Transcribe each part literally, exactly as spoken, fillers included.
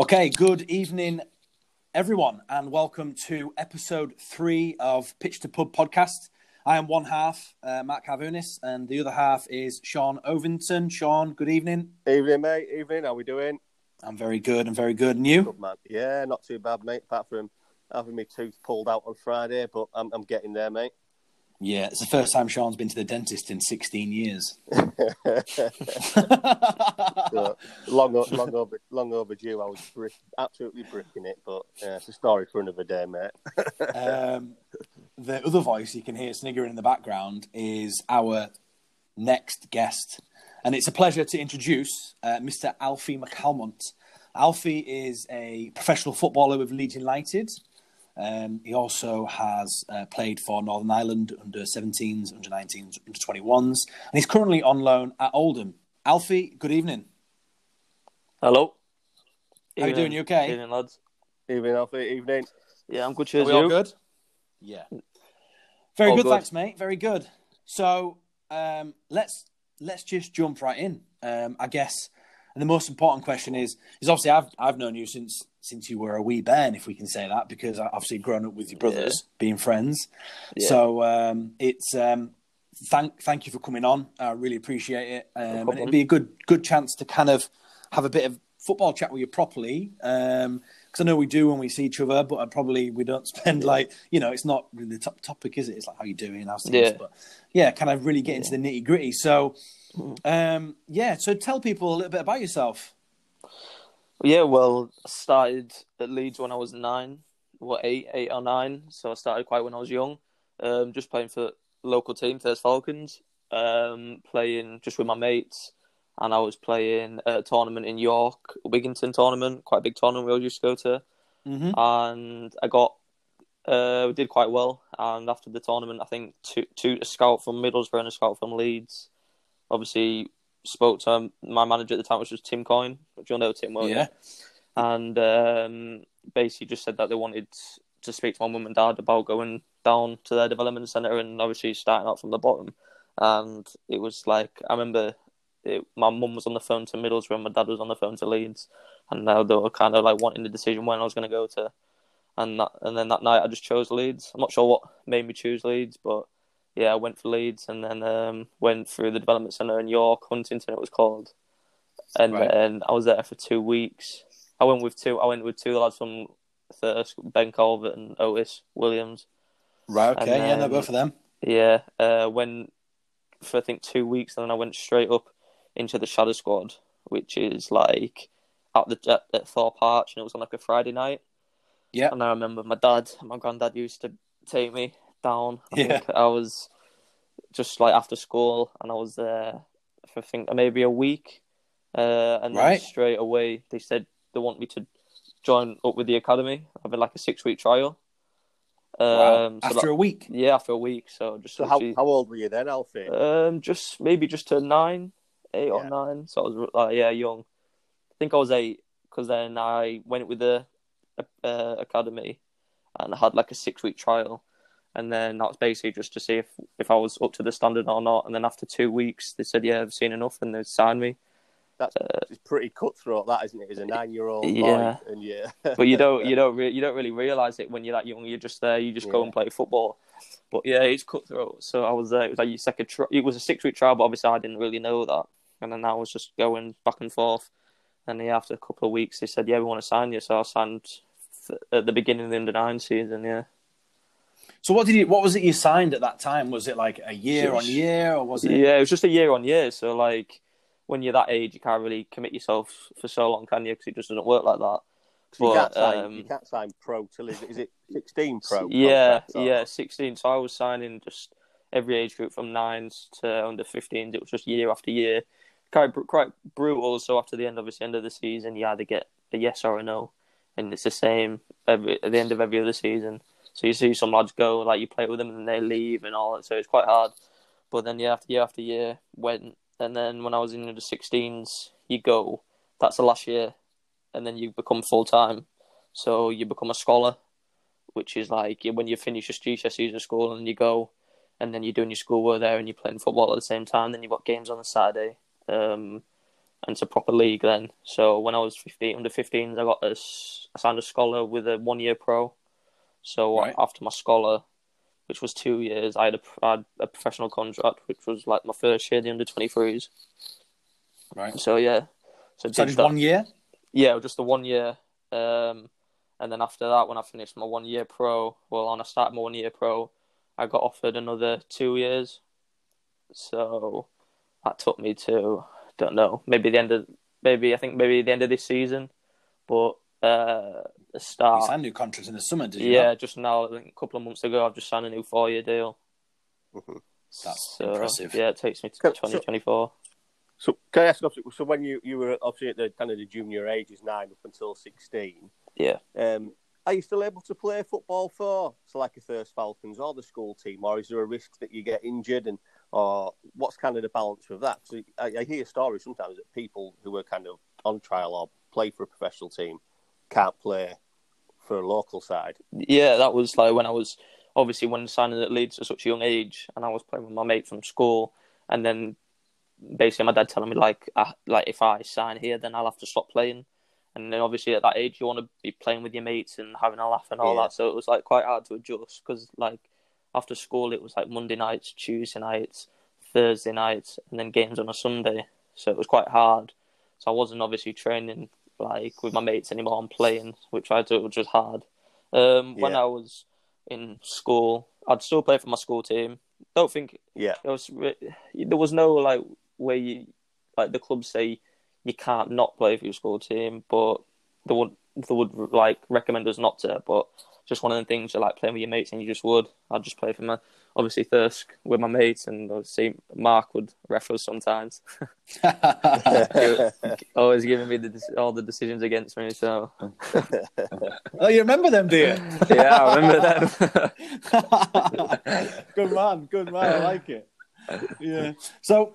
Okay, good evening, everyone, and welcome to episode three of Pitch to Pub podcast. I am one half, uh, Mark Harvunis, and the other half is Sean Ovington. Sean, good evening. Evening, mate. Evening. How we doing? I'm very good. I'm very good. And you? Good, man. Yeah, not too bad, mate, apart from having my tooth pulled out on Friday, but I'm, I'm getting there, mate. Yeah, it's the first time Sean's been to the dentist in sixteen years. So, long, long, over, long overdue. I was brick, absolutely bricking it, but yeah, it's a story for another day, mate. um, the other voice you can hear sniggering in the background is our next guest. And it's a pleasure to introduce uh, Mister Alfie McCalmont. Alfie is a professional footballer with Leeds United. Um, he also has uh, played for Northern Ireland under seventeens, under nineteens, under twenty-ones, and he's currently on loan at Oldham. Alfie, good evening. Hello. How evening. Are you doing? You okay? Evening, lads. Evening, Alfie. Evening. Yeah, I'm good. Cheers. Are we you? All good? Yeah. Very good, good, thanks, mate. Very good. So um, let's let's just jump right in, um, I guess. And the most important question is, is obviously I've I've known you since since you were a wee bairn, if we can say that, because I've obviously grown up with your brothers, yeah. being friends. Yeah. So um, it's um, thank thank you for coming on. I really appreciate it, um, no and it'd be a good good chance to kind of have a bit of football chat with you properly, because um, I know we do when we see each other, but I probably we don't spend yeah. like you know it's not really the top topic, is it? It's like how you doing, how's things, yeah. but yeah, kind of really get yeah. into the nitty gritty. So. Um, yeah, so tell people a little bit about yourself. Yeah, well, I started at Leeds when I was nine, what, eight, eight or nine. So I started quite when I was young, um, just playing for local team, Thirsk Falcons, um, playing just with my mates. And I was playing a tournament in York, Wigginton tournament, quite a big tournament we all used to go to. Mm-hmm. And I got, uh, we did quite well. And after the tournament, I think two, two a scout from Middlesbrough and a scout from Leeds. Obviously, spoke to my manager at the time, which was Tim Coyne, which you'll know Tim well. Yeah. And um, basically just said that they wanted to speak to my mum and dad about going down to their development centre and obviously starting out from the bottom. And it was like, I remember it, my mum was on the phone to Middlesbrough and my dad was on the phone to Leeds. And now they were kind of like wanting the decision when I was going to go to. And that, and then that night I just chose Leeds. I'm not sure what made me choose Leeds, but... Yeah, I went for Leeds and then um, went through the development centre in York, Huntington it was called, and right. then I was there for two weeks. I went with two. I went with two lads from Thirsk, Ben Colvert and Otis Williams. Right. Okay. Then, yeah, no, both of them. Yeah, uh, went for I think two weeks, and then I went straight up into the shadow squad, which is like at the at, at Thorp Arch, and it was on like a Friday night. Yeah. And I remember my dad, my granddad used to take me. Down. I yeah. think I was just like after school and I was there for I think maybe a week uh, and right. then straight away they said they want me to join up with the academy. I've been like a six week trial. Um, wow. After so that, a week? Yeah, after a week. So just so how, how old were you then, Alfie? Um, just maybe just turned nine, eight yeah. or nine. So I was like, yeah, young. I think I was eight because then I went with the uh, academy and I had like a six week trial. And then that was basically just to see if, if I was up to the standard or not. And then after two weeks, they said, yeah, I've seen enough, and they signed me. That's uh, it's pretty cutthroat, that, isn't it? As a nine-year-old yeah. boy. And yeah. But you don't you don't, re- you don't really realise it when you're that young. You're just there. You just yeah. go and play football. But, yeah, it's cutthroat. So I was there. It was, like your second tri- it was a six-week trial, but obviously I didn't really know that. And then I was just going back and forth. And yeah, after a couple of weeks, they said, yeah, we want to sign you. So I signed th- at the beginning of the under nine season, yeah. So what did you? What was it you signed at that time? Was it like a year on year, or was it? Yeah, it was just a year on year. So like, when you're that age, you can't really commit yourself for so long, can you? Because it just doesn't work like that. But, you, can't sign, um, you can't sign pro till is it, is it sixteen pro? Yeah, yeah, sixteen. So I was signing just every age group from nines to under fifteens. It was just year after year, quite quite brutal. So after the end, obviously, end of the season, you either get a yes or a no, and it's the same every, at the end of every other season. So you see some lads go, like you play with them and they leave and all that. So it's quite hard. But then yeah, after year after year went. And then when I was in the sixteens, you go. That's the last year. And then you become full-time. So you become a scholar, which is like when you finish your G C S Es at school and you go. And then you're doing your schoolwork there and you're playing football at the same time. Then you've got games on the Saturday. Um, and to proper league then. So when I was fifteen, under fifteens, I got a, I signed a scholar with a one-year pro. So right. after my scholar, which was two years, I had a, I had a professional contract, which was like my first year, the under twenty-threes. Right. So, yeah. So, so just that. one year? Yeah, just the one year. Um, and then after that, when I finished my one-year pro, well, when I started my one-year pro, I got offered another two years. So that took me to... don't know, maybe the end of, maybe I think maybe the end of this season, but uh, the start. You signed new contracts in the summer, did you? Yeah, not? Just now, I think a couple of months ago, I've just signed a new four-year deal. Mm-hmm. That's so impressive. Yeah, it takes me to twenty twenty-four. So, so can I ask, so when you, you were obviously at the kind of the junior ages, nine up until sixteen, yeah, um, are you still able to play football for, so like a Thirsk Falcons or the school team, or is there a risk that you get injured and? Or what's kind of the balance with that? So I, I hear stories sometimes that people who are kind of on trial or play for a professional team can't play for a local side. Yeah, that was like when I was, obviously when signing at Leeds at such a young age, and I was playing with my mate from school, and then basically my dad telling me like, I, like if I sign here, then I'll have to stop playing. And then obviously at that age, you want to be playing with your mates and having a laugh and all yeah. that. So it was like quite hard to adjust because like, after school, it was like Monday nights, Tuesday nights, Thursday nights, and then games on a Sunday. So it was quite hard. So I wasn't obviously training like with my mates anymore and playing, which I do, which was hard. Um, yeah. When I was in school, I'd still play for my school team. Don't think yeah. It was, there was no like where you like the clubs say you can't not play for your school team, but they would they would like recommend us not to, but. Just one of the things you like playing with your mates, and you just would. I'd just play for my obviously Thirsk with my mates, and obviously Mark would ref us sometimes. Always giving me the, all the decisions against me. So, oh, you remember them, do you? Yeah, I remember them. Good man, good man. I like it. Yeah. So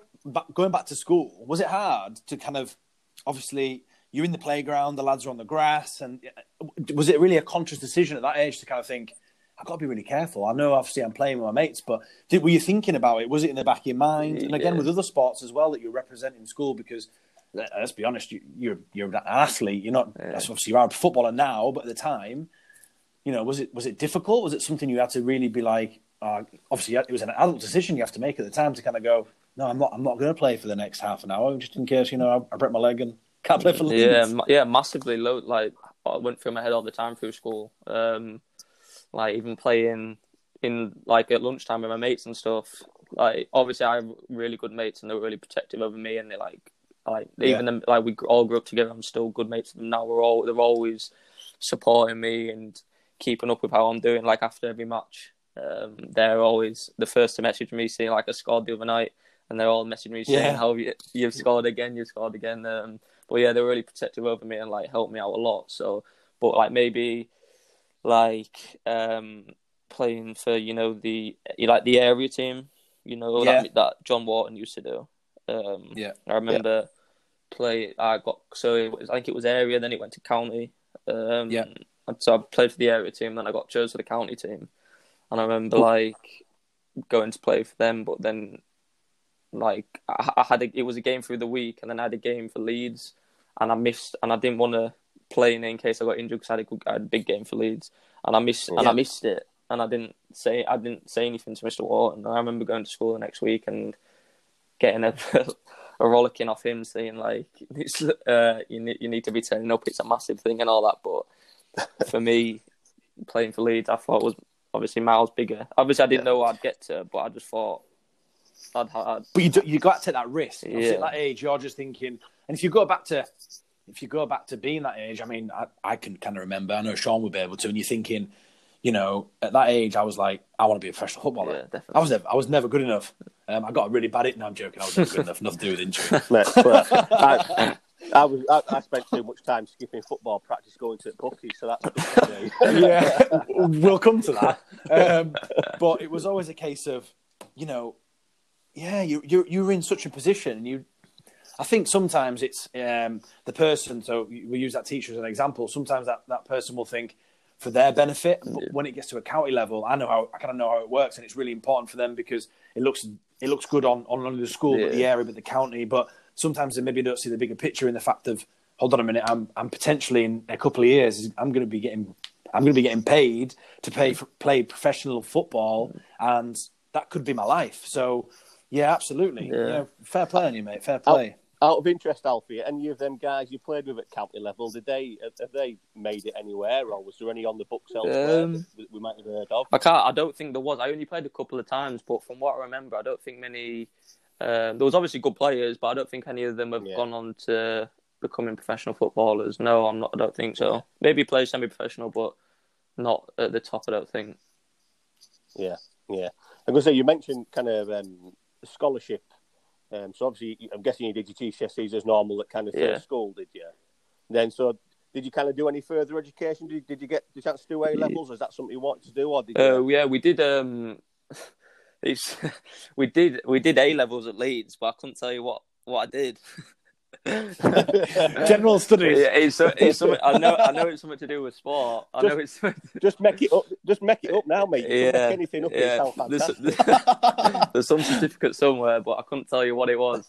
going back to school, was it hard to kind of obviously? You're in the playground, the lads are on the grass. And was it really a conscious decision at that age to kind of think, I've got to be really careful. I know, obviously, I'm playing with my mates, but did, were you thinking about it? Was it in the back of your mind? And again, yeah. with other sports as well that you're representing in school, because let's be honest, you, you're you're an athlete. You're not, yeah. obviously, you're a footballer now, but at the time, you know, was it was it difficult? Was it something you had to really be like, uh, obviously, it was an adult decision you have to make at the time to kind of go, no, I'm not, I'm not going to play for the next half an hour, just in case, you know, I, I break my leg and... Can't play for yeah, yeah, massively low. Like I went through my head all the time through school. Um, like even playing in like at lunchtime with my mates and stuff. Like obviously I have really good mates and they're really protective over me. And they like, like yeah. even them, like we all grew up together. I'm still good mates with them now. We're all they're always supporting me and keeping up with how I'm doing. Like after every match, um, they're always the first to message me saying like I scored the other night, and they're all messaging me saying yeah. how you, you've scored again, you've scored again. Um, But yeah, they were really protective over me and like helped me out a lot. So, but like maybe like um, playing for you know the like the area team, you know yeah. that, that John Wharton used to do. Um, yeah, I remember yeah. play. I got so it was, I think it was area, then it went to county. Um, yeah, and so I played for the area team, then I got chosen for the county team, and I remember like going to play for them, but then. Like I, I had, a, it was a game through the week, and then I had a game for Leeds, and I missed, and I didn't want to play in it in case I got injured because I had a good, I had a big game for Leeds, and I missed, yeah. and I missed it, and I didn't say, I didn't say anything to Mister Wharton. I remember going to school the next week and getting a, a rollicking off him, saying like, it's, uh, you need, you need to be turning up. It's a massive thing and all that. But for me, playing for Leeds, I thought was obviously miles bigger. Obviously, I didn't yeah. know I'd get to, but I just thought. I'd, I'd... But you do, you got to take that risk. Yeah. At that age, you're just thinking. And if you go back to, if you go back to being that age, I mean, I, I can kind of remember. I know Sean would be able to. And you're thinking, you know, at that age, I was like, I want to be a professional footballer. Yeah, definitely. I was never, I was never good enough. Um, I got a really bad injury. No, I'm joking. I was never good enough. Nothing to do with injury. Mate, I, I was. I, I spent too much time skipping football practice, going to the bookie. So that's yeah. We'll come to that. Um, but it was always a case of, you know. Yeah, you you you're in such a position, and you. I think sometimes it's um, the person. So we use that teacher as an example. Sometimes that, that person will think for their benefit, but yeah. when it gets to a county level, I know how I kind of know how it works, and it's really important for them because it looks it looks good on on the school, yeah. but the area, but the county. But sometimes they maybe don't see the bigger picture in the fact of, hold on a minute, I'm I'm potentially in a couple of years, I'm going to be getting I'm going to be getting paid to pay for, play professional football, and that could be my life. So, yeah, absolutely. Yeah. You know, fair play on you, mate. Fair play. Out, out of interest, Alfie, any of them guys you played with at county level, did they have they made it anywhere, or was there any on the books elsewhere um, that we might have heard of? I can't. I don't think there was. I only played a couple of times, but from what I remember, I don't think many. Um, there was obviously good players, but I don't think any of them have yeah. gone on to becoming professional footballers. No, I'm not. I don't think so. Yeah. Maybe play semi-professional, but not at the top, I don't think. Yeah, yeah. I'm going to say, you mentioned kind of um, scholarship. Um, so obviously, I'm guessing you did your G C S Es as normal at kind of yeah. school, did you? Then, so did you kind of do any further education? Did, did you get the chance to do A-levels? Yeah. Is that something you wanted to do? Or did you... uh, yeah, we did... Um... It's, we did we did A levels at Leeds, but I couldn't tell you what, what I did. General studies. Yeah, it's, it's I know I know it's something to do with sport. I just, know it's just make it up. Just make it up now, mate. You yeah, anything up yeah. There's, there's some certificate somewhere, but I couldn't tell you what it was.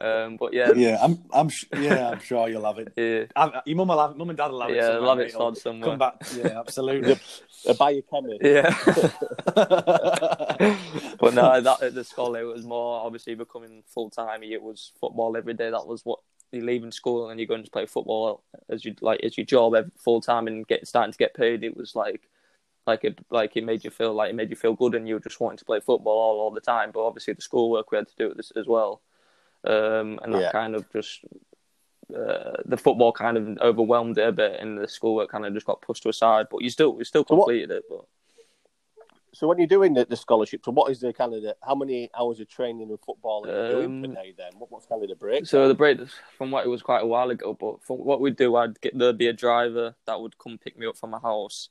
Um, but yeah, yeah, I'm I'm yeah, I'm sure you'll have it. Yeah, I, your mum will have it. Mum and dad will have it. Yeah, love it. Come somewhere. Back. Yeah, absolutely. A biochemist. Yeah. But no, that at the school it was more obviously becoming full time. It was football every day. That was what you're leaving school and you're going to play football as you like as your job full time and get starting to get paid. It was like like it like it made you feel like it made you feel good and you were just wanting to play football all, all the time. But obviously the schoolwork we had to do this as well. Um, and that yeah. kind of just uh, the football kind of overwhelmed it a bit, and the schoolwork kind of just got pushed to a side. But you still, you still completed so what, it. But so when you're doing the, the scholarship, so what is the kind of the, how many hours of training in football are you um, doing per day? Then what, what's kind of the break? So the break, from what it was quite a while ago, but from what we'd do, I'd get there'd be a driver that would come pick me up from my house,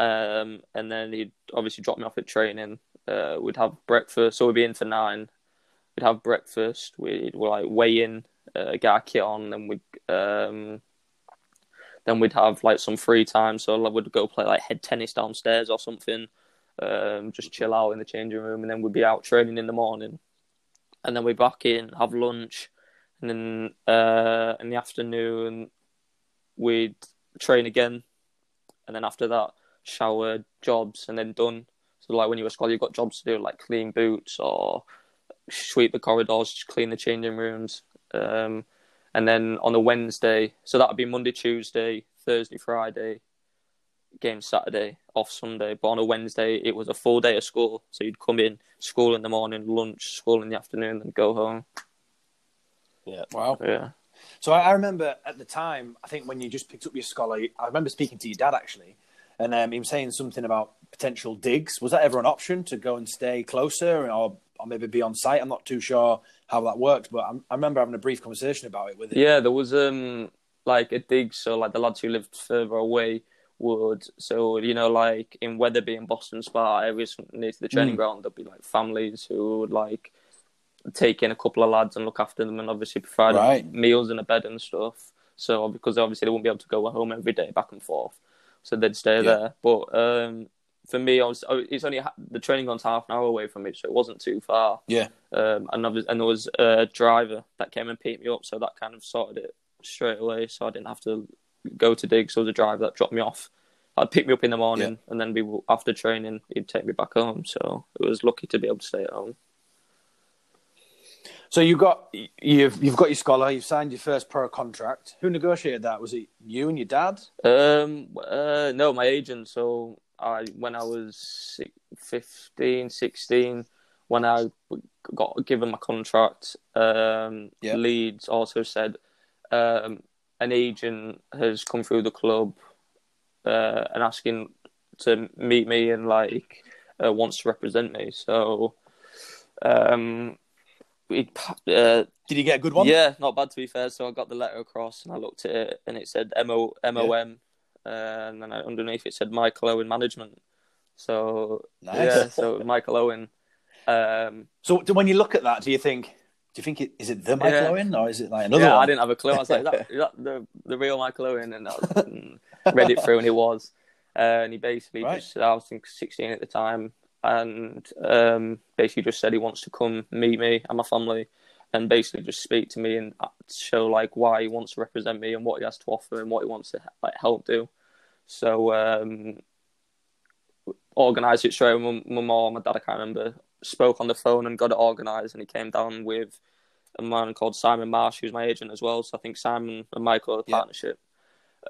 um, and then he'd obviously drop me off at training. Uh, we'd have breakfast, so we'd be in for nine. We'd have breakfast, we'd like weigh in, uh, get our kit on, and we'd um, then we'd have like some free time. So I would go play like head tennis downstairs or something, um, just chill out in the changing room, and then we'd be out training in the morning, and then we'd back in, have lunch, and then uh, in the afternoon we'd train again, and then after that shower, jobs, and then done. So like when you were a scholar, you've got jobs to do like clean boots or sweep the corridors, just clean the changing rooms, um, and then on the Wednesday, so that would be Monday, Tuesday, Thursday, Friday, game Saturday, off Sunday. But on a Wednesday, it was a full day of school, so you'd come in, school in the morning, lunch, school in the afternoon, then go home. Yeah, wow. Yeah. So I remember at the time, I think when you just picked up your scholar, I remember speaking to your dad actually, and um, he was saying something about potential digs. Was that ever an option to go and stay closer, or? Or maybe be on site. I'm not too sure how that worked, but I'm, I remember having a brief conversation about it with him. Yeah, there was um like a dig. So like the lads who lived further away would. So you know, like in Wetherby and Boston Spa, areas near to the training mm. ground, there'd be like families who would like take in a couple of lads and look after them, and obviously provide right. them meals and a bed and stuff. So because obviously they wouldn't be able to go home every day back and forth, so they'd stay yeah. there. But um. For me, I was, it's only the training ground's half an hour away from me, so it wasn't too far. Yeah. Um, and, was, and there was a driver that came and picked me up, so that kind of sorted it straight away, so I didn't have to go to digs. So the driver that dropped me off, I'd pick me up in the morning, yeah. and then be after training, he'd take me back home. So it was lucky to be able to stay at home. So you got you've you've got your scholar. You've signed your first pro contract. Who negotiated that? Was it you and your dad? Um. Uh, no, my agent. So. I, when I was fifteen, sixteen, when I got given my contract, um, yeah. Leeds also said um, an agent has come through the club uh, and asking to meet me and like uh, wants to represent me. So, um, it, uh, did you get a good one? Yeah, not bad to be fair. So I got the letter across and I looked at it and it said M O M O M. Yeah. Uh, and then underneath it said Michael Owen Management. So nice. yeah, so Michael Owen. Um, so when you look at that, do you think, do you think it, is it the Michael yeah. Owen or is it like another? Yeah, one? I didn't have a clue. I was like, that, that the the real Michael Owen, and I was, and read it through, and it was. Uh, and he basically right. just, I was think sixteen at the time, and um, basically just said he wants to come meet me and my family, and basically just speak to me and show like why he wants to represent me and what he has to offer and what he wants to like help do. So um, organised it straight away. My mum or my dad, I can't remember, spoke on the phone and got it organised, and he came down with a man called Simon Marsh, who's my agent as well. So I think Simon and Michael had a yeah. partnership.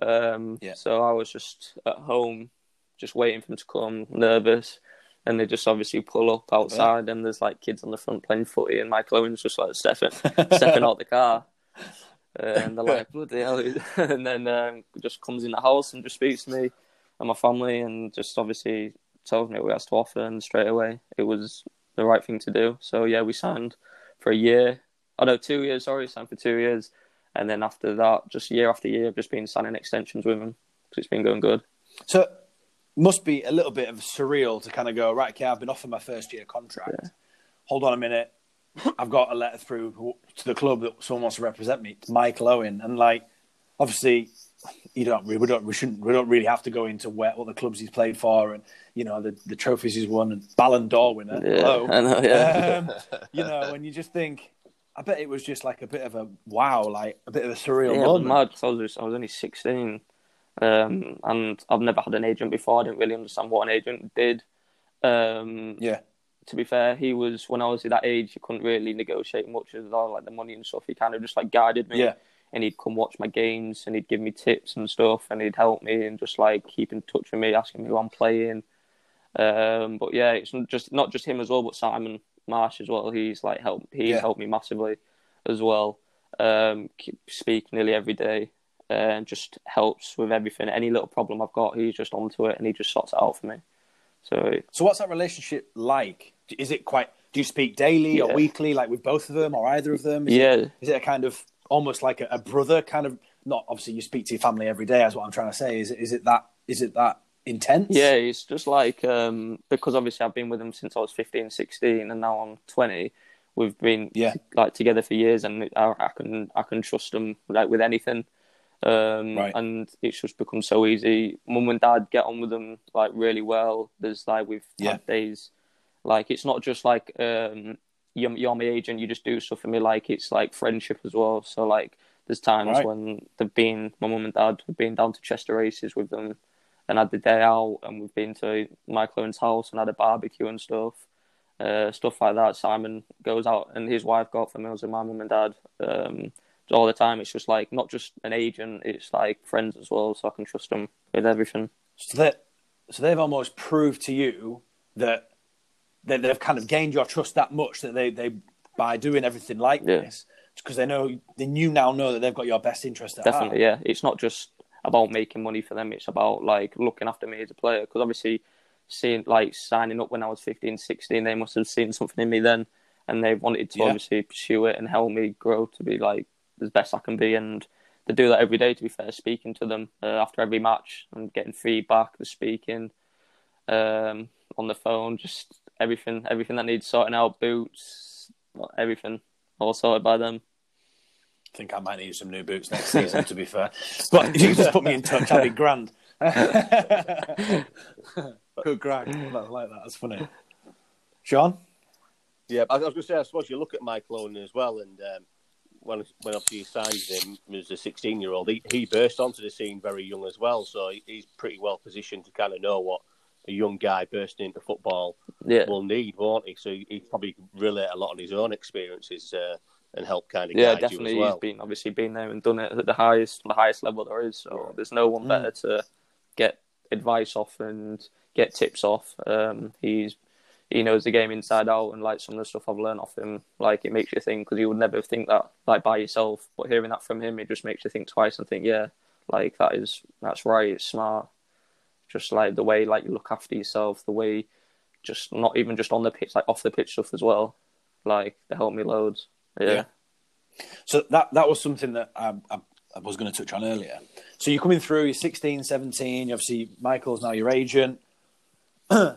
Um, yeah. So I was just at home, just waiting for him to come, nervous. And they just obviously pull up outside yeah. and there's like kids on the front playing footy and Michael Owen's just like stepping, stepping out the car. Uh, and they're like, bloody hell. And then um, just comes in the house and just speaks to me and my family and just obviously tells me what he has to offer, and straight away it was the right thing to do. So yeah, we signed for a year. Oh no, two years, sorry, signed for two years. And then after that, just year after year, I've just been signing extensions with him because it's been going good. So must be a little bit of surreal to kind of go, right, okay, I've been offered my first year contract. Yeah. Hold on a minute. I've got a letter through to the club that someone wants to represent me, Michael Owen. And like, obviously, you don't, we don't, we shouldn't, we don't really have to go into where, what the clubs he's played for and, you know, the, the trophies he's won and Ballon d'Or winner. Yeah, hello. I know, yeah. Um, you know, and you just think, I bet it was just like a bit of a wow, like a bit of a surreal yeah, moment. Mad. I was, I was only sixteen. Um, and I've never had an agent before. I didn't really understand what an agent did. Um, yeah. To be fair, he was, when I was at that age, he couldn't really negotiate much of all, like the money and stuff. He kind of just like guided me. Yeah. And he'd come watch my games and he'd give me tips and stuff and he'd help me and just like keep in touch with me, asking me who I'm playing. Um, but yeah, it's just not just him as well, but Simon Marsh as well. He's like helped. He's yeah. helped me massively as well. Um, speak nearly every day. And just helps with everything. Any little problem I've got, he's just onto it, and he just sorts it out for me. So, so what's that relationship like? Is it quite? Do you speak daily yeah. or weekly, like with both of them or either of them? Is yeah. It, is it a kind of almost like a, a brother kind of? Not obviously, you speak to your family every day. That's what I'm trying to say. Is it, is it that? Is it that intense? Yeah, it's just like um, because obviously I've been with him since I was fifteen, sixteen, and now I'm twenty. We've been yeah. like together for years, and I, I can I can trust him like with anything. Um, right. And it's just become so easy. Mum and Dad get on with them like really well. There's like we've yeah. had days like it's not just like um, you're, you're my agent, you just do stuff for me. Like it's like friendship as well. So like there's times right. when they've been my mum and dad have been down to Chester races with them and had the day out, and we've been to Michael Owen's house and had a barbecue and stuff, uh, stuff like that. Simon goes out and his wife got for meals with my mum and dad. Um, all the time. It's just like not just an agent, it's like friends as well, so I can trust them with everything. So that so they've almost proved to you that, that they've kind of gained your trust that much that they, they by doing everything like yeah. this, because they know then you now know that they've got your best interest at definitely heart. Yeah, it's not just about making money for them, it's about like looking after me as a player, because obviously seeing like signing up when I was fifteen, sixteen, they must have seen something in me then, and they wanted to yeah. obviously pursue it and help me grow to be like as best I can be, and they do that every day, to be fair, speaking to them uh, after every match and getting feedback, the speaking um, on the phone, just everything everything that needs sorting out, boots, everything all sorted by them. I think I might need some new boots next season to be fair, but if you just put me in touch, that'd be grand. Good grab, I like that, that's funny. Sean? Yeah, I was going to say, I suppose you look at Michael Owen as well, and um, When, when obviously he signed him as a sixteen-year-old, he, he burst onto the scene very young as well, so he, he's pretty well positioned to kind of know what a young guy bursting into football yeah. will need, won't he? So he, he probably relate a lot on his own experiences uh, and help kind of yeah, guide definitely. You as well. Yeah, definitely. He's been, obviously been there and done it at the highest the highest level there is, so yeah. there's no one mm. better to get advice off and get tips off. Um, he's... He knows the game inside out, and like some of the stuff I've learned off him, like it makes you think, because you would never think that like by yourself. But hearing that from him, it just makes you think twice and think, yeah, like that is that's right. It's smart. Just like the way like you look after yourself, the way just not even just on the pitch, like off the pitch stuff as well. Like they helped me loads. Yeah. yeah. So that that was something that I, I, I was going to touch on earlier. So you're coming through, you're sixteen, seventeen. You obviously Michael's now your agent.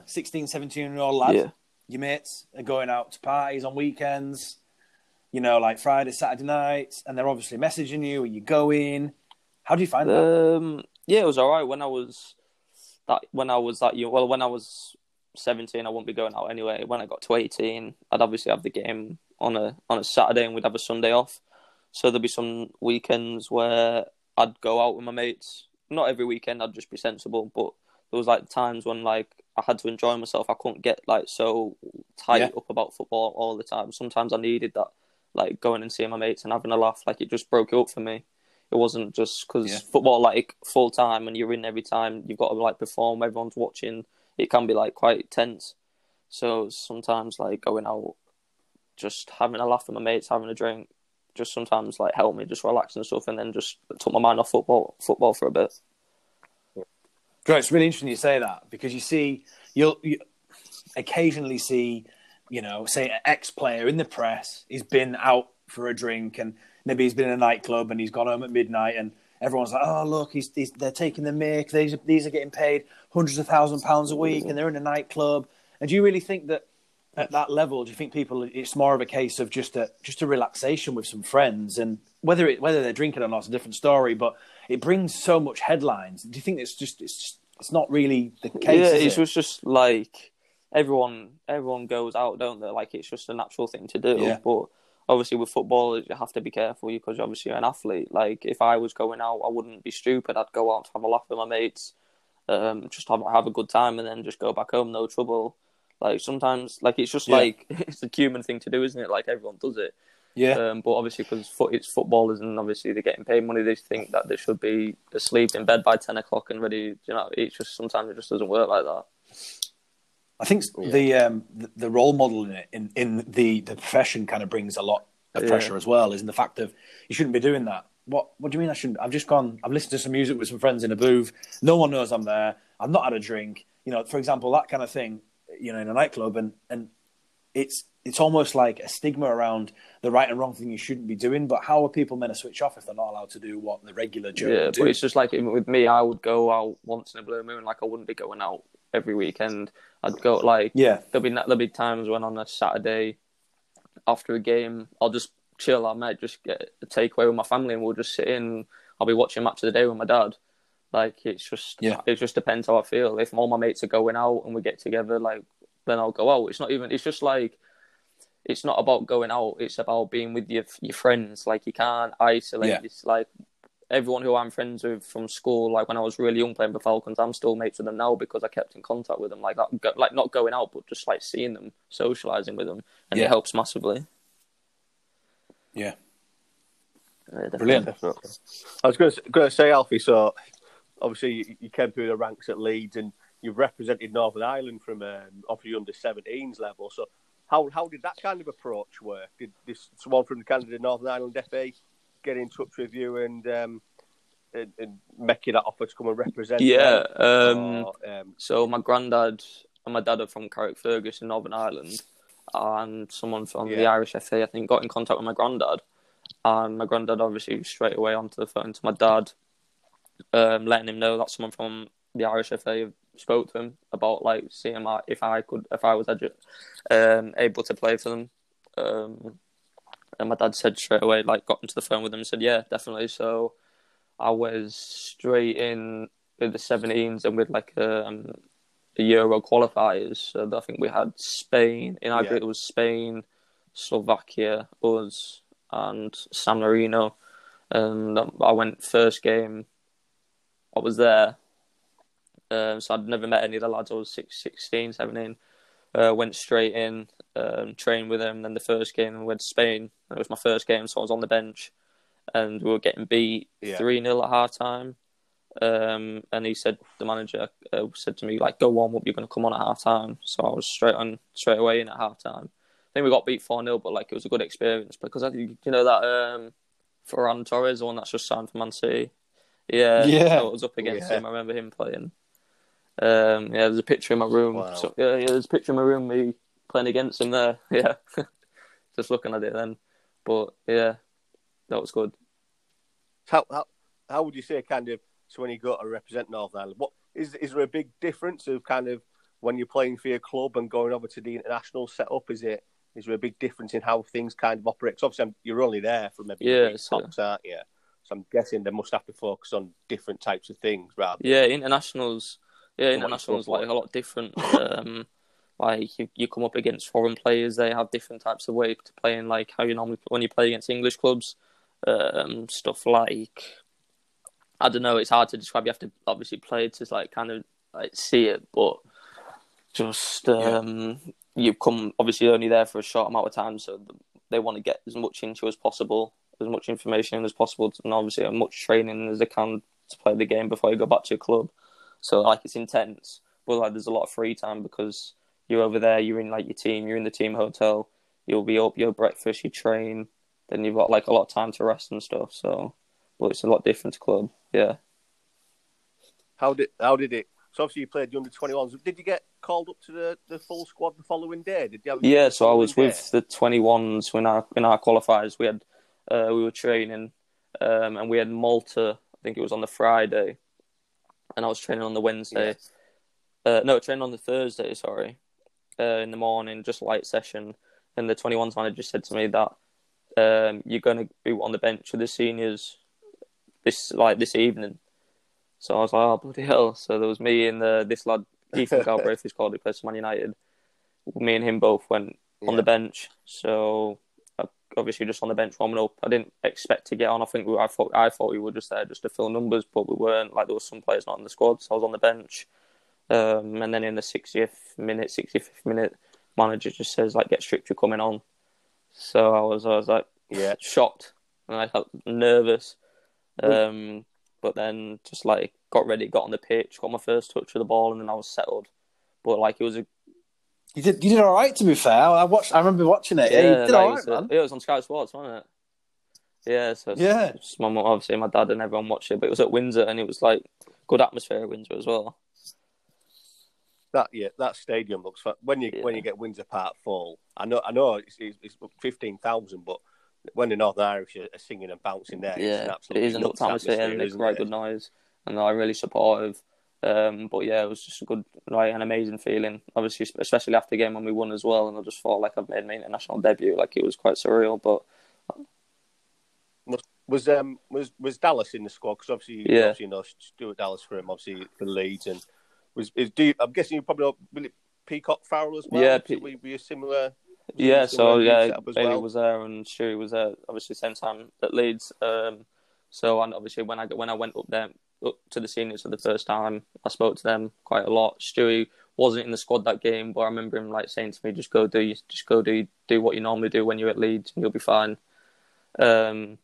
sixteen, seventeen year old lad, yeah. your mates are going out to parties on weekends, you know, like Friday, Saturday nights, and they're obviously messaging you, are you going? How do you find um, that? Yeah, it was all right. When I was that, when I was that young, well, when I was seventeen, I wouldn't be going out anyway. When I got to eighteen, I'd obviously have the game on a on a Saturday and we'd have a Sunday off. So there'd be some weekends where I'd go out with my mates. Not every weekend, I'd just be sensible, but there was like times when like I had to enjoy myself. I couldn't get like so tight yeah. up about football all the time. Sometimes I needed that, like going and seeing my mates and having a laugh. Like it just broke it up for me. It wasn't just because yeah. football, like full time, and you're in every time. You've got to like perform. Everyone's watching. It can be like quite tense. So sometimes like going out, just having a laugh with my mates, having a drink, just sometimes like helped me just relax and stuff, and then just took my mind off football football for a bit. Great, it's really interesting you say that, because you see, you'll you occasionally see, you know, say an ex-player in the press, he's been out for a drink and maybe he's been in a nightclub and he's gone home at midnight and everyone's like, oh, look, he's, he's they're taking the mick, these, these are getting paid hundreds of thousands of pounds a week and they're in a nightclub. And do you really think that at that level, do you think people, it's more of a case of just a just a relaxation with some friends, and whether it whether they're drinking or not is a different story, but it brings so much headlines. Do you think it's just it's just, it's not really the case? Yeah, is it? It was just like everyone everyone goes out, don't they? Like it's just a natural thing to do. Yeah. But obviously with football, you have to be careful because obviously you're an athlete. Like if I was going out, I wouldn't be stupid. I'd go out to have a laugh with my mates, um, just have, have a good time, and then just go back home, no trouble. Like sometimes, like it's just yeah. like it's the human thing to do, isn't it? Like everyone does it. Yeah. Um, but obviously, because it's footballers, and obviously they're getting paid money, they think that they should be asleep in bed by ten o'clock and ready. You know, it's just sometimes it just doesn't work like that. I think yeah. the um, the, the role model in it in, in the, the profession kind of brings a lot of pressure yeah. as well, isn't the fact of you shouldn't be doing that. What What do you mean I shouldn't? I've just gone. I've listened to some music with some friends in a booth. No one knows I'm there. I've not had a drink. You know, for example, that kind of thing. You know, in a nightclub, and, and it's it's almost like a stigma around the right and wrong thing you shouldn't be doing. But how are people meant to switch off if they're not allowed to do what the regular Joe yeah, do? But it's just like with me, I would go out once in a blue moon. Like I wouldn't be going out every weekend. I'd go like yeah. There'll be there'll be times when on a Saturday after a game, I'll just chill. I might just get a takeaway with my family, and we'll just sit in. I'll be watching Match of the Day with my dad. Like, it's just, yeah. it just depends how I feel. If all my mates are going out and we get together, like, then I'll go out. It's not even, it's just like, it's not about going out. It's about being with your your friends. Like, you can't isolate. Yeah. It's like, everyone who I'm friends with from school, like, when I was really young playing for Falcons, I'm still mates with them now because I kept in contact with them. Like, that, like not going out, but just, like, seeing them, socialising with them. And yeah. it helps massively. Yeah. yeah definitely. Brilliant. Definitely. I was going to say, Alfie, so... Obviously, you came through the ranks at Leeds, and you've represented Northern Ireland from um, obviously under seventeens level. So, how how did that kind of approach work? Did this someone from the Canada Northern Ireland F A get in touch with you and um, and, and make you that offer to come and represent? Yeah. Um, or, um, so my granddad and my dad are from Carrickfergus in Northern Ireland, and someone from yeah. the Irish F A I think got in contact with my granddad, and my granddad obviously straight away onto the phone to my dad. Um, letting him know that someone from the Irish F A spoke to him about like seeing like, if I could, if I was um, able to play for them, um, and my dad said straight away, like got into the phone with him and said, yeah, definitely. So I was straight in with the seventeens and with like um, a Euro qualifiers. So I think we had Spain in Ivory. Yeah. It was Spain, Slovakia, us, and San Marino, and I went first game. I was there, um, so I'd never met any of the lads. I was sixteen, seventeen, uh, went straight in, um, trained with them. Then the first game we went to Spain. It was my first game, so I was on the bench, and we were getting beat three nil yeah. at half time. Um, and he said, the manager uh, said to me, like, go warm up, you're going to come on at half time. So I was straight on, straight away in at half time. I think we got beat four nil, but like it was a good experience because I think, you know, that um, Ferran Torres, the one that's just signed for Man City. Yeah, yeah. So I was up against yeah. him. I remember him playing. Um, yeah, there's a picture in my room. Wow. So, yeah, yeah, there's a picture in my room me playing against him there. Yeah, just looking at it then. But yeah, that was good. How how how would you say kind of so when you go to represent Northern Ireland? What is is there a big difference of kind of when you're playing for your club and going over to the international setup? Is it is there a big difference in how things kind of operate? Because obviously I'm, you're only there for maybe yeah, so. Tops, aren't you? So I'm guessing they must have to focus on different types of things, rather. Yeah, internationals. Yeah, internationals like a lot different. Um, Like, you, you come up against foreign players, they have different types of way to playing, like how you normally when you play against English clubs, um, stuff like, I don't know, it's hard to describe. You have to obviously play to like kind of like see it, but just um, yeah. you come obviously only there for a short amount of time, so they want to get as much into as possible, as much information as possible, and obviously as much training as they can to play the game before you go back to your club. So like it's intense, but like there's a lot of free time because you're over there, you're in like your team, you're in the team hotel, you'll be up, you'll breakfast, you train, then you've got like a lot of time to rest and stuff. So, but it's a lot different to club, yeah. How did how did it? So obviously you played the under twenty-ones. Did you get called up to the, the full squad the following day? Did you have yeah? So I was day? with the twenty-ones when our in our qualifiers. We had uh, we were training, um, and we had Malta. I think it was on the Friday, and I was training on the Wednesday. Yes. Uh, no, training on the Thursday. Sorry. Uh, in the morning, just light session, and the twenty-ones manager said to me that um, you're going to be on the bench with the seniors this like this evening. So I was like, oh bloody hell! So there was me and the this lad, Ethan Galbraith, who's called, who plays for Man United. Me and him both went yeah. on the bench. So I, obviously, just on the bench warming up. I didn't expect to get on. I think we, I thought I thought we were just there just to fill numbers, but we weren't. Like there was some players not in the squad, so I was on the bench. Um, and then in the sixtieth minute, sixty-fifth minute, manager just says, like, get stripped, you're coming on. So I was, I was like, yeah, shocked and I felt nervous. Um, but then just like got ready, got on the pitch, got my first touch of the ball, and then I was settled. But like it was a, you did, you did all right. To be fair, I watched, I remember watching it. Yeah, yeah you did like, all right, it was, man. It was on Sky Sports, wasn't it? Yeah, so yeah. It's, it's my mum, obviously my dad and everyone watched it, but it was at Windsor, and it was like good atmosphere at Windsor as well. That yeah, that stadium looks fun. when you yeah. when you get Windsor Park full. I know, I know, it's, it's fifteen thousand, but when the Northern Irish are singing and bouncing there, yeah, it's an absolute it is an atmosphere, and it's quite good noise, and I'm really supportive. Um, but yeah, it was just a good, right, an amazing feeling. Obviously, especially after the game when we won as well, and I just felt like I've made my international debut. Like it was quite surreal. But was was um, was, was Dallas in the squad? Because obviously, yeah. obviously, you know, Stuart Dallas for him, obviously for Leeds and. Was is do you, I'm guessing you probably know, will it Peacock Farrell as well? Yeah, Pe- were you similar? Yeah, so yeah, Bailey well? was there and Shuey was there. Obviously, same time at Leeds. Um, so and obviously when I when I went up there up to the seniors for the first time, I spoke to them quite a lot. Shuey wasn't in the squad that game, but I remember him like saying to me, "Just go do, just go do, do what you normally do when you're at Leeds, and you'll be fine." Um,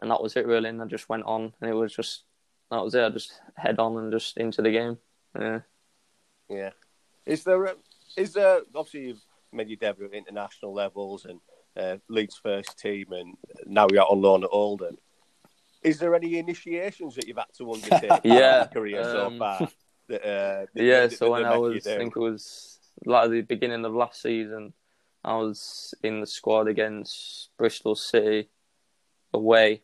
and that was it really. And I just went on, and it was just that was it. I just head on and just into the game. Yeah, yeah. Is there? Is there? Obviously, you've made your debut at international levels and uh, Leeds first team, and now you're out on loan at Oldham. Is there any initiations that you've had to undertake yeah. in your career um, so far? That, uh, that, yeah. That, that, so that when I was, I think it was like the beginning of last season, I was in the squad against Bristol City away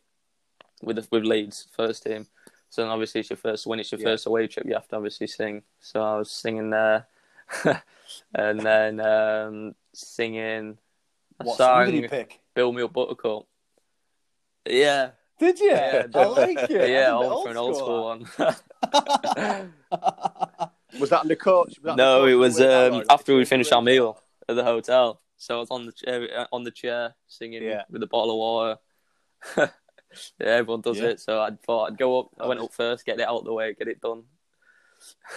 with with Leeds first team. So then obviously it's your first when it's your yeah. first away trip, you have to obviously sing. So I was singing there, and then um, singing. I what sang, did you pick? "Build Me Up, Buttercup." Yeah, did you? Yeah, I like it. Yeah, old for an old school one. Was that in the coach? No, the coach it was um, after we finished our meal at the hotel. So I was on the chair, on the chair singing yeah. with a bottle of water. Yeah, everyone does yeah. it. So I thought I'd go up. I went up first, get it out of the way, get it done.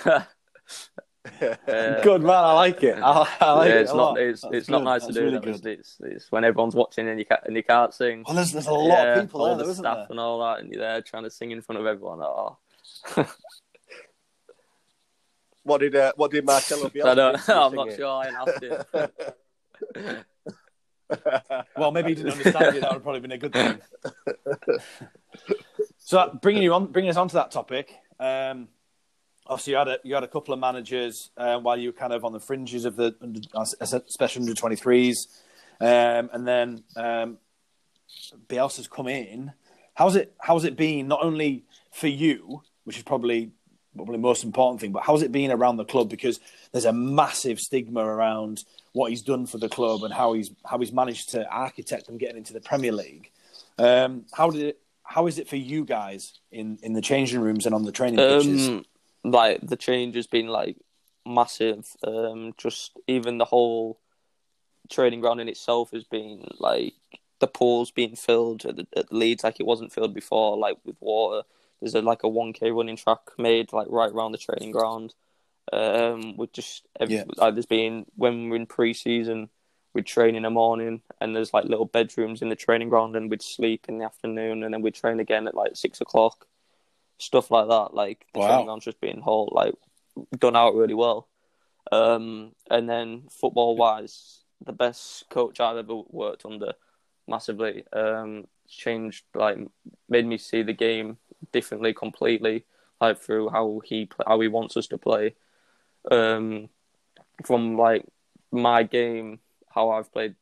uh, Good man, I like it. I, I like yeah, it's it. Not, it's That's it's good. Not nice That's to do. Really that, it's, it's when everyone's watching and you can't, and you can't sing. Well, there's, there's a lot yeah, of people all there, the isn't staff there? And all that, and you're there trying to sing in front of everyone. Oh. What did uh, What did Marcelo be? I don't. I'm not sure. I asked it. Well, maybe he didn't understand you. That would have probably been a good thing. So, bringing you on, bringing us onto that topic. Um, obviously, you had a you had a couple of managers uh, while you were kind of on the fringes of the special under twenty-threes, um, and then um, Bielsa's come in. How's it? How's it been? Not only for you, which is probably probably the most important thing, but how's it been around the club? Because there's a massive stigma around what he's done for the club and how he's how he's managed to architect them getting into the Premier League. Um, how did it, how is it for you guys in, in the changing rooms and on the training pitches? Um, like the change has been like massive. Um, just even the whole training ground in itself has been like the pools being filled at, the, at Leeds like it wasn't filled before, like with water. There's a, like a one K running track made like right around the training ground. Um, with just every, yeah. like there's been when we're in pre-season, we'd train in the morning, and there's like little bedrooms in the training ground, and we'd sleep in the afternoon, and then we'd train again at like six o'clock. Stuff like that, like the wow. training ground's just being whole like done out really well. Um, and then football wise, the best coach I've ever worked under, massively um, changed, like made me see the game differently, completely, like through how he how he wants us to play. Um, from like my game, how I've played,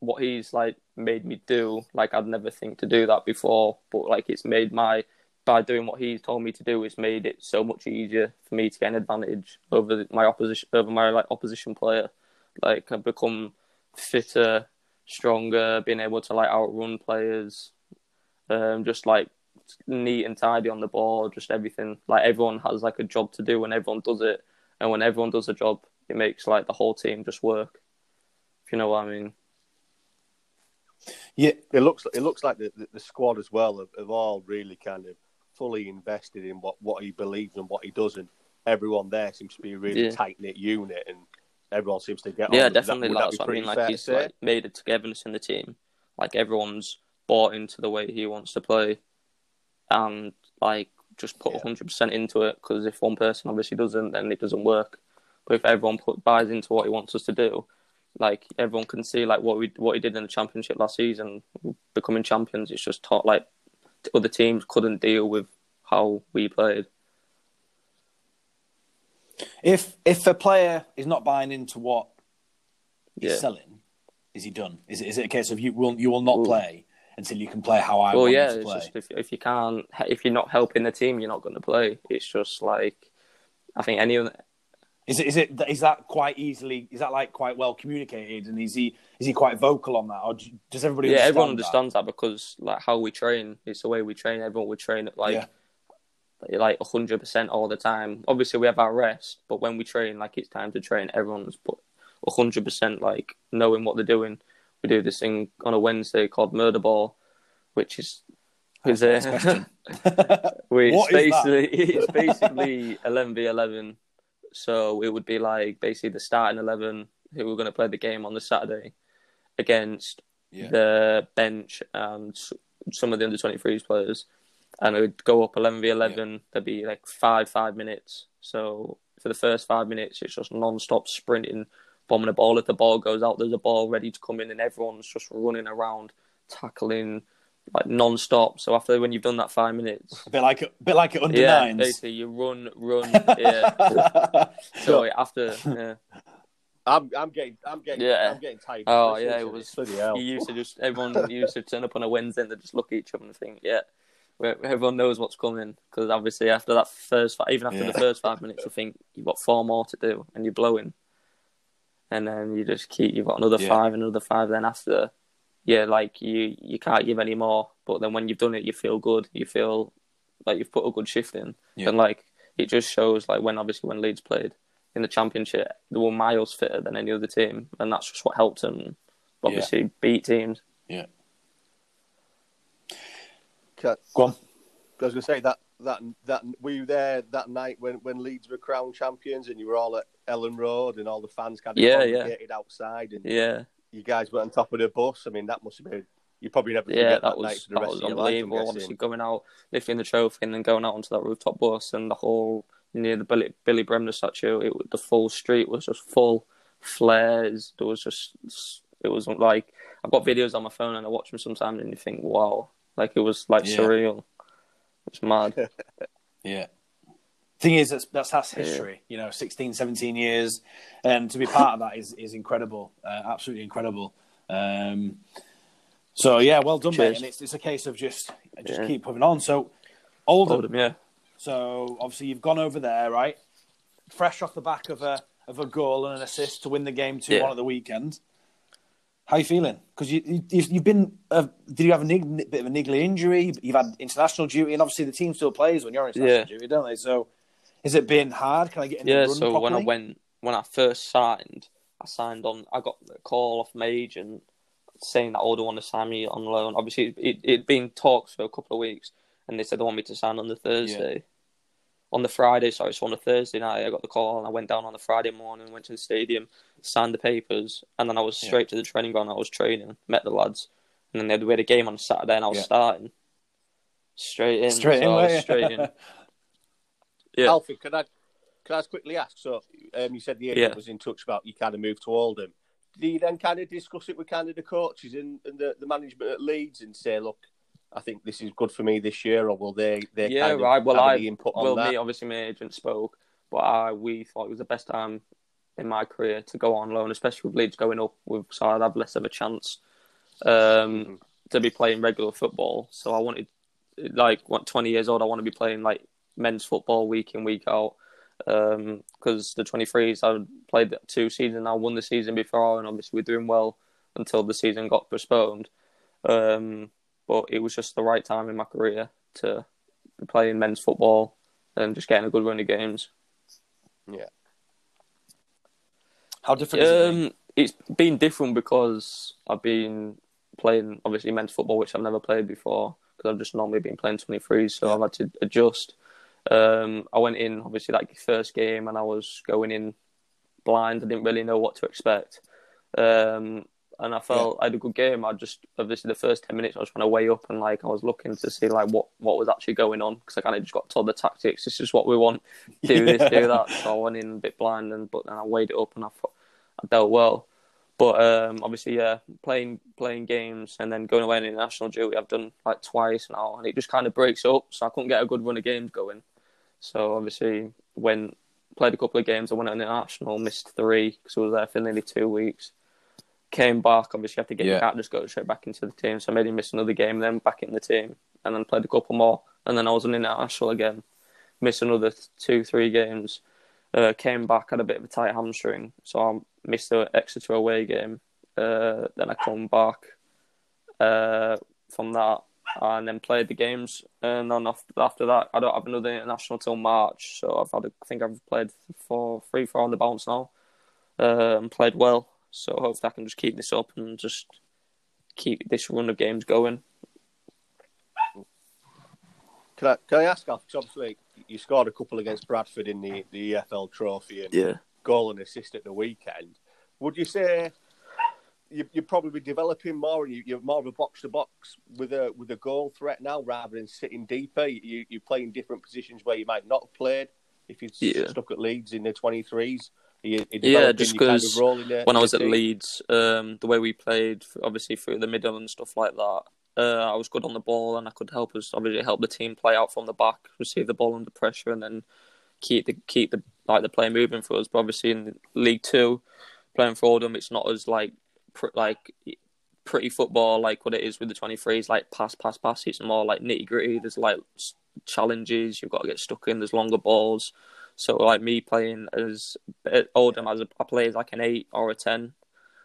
what he's like made me do, like I'd never think to do that before, but like it's made my by doing what he's told me to do, it's made it so much easier for me to get an advantage over my opposition, over my like opposition player. Like I've become fitter, stronger, being able to like outrun players, um, just like neat and tidy on the ball, just everything. Like everyone has like a job to do, and everyone does it. And when everyone does a job, it makes like the whole team just work. If you know what I mean. Yeah, it looks it looks like the, the squad as well have, have all really kind of fully invested in what, what he believes and what he does, and everyone there seems to be a really yeah. tight knit unit, and everyone seems to get on. Yeah, definitely. That, that's that what I mean. Like he's like, made a togetherness in the team. Like everyone's bought into the way he wants to play, and like just put a hundred percent into it. Because if one person obviously doesn't, then it doesn't work. But if everyone put, buys into what he wants us to do, like everyone can see like what we what he did in the championship last season, becoming champions. It's just taught like other teams couldn't deal with how we played. If if a player is not buying into what he's yeah. selling, is he done? Is it is it a case of you will you will not Ooh. play until you can play how I well, want yeah, you to play? Well, yeah, if if you can't, if you're not helping the team, you're not going to play. It's just like I think anyone. Is it is it is that quite easily? Is that like quite well communicated? And is he is he quite vocal on that, or does everybody? Yeah, understand everyone understands that? that because like how we train, it's the way we train. Everyone would train at like yeah. like a hundred percent all the time. Obviously, we have our rest, but when we train, like it's time to train. Everyone's put a hundred percent, like knowing what they're doing. We do this thing on a Wednesday called Murder Ball, which is. Is it? we, what it's is basically that? It's basically eleven v eleven. So it would be like basically the starting eleven who were going to play the game on the Saturday against yeah. the bench and some of the under twenty-threes players. And it would go up eleven v eleven. Yeah. There'd be like five, five minutes. So for the first five minutes, it's just non-stop sprinting, bombing the ball. If the ball goes out, there's a ball ready to come in and everyone's just running around, tackling like non-stop. So after when you've done that five minutes, a bit like a bit like it under yeah, nines. Basically, you run, run. yeah. So after, yeah. I'm I'm getting I'm getting yeah. I'm getting tired. Oh yeah, it was. You used to just everyone used to turn up on a Wednesday and they just look at each other and think, yeah, everyone knows what's coming because obviously after that first five, even after yeah. the first five minutes, you think you've got four more to do and you're blowing, and then you just keep you've got another yeah. five, another five. Then after. Yeah, like you, you can't give any more. But then when you've done it, you feel good. You feel like you've put a good shift in. Yeah. And like it just shows, like when obviously when Leeds played in the championship, they were miles fitter than any other team, and that's just what helped them obviously yeah. beat teams. Yeah. Go on. I was going to say that that that were you there that night when, when Leeds were crowned champions, and you were all at Ellen Road, and all the fans kind of yeah, congregated yeah. outside, and yeah. you guys were on top of the bus. I mean, that must have been... You probably never forget yeah, that, that was, night for the that rest was of your unbelievable. Life, obviously, going out, lifting the trophy and then going out onto that rooftop bus and the whole... Near the Billy, Billy Bremner statue, it, the full street was just full. Flares. There was just... It was like... I've got videos on my phone and I watch them sometimes and you think, wow. Like, it was, like, yeah. surreal. It's mad. yeah. Thing is, that's that's, that's history, you know, sixteen, seventeen years. And to be part of that is, is incredible, uh, absolutely incredible. Um, so, yeah, well done, Cheers. mate. And it's, it's a case of just just yeah. keep moving on. So, Oldham. Oldham, yeah. So, obviously, you've gone over there, right? Fresh off the back of a of a goal and an assist to win the game two one yeah. at the weekend. How are you feeling? Because you, you, you've been... Uh, did you have a neg- bit of a niggly injury? You've had international duty, and obviously the team still plays when you're on international yeah. duty, don't they? So... Is it being hard? Can I get in yeah, the run so properly? When I went, when I first signed, I signed on. I got a call off my agent saying that Oldham want to sign me on loan. Obviously, it, it, it'd been talks for a couple of weeks, and they said they want me to sign on the Thursday, yeah. on the Friday. Sorry, so on the Thursday night, I got the call, and I went down on the Friday morning, went to the stadium, signed the papers, and then I was straight yeah. to the training ground. I was training, met the lads, and then they had we had a game on Saturday, and I was yeah. starting straight in, straight so in, was straight in. Yeah. Alfie, can I can I just quickly ask? So, um, you said the agent yeah. was in touch about you kind of moved to Oldham. Did he then kind of discuss it with kind of the coaches and, and the, the management at Leeds and say, look, I think this is good for me this year, or will they? they yeah, kind of right. Well, I input on well, that? me obviously my agent spoke, but I we thought it was the best time in my career to go on loan, especially with Leeds going up, with, so I'd have less of a chance um, mm-hmm. to be playing regular football. So I wanted, like, what, twenty years old, I want to be playing like men's football week in, week out, because um, the twenty-threes, I played two seasons, I won the season before, and obviously we're doing well until the season got postponed. Um, but it was just the right time in my career to be playing men's football and just getting a good run of games. Yeah. How different um, is it? It's been different because I've been playing, obviously, men's football, which I've never played before, because I've just normally been playing twenty-threes, so yeah. I've had to adjust. Um, I went in, obviously, that first game, and I was going in blind. I didn't really know what to expect. Um, and I felt yeah. I had a good game. I just, obviously, the first ten minutes, I was trying to weigh up, and, like, I was looking to see, like, what, what was actually going on, because I kind of just got told the tactics. This is what we want. Do yeah. this, do that. So I went in a bit blind, and but then I weighed it up, and I thought I dealt well. But, um, obviously, yeah, playing playing games and then going away on international duty, I've done, like, twice now, and it just kind of breaks up, so I couldn't get a good run of games going. So, obviously, when played a couple of games, I went on international, missed three, because I was there for nearly two weeks. Came back, obviously, after getting yeah. out, just go straight back into the team, so I made him miss another game, then back in the team, and then played a couple more, and then I was on international again, missed another two, three games. Uh, came back, had a bit of a tight hamstring, so I missed the Exeter away game. Uh, then I come back uh, from that, and then played the games. And then after that, I don't have another international till March, so I've had, a, I think I've played four, three, four on the bounce now, uh, and played well. So hopefully I can just keep this up and just keep this run of games going. Can I, can I ask, Alf, because obviously you scored a couple against Bradford in the, the E F L Trophy and yeah. goal and assist at the weekend. Would you say you, you're probably developing more and you, you're more of a box-to-box with a with a goal threat now rather than sitting deeper? You, you're playing different positions where you might not have played if you're yeah. stuck at Leeds in the twenty-threes. You, yeah, just because kind of when I was at Leeds, um, the way we played, obviously through the middle and stuff like that, Uh, I was good on the ball and I could help us obviously help the team play out from the back, receive the ball under pressure, and then keep the keep the like the play moving for us. But obviously in League Two, playing for Oldham, it's not as like pr- like pretty football like what it is with the twenty-threes. Like pass, pass, pass. It's more like nitty gritty. There's like challenges you've got to get stuck in. There's longer balls. So like me playing as at Oldham, as a, I play as like an eight or a ten.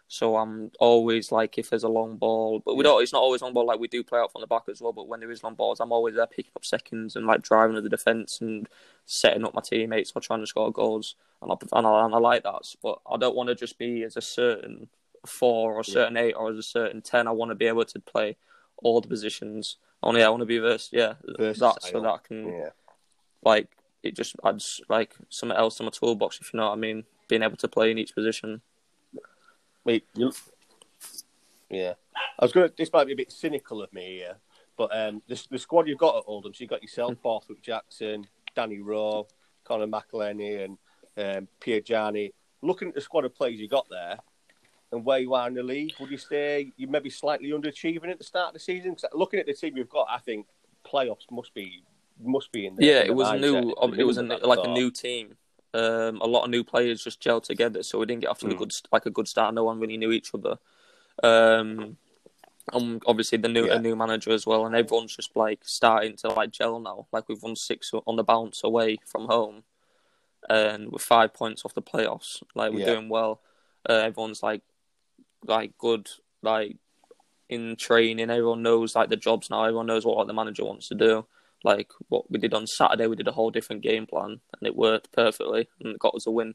So I'm always like, if there's a long ball, but we don't. It's not always long ball. Like we do play out from the back as well. But when there is long balls, I'm always there picking up seconds and like driving at the defence and setting up my teammates or trying to score goals. And I and I, and I like that. But I don't want to just be as a certain four or a certain yeah. eight or as a certain ten. I want to be able to play all the positions. Only I want to be versed. Yeah, versed that so that I can yeah. like it just adds like something else to my toolbox. If you know what I mean, being able to play in each position. Wait, you... Yeah. I was going to... This might be a bit cynical of me here, but um, the, the squad you've got at Oldham, so you've got yourself, Borthwick Jackson, Danny Rowe, Conor McElhenney and um, Pierre Gianni. Looking at the squad of players you got there and where you are in the league, would you say you're maybe slightly underachieving at the start of the season? Because looking at the team you've got, I think playoffs must be must be in there. Yeah, in the it was new. It, it was a, like a new team. Um, a lot of new players just gelled together, so we didn't get off to mm. the good, like a good start. No one really knew each other, um, and obviously the new yeah. a new manager as well. And everyone's just like starting to like gel now. Like we've won six on the bounce away from home, and we're five points off the playoffs. Like we're yeah. doing well. Uh, everyone's like, like good, like in training. Everyone knows like the jobs now. Everyone knows what like, the manager wants to do. like what we did on Saturday, we did a whole different game plan and it worked perfectly and it got us a win.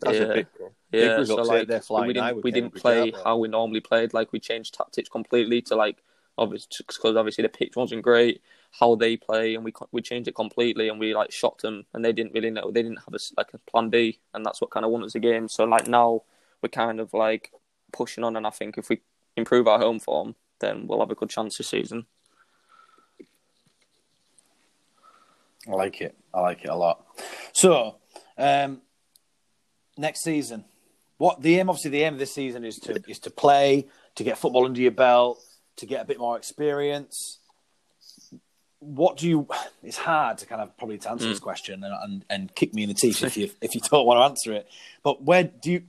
That's yeah. a big, big yeah. So like we didn't, we didn't play how we normally played. Like we changed tactics completely to like obviously because obviously the pitch wasn't great how they play, and we we changed it completely and we like shocked them, and they didn't really know, they didn't have a, like a plan B, and that's what kind of won us the game. So like now we're kind of like pushing on, and I think if we improve our home form, then we'll have a good chance this season. I like it. I like it a lot. So. um Next season, what the aim? Obviously, the aim of this season is to is to play, to get football under your belt, to get a bit more experience. What do you? It's hard to kind of probably to answer mm. this question and, and and kick me in the teeth if you if you don't want to answer it. But where do you?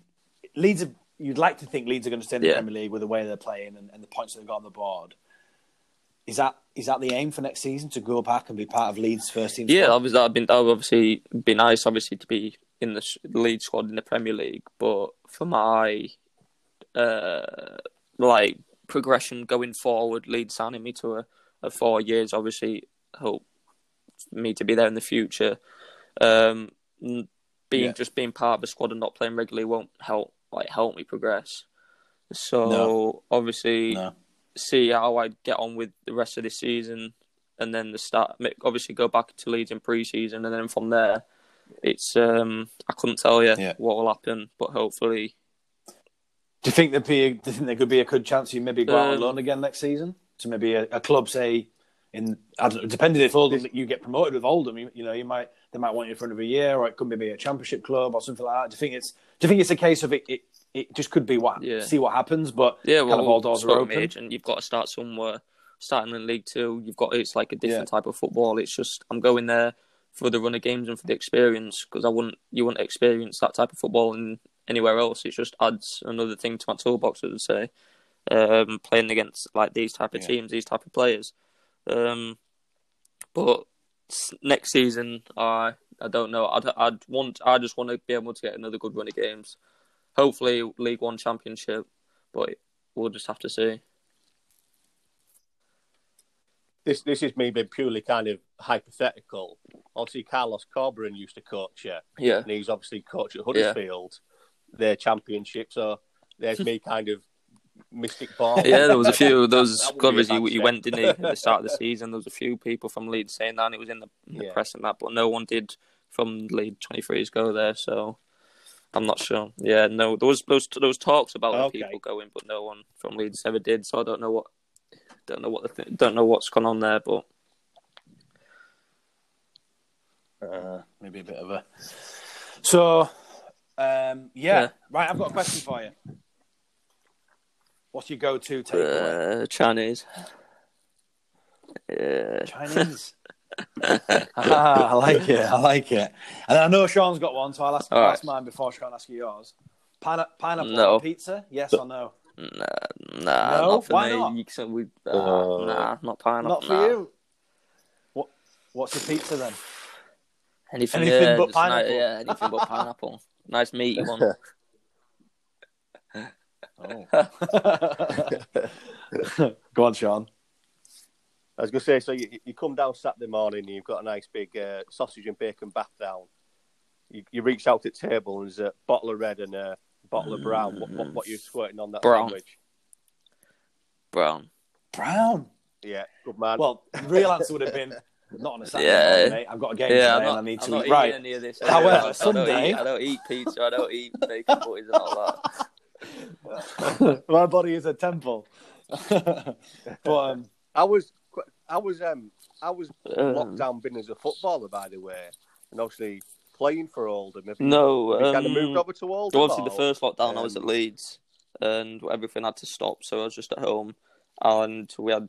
Leeds are, you'd like to think Leeds are going to stay in the yeah. Premier League with the way they're playing and, and the points that they've got on the board. Is that is that the aim for next season, to go back and be part of Leeds' first team? Yeah, obviously, that'd been that would obviously be nice. Obviously, to be in the lead squad in the Premier League, but for my uh, like progression going forward, Leeds signing me to a, a four years obviously helped me to be there in the future. Um, being yeah. just being part of the squad and not playing regularly won't help like help me progress. So no. obviously, no. see how I get on with the rest of the season, and then the start. Obviously, go back to Leeds in pre-season, and then from there. It's um, I couldn't tell you yeah. what will happen, but hopefully. Do you think there'd be? A, do you think there could be a good chance you maybe go um, out on loan again next season? So maybe a, a club, say, in I don't know, depending if Oldham you get promoted with Oldham, you, you know, you might they might want you for another year, or it could maybe a championship club or something like that. Do you think it's? Do you think it's a case of it? It, it just could be what yeah. see what happens, but yeah, well, kind of all doors are open, and you've got to start somewhere. Starting in League Two, you've got it's like a different yeah. type of football. It's just I'm going there for the run of games and for the experience, because I wouldn't, you wouldn't experience that type of football in anywhere else. It just adds another thing to my toolbox, I would say, um, playing against like these type of yeah. teams, these type of players. Um, but next season, I I don't know. I'd I'd want I just want to be able to get another good run of games. Hopefully, League One Championship, but we'll just have to see. This this is me being purely kind of hypothetical. Obviously, Carlos Corberan used to coach you. Yeah. And he's obviously coached at Huddersfield, yeah. their championship. So there's me kind of mystic ball. Yeah, there was a few. There was, obviously, you, you went, didn't he, at the start of the season. There was a few people from Leeds saying that, and it was in the, in the yeah. press and that, but no one did from Leeds twenty-threes go there. So I'm not sure. Yeah, no, there was, there was, there was talks about okay. people going, but no one from Leeds ever did. So I don't know what. Don't know what the th- don't know what's gone on there, but uh, maybe a bit of a. So, um, yeah. yeah, right. I've got a question for you. What's your go-to takeaway? Uh, Chinese. Yeah. Chinese. ah, I like it. I like it. And I know Sean's got one, so I'll ask, I'll right. ask mine before Sean asks you yours. Pine- pineapple no. pizza? Yes or no? Nah, nah, no, not for why me. Not? You can, we, uh, oh. Nah, not pineapple. Not for nah. you. What? What's your pizza then? Anything, anything yeah, but pineapple. Nice, yeah, anything but pineapple. Nice meaty one. oh. Go on, Sean. I was going to say, so you, you come down Saturday morning and you've got a nice big uh, sausage and bacon bath down. You, you reach out to the table and there's a bottle of red and a bottle of brown. What, what, what are you squirting on that brown. sandwich? Brown. Brown? Yeah, good man. Well, the real answer would have been, not on a Saturday, yeah. mate. I've got a game yeah, today not, and I need I'm to eat. Right. Any of this However, Sunday... I don't, eat, I don't eat pizza, I don't eat bacon butties and all that. My body is a temple. but um, I was I was, um, I was um, locked down being as a footballer, by the way. And obviously... playing for Oldham? Have you, no, have you um, kind of moved over to Oldham. Obviously, or? The first lockdown, um, I was at Leeds, and everything had to stop, so I was just at home, and we had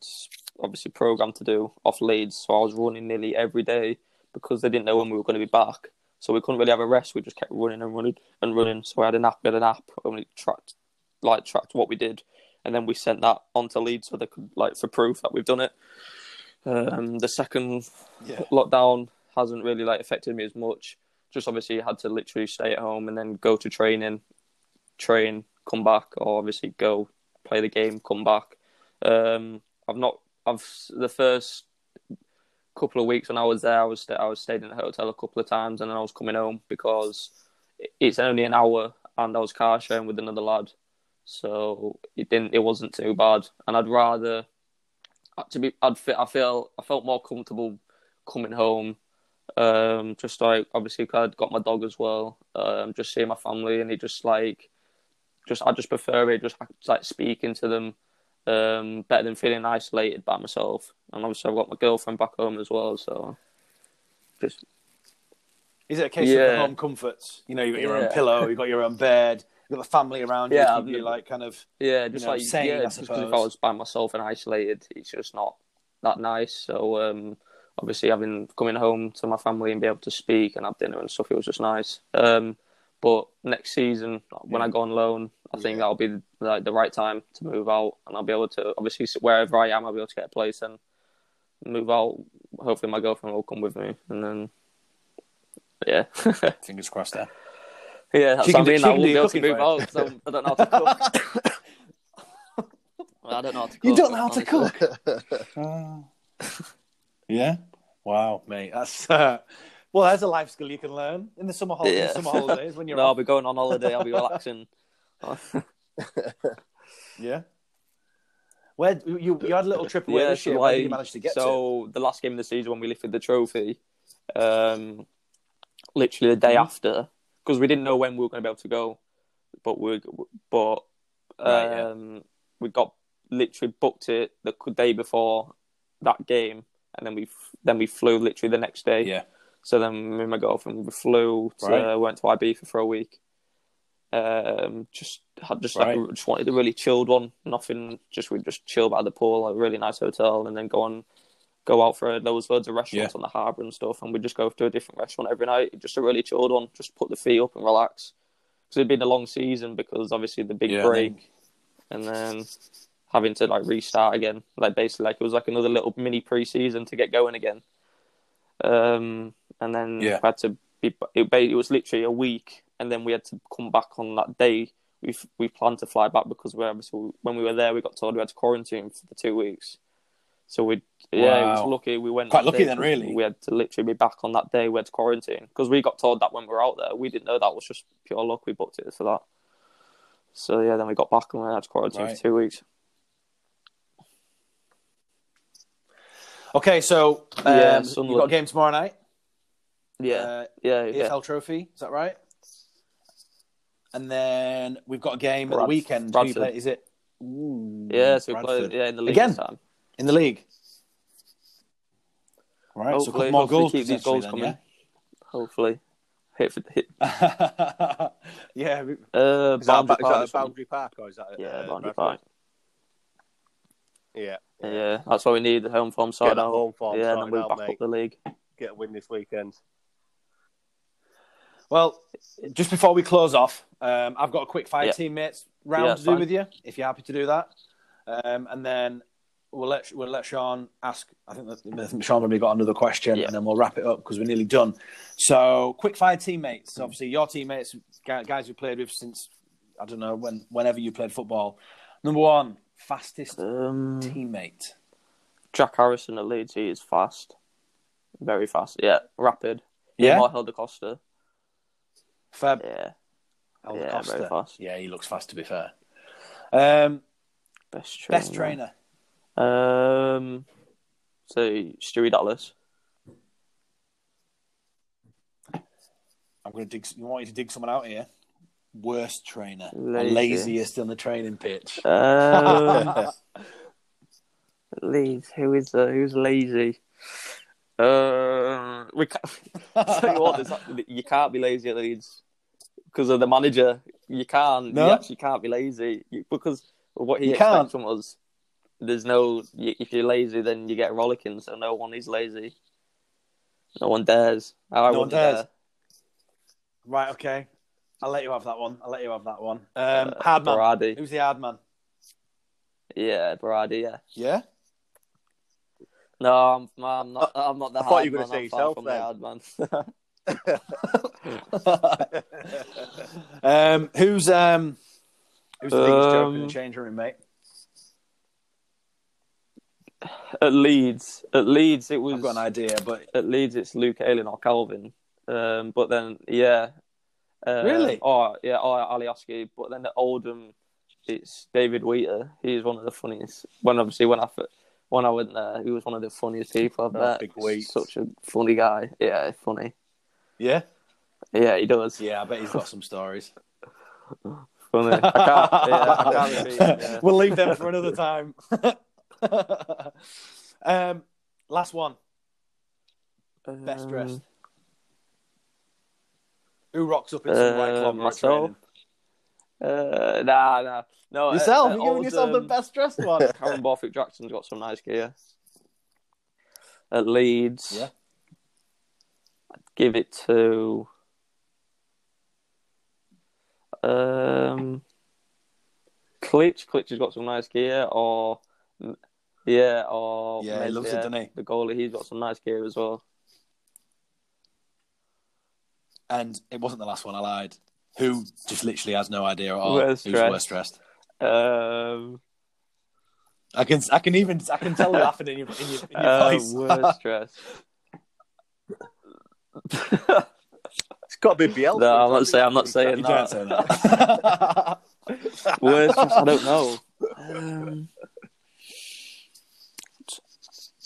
obviously program to do off Leeds, so I was running nearly every day because they didn't know when we were going to be back, so we couldn't really have a rest. We just kept running and running and running. So I had an app, we had an app, and we tracked, like tracked what we did, and then we sent that on to Leeds so they could like for proof that we've done it. Um, the second yeah. lockdown hasn't really like affected me as much. Just obviously had to literally stay at home and then go to training, train, come back, or obviously go play the game, come back. Um, I've not, I've the first couple of weeks when I was there, I was st- I was stayed in a hotel a couple of times, and then I was coming home because it's only an hour, and I was car sharing with another lad, so it didn't it wasn't too bad. And I'd rather to be I'd fit, I feel I felt more comfortable coming home, um, just like obviously cause I'd got my dog as well, um, just seeing my family, and it just like just I just prefer it, just like speaking to them. Um, better than feeling isolated by myself, and obviously I've got my girlfriend back home as well. So, just is it a case yeah. of the home comforts? You know, you've got your yeah. own pillow, you've got your own bed, you've got the family around you. Yeah, you like kind of yeah, just you know, like sane, yeah, I just because if I was by myself and isolated, it's just not that nice. So, um, obviously, having coming home to my family and be able to speak and have dinner and stuff, it was just nice. Um, but next season when yeah. I go on loan. I think that'll be like the right time to move out, and I'll be able to obviously wherever I am, I'll be able to get a place and move out. Hopefully, my girlfriend will come with me, and then yeah, fingers crossed there. Yeah, that's what I mean. I won't be able to move out. So I don't know how to cook. I don't know how to cook. You don't know how to cook. uh, yeah. Wow, mate. That's. Uh... Well, there's a life skill you can learn in the summer holidays. Yeah. Summer holidays when you're. No, on. I'll be going on holiday. I'll be relaxing. yeah. Where you you had a little trip away yeah, this year? So like, where did you manage to get so to? So the last game of the season when we lifted the trophy, um, literally the day mm-hmm. after, because we didn't know when we were going to be able to go, but we but um, right, yeah. we got literally booked it the day before that game, and then we then we flew literally the next day. Yeah. So then me and my girlfriend we flew to right. went to Ibiza for a week. Um, just had just right. like just wanted a really chilled one. Nothing. Just we just chill by the pool, like a really nice hotel, and then go on, go out for a, there was loads of restaurants yeah. on the harbour and stuff, and we just go to a different restaurant every night. Just a really chilled one. Just put the feet up and relax. Because it'd been a long season because obviously the big yeah, break, and then having to like restart again. Like basically, like it was like another little mini pre-season to get going again. Um, and then yeah. we had to be. It, it was literally a week. And then we had to come back on that day. We we planned to fly back because we obviously when we were there, we got told we had to quarantine for the two weeks. So we yeah, wow. it was lucky we went. Quite lucky day. Then, really. We had to literally be back on that day. We had to quarantine because we got told that when we were out there, we didn't know that was just pure luck. We booked it for that. So yeah, then we got back and we had to quarantine right. for two weeks. Okay, so um, yeah, you got a game tomorrow night. Yeah, uh, yeah, E F L yeah. Trophy. Is that right? And then we've got a game Brad, at the weekend. Who you play? Is it? Ooh, yeah, so we play yeah, in the league again. Time. In the league, right? Hopefully, so a couple more goals. Keep these goals then, coming. Yeah? Hopefully, hit for hit. yeah. Uh, is Boundary that, Park, is that Boundary Park or is that? Yeah, uh, Boundary Park. Yeah. Yeah, that's what we need. The home form side. Get out. Home form yeah, and then we'll back mate. Up the league. Get a win this weekend. Well, just before we close off, um, I've got a quick fire yeah. teammates round yeah, to do fine. With you, if you're happy to do that. Um, and then we'll let we'll let Sean ask. I think, that, I think Sean probably got another question, yeah. and then we'll wrap it up because we're nearly done. So, quick fire teammates. Obviously, your teammates, guys you played with since I don't know when, whenever you played football. Number one, fastest um, teammate. Jack Harrison at Leeds. He is fast, very fast. Yeah, rapid. Yeah, Mark Helder Costa. Fab. Yeah, yeah, very fast. Yeah, he looks fast to be fair. Um, best trainer. Best trainer. Um, so Stewie Dallas. I'm going to dig. You want you to dig someone out here? Worst trainer. Lazy. Laziest on the training pitch. Um, Leeds. Who is uh, who's lazy? Uh, we can't, tell you what, not, you can't be lazy at Leeds. Because of the manager, you can't. No? You actually can't be lazy you, because of what he you expects can't. From us. There's no. You, if you're lazy, then you get rollicking. So no one is lazy. No one dares. I no one dares. Dare. Right. Okay. I'll let you have that one. I'll let you have that one. Um, uh, hard man. Berardi. Who's the hard man? Yeah, Berardi. Yeah. Yeah. No, I'm, I'm not. Uh, I'm not the I hard man. I thought you were going to say yourself then. um, who's um, who's the biggest um, joke in the change room, mate? At Leeds, at Leeds, it was. I've got an idea, but at Leeds, it's Luke Ayling or Calvin. Um, but then, yeah, uh, really, or yeah, or Alioski. But then at Oldham, it's David Wheater. He's one of the funniest. When obviously when I when I went there, he was one of the funniest people I've oh, met. Big Wheat, such a funny guy. Yeah, funny. Yeah, yeah, he does. Yeah, I bet he's got some stories. Funny. I can't, yeah, I can't repeat it, yeah. We'll leave them for another time. um, last one. Um, Best dressed. Who rocks up in some uh, white cloth? Myself. Uh, nah, nah. No, yourself? Uh, You're giving Oldham, yourself the best dressed one. Karen Borthwick Jackson's got some nice gear. At Leeds. Yeah. I'd give it to. Um, Klitsch. Klitsch has got some nice gear. Or. Yeah, or yeah, Med, he loves yeah, it, doesn't he? The goalie, he's got some nice gear as well. And it wasn't the last one, I lied. Who just literally has no idea at all who's worst dressed? Um, I can, I can even, I can tell laughing in your, in your, in your uh, voice. Worst dressed. It's got to be Bielsa. No, I'm not saying. I'm not saying you that. Can't say that. Worst dressed, I don't know. Um,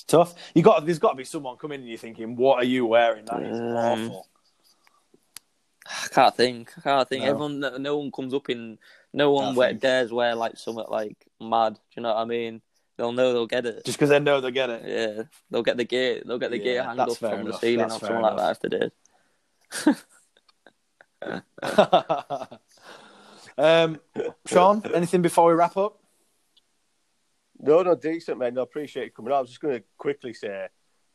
Tough. You got. There's got to be someone coming in and you're thinking, "What are you wearing? That is um, awful." I can't think. I can't think. No. Everyone, no one comes up in. No one wear, dares wear like something like mad. Do you know what I mean? They'll know they'll get it. Just because they know they'll get it. Yeah, they'll get the gear. They'll get the yeah, gear hanged up from enough. the ceiling that's or something enough. like that if they did. um, Sean, anything before we wrap up? No, no, decent, man. I appreciate you coming out. I was just going to quickly say,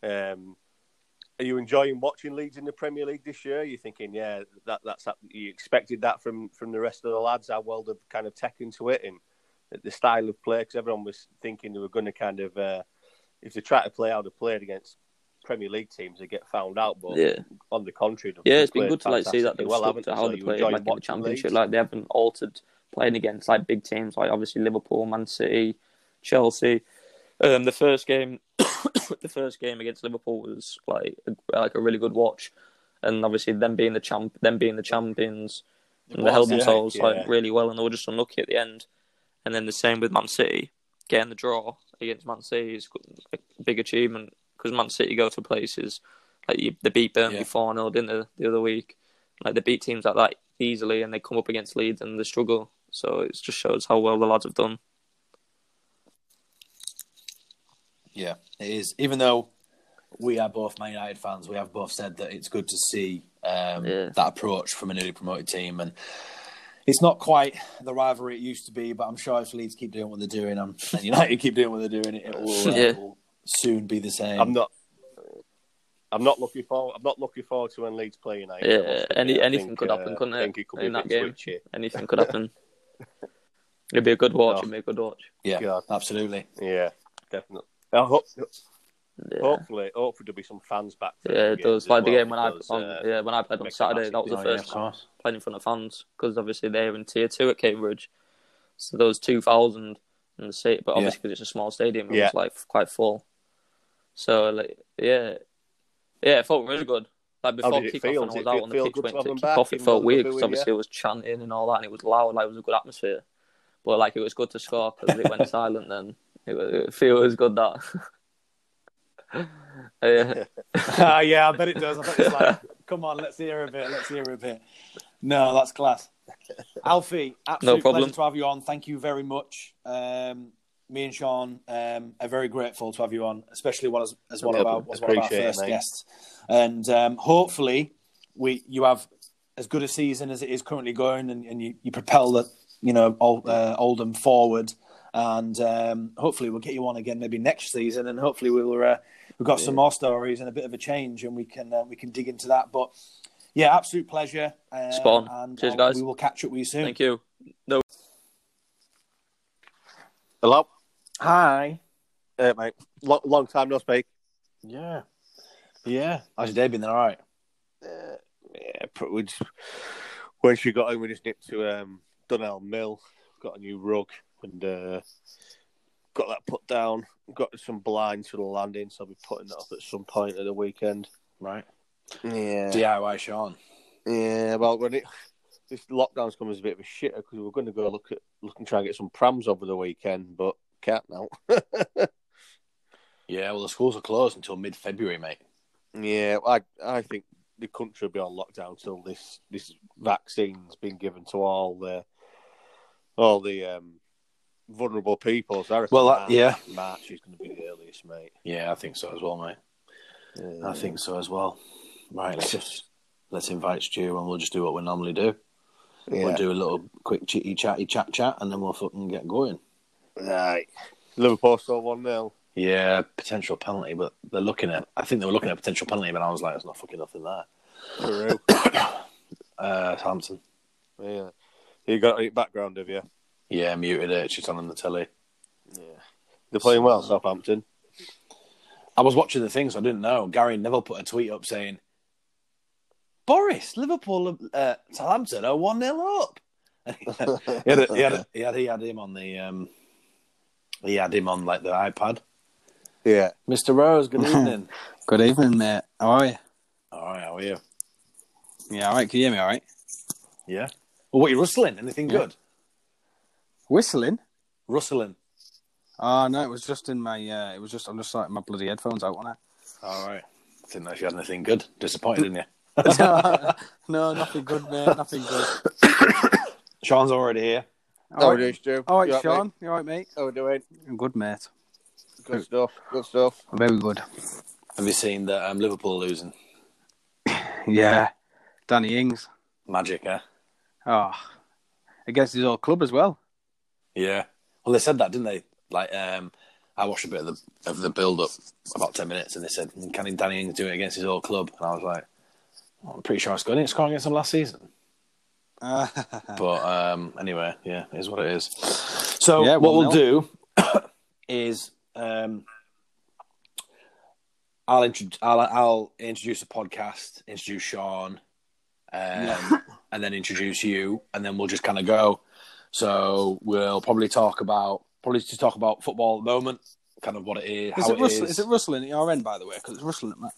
um, are you enjoying watching Leeds in the Premier League this year? You're thinking, yeah, that that's that, you expected that from, from the rest of the lads, how well they've kind of taken to it and the style of play, because everyone was thinking they were going to kind of, uh, if they try to play how they played against Premier League teams, they get found out, but yeah. on the contrary. Yeah, it's been good to like see that they've well, stuck to how so they played like, in the Championship. Leeds? Like they haven't altered playing against like big teams, like obviously Liverpool, Man City, Chelsea. Um, the first game, the first game against Liverpool was like a, like a really good watch, and obviously them being the champ, them being the champions, and it they held themselves yeah. like really well, and they were just unlucky at the end. And then the same with Man City, getting the draw against Man City is a big achievement because Man City go to places like they beat Burnley four nil, didn't they, the other week? Like they beat teams like that easily, and they come up against Leeds and they struggle. So it just shows how well the lads have done. Yeah, it is. Even though we are both Man United fans, we have both said that it's good to see um, yeah. that approach from a newly promoted team. And it's not quite the rivalry it used to be, but I'm sure if Leeds keep doing what they're doing and United keep doing what they're doing, it will, uh, yeah. it will soon be the same. I'm not. I'm not looking forward. I'm not looking forward to when Leeds play United. Yeah, any think, anything could uh, happen, couldn't it? I think it could in be that game, switchy. Anything could happen. It'd be a good watch. No. It'd be a good watch. Yeah, God. Absolutely. Yeah, definitely. I hope, yeah. Hopefully, hopefully there'll be some fans back. For yeah, it does. Like well, the game when because, I on, uh, yeah when I played on Saturday, that was the first time playing in front of fans because obviously they're in tier two at Cambridge, so those two thousand in the seat. But obviously, because yeah. it's a small stadium, it yeah. was like quite full. So like yeah, yeah, it felt really good. Like before kick off, when I was it out on the pitch, went to kick off, it felt weird because obviously yeah. it was chanting and all that, and it was loud. Like it was a good atmosphere, but like it was good to score because it went silent then. It, it feels good that. yeah. uh, yeah, I bet it does. I bet it's like, come on, let's hear a bit. Let's hear a bit. No, that's class. Alfie, absolute no problem. Pleasure to have you on. Thank you very much. Um, me and Sean um, are very grateful to have you on, especially one as, as one of our was one of our first it, guests. And um, hopefully, we you have as good a season as it is currently going, and, and you, you propel the you know old, uh, Oldham forward. And um, hopefully we'll get you on again maybe next season, and hopefully we'll uh, we've got yeah. some more stories and a bit of a change, and we can uh, we can dig into that. But yeah, absolute pleasure. Um, Spawn, and, cheers, uh, guys. We will catch up with you soon. Thank you. No. Hello. Hi. Uh, mate, long, long time no speak. Yeah. Yeah. How's your day been? Then all right. Uh, yeah. We just, once you got home, we just nipped to um, Dunelm Mill. Got a new rug. And uh, got that put down, got some blinds for the landing, so I'll be putting that up at some point at the weekend. Right. Yeah. D I Y Sean. Yeah, well, when it, this lockdown's come as a bit of a shitter because we were going to go look at, look and try and get some prams over the weekend, but can't now. Yeah, well, the schools are closed until mid-February, mate. Yeah, I I think the country will be on lockdown until this, this vaccine's been given to all the all the um, vulnerable people. So I reckon well, that, March, yeah, March is going to be the earliest, mate. Yeah, I think so as well, mate. Yeah. I think so as well. Right, let's just let's invite Stu and we'll just do what we normally do. Yeah. We'll do a little quick chitty chatty chat chat, and then we'll fucking get going. Right, Liverpool still one nil. Yeah, potential penalty, but they're looking at. I think they were looking at potential penalty, but I was like, "There's not fucking nothing there." For real, uh, Hampton. Yeah, you got any background of you? Yeah, muted it. She's on in the telly. Yeah, they're playing well, Southampton. I was watching the thing, so I didn't know. Gary Neville put a tweet up saying, "Boris, Liverpool, uh, Southampton are one nil up." he, had a, he, had a, he had he had him on the um, he had him on like the iPad. Yeah. Mister Rose, good evening. Good evening, mate. How are you? All right, how are you? Yeah, all right. Can you hear me all right? Yeah. Well, what are you rustling? Anything yeah. good? Whistling? Rustling. Oh, no, it was just in my, uh, it was just, I'm just like my bloody headphones out, wasn't I? All right. I didn't know if you had anything good. Disappointed, didn't you? no, no, nothing good, mate. Nothing good. Sean's already here. How are you, Stu? All right, you Sean. Right, you all right, mate? How are we doing? I'm good, mate. Good stuff, good stuff. Very good. Have you seen that um, Liverpool losing? Yeah. Danny Ings. Magic, eh? Oh. Against his old club as well. Yeah. Well, they said that, didn't they? Like, um, I watched a bit of the of the build-up, about ten minutes, and they said, can Danny Ings do it against his old club? And I was like, oh, I'm pretty sure I was going to score against him last season. but um, anyway, yeah, it is what it is. So yeah, what we'll do is... Um, I'll, int- I'll, I'll introduce a podcast, introduce Sean, um, and then introduce you, and then we'll just kind of go. So we'll probably talk about probably just talk about football at the moment, kind of what it is. Is, how it, it rustling, is. is it rustling at your end, by the way? Because it's rustling at my.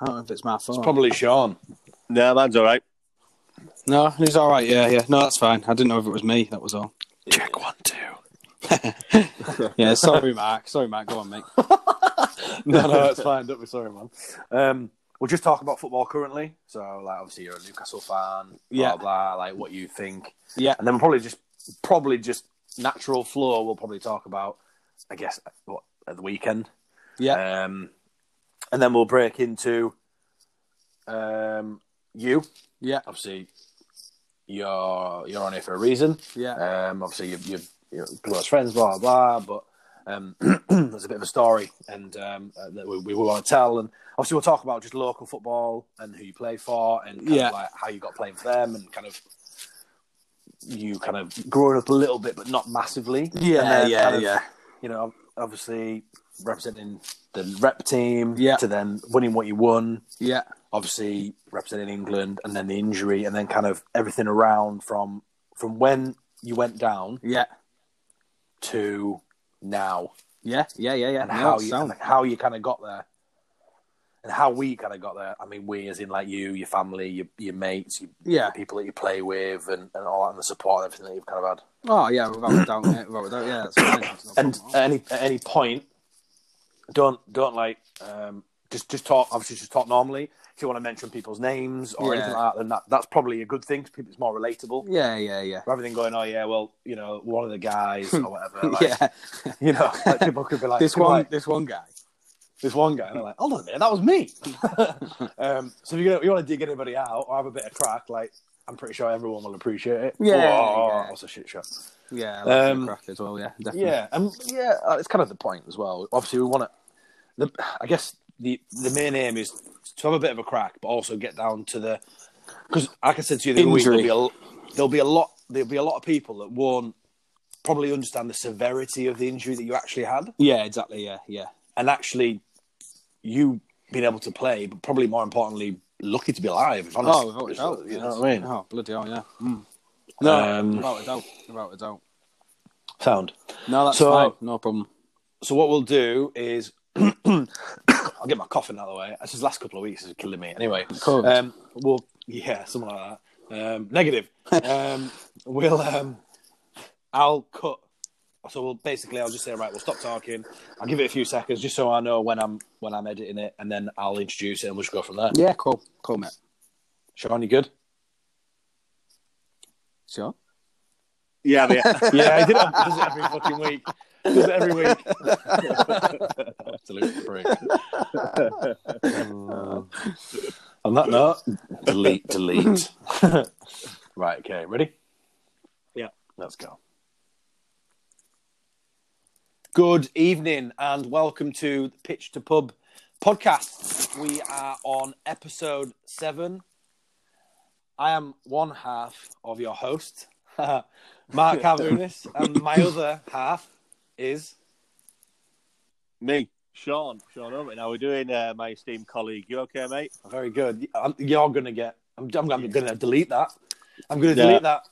I don't know if it's my phone. It's probably Sean. No, mine's all right. No, he's all right. Yeah, yeah. No, that's fine. I didn't know if it was me. That was all. Check one, two. yeah, sorry, Mark. Sorry, Mark. Go on, mate. no, no, it's fine. Don't be sorry, man. Um, we'll just talk about football currently. So, like, obviously, you're a Newcastle fan. Yeah. Blah, blah, like, what you think. Yeah. And then we'll probably just, probably just natural flow, we'll probably talk about, I guess, what, at the weekend. Yeah. Um, and then we'll break into um, you. Yeah. Obviously, you're you're on here for a reason. Yeah. Um, obviously, you've... you've You know, friends, blah, blah, blah, but um, there's a bit of a story and um, uh, that we, we want to tell. And obviously, we'll talk about just local football and who you play for and kind yeah. of like how you got playing for them and kind of you kind of growing up a little bit, but not massively. Yeah, and then yeah, kind of, yeah. You know, obviously representing the rep team yeah. to then winning what you won. Yeah. Obviously representing England and then the injury and then kind of everything around from from when you went down. Yeah. To now, yeah, yeah, yeah, yeah. And no, how you and how you kind of got there, and how we kind of got there. I mean, we as in like you, your family, your your mates, your, yeah, the people that you play with, and, and all that, and the support and everything that you've kind of had. Oh yeah, without a doubt, mate, without a doubt, yeah. That's fine. That's no and at any at any point, don't don't like um, just just talk. Obviously, just talk normally. If you want to mention people's names or yeah. anything like that, then that, that's probably a good thing because it's more relatable. Yeah, yeah, yeah. Rather than going, oh, yeah, well, you know, one of the guys or whatever. Like, yeah. You know, like people could be like... This one like, this one guy. This one guy. And they're like, hold on a minute, that was me. um, so if you're gonna, you want to dig anybody out or have a bit of crack, like, I'm pretty sure everyone will appreciate it. Yeah. Oh, yeah. That's a shit shot. Yeah, I like um, a crack as well, yeah, definitely. Yeah, and yeah, it's kind of the point as well. Obviously, we want to... I guess the the main aim is... to have a bit of a crack, but also get down to the because like I said to you, the week, there'll, be a, there'll be a lot. There'll be a lot of people that won't probably understand the severity of the injury that you actually had. Yeah, exactly. Yeah, yeah. And actually, you being able to play, but probably more importantly, lucky to be alive. If honest, oh, without a doubt. You know what I mean? Oh, bloody hell, yeah. Mm. No, um, without a doubt, without a doubt. Sound? No, that's so, fine. No problem. So what we'll do is... I'll get my coughing out of the way. That's just last couple of weeks is killing me. Anyway, um, we'll... Yeah, something like that. Um, negative. um, we'll... Um, I'll cut... So we'll basically, I'll just say, right, we'll stop talking. I'll give it a few seconds just so I know when I'm when I'm editing it, and then I'll introduce it and we'll just go from there. Yeah, cool. Cool, mate. Sean, you good? Sean? Yeah, yeah. yeah, I did it, does it every fucking week. Does it every week. Absolute freak. um, on that note, delete, delete. Right, okay, ready? Yeah. Let's go. Good evening and welcome to the Pitch to Pub podcast. We are on episode seven. I am one half of your host, Mark Havrunis, and my other half is... Me, Sean. Sean Owen. How are we doing, uh, my esteemed colleague? You okay, mate? Very good. I'm, you're going to get... I'm, I'm, I'm going to delete that. I'm going to delete yeah. that.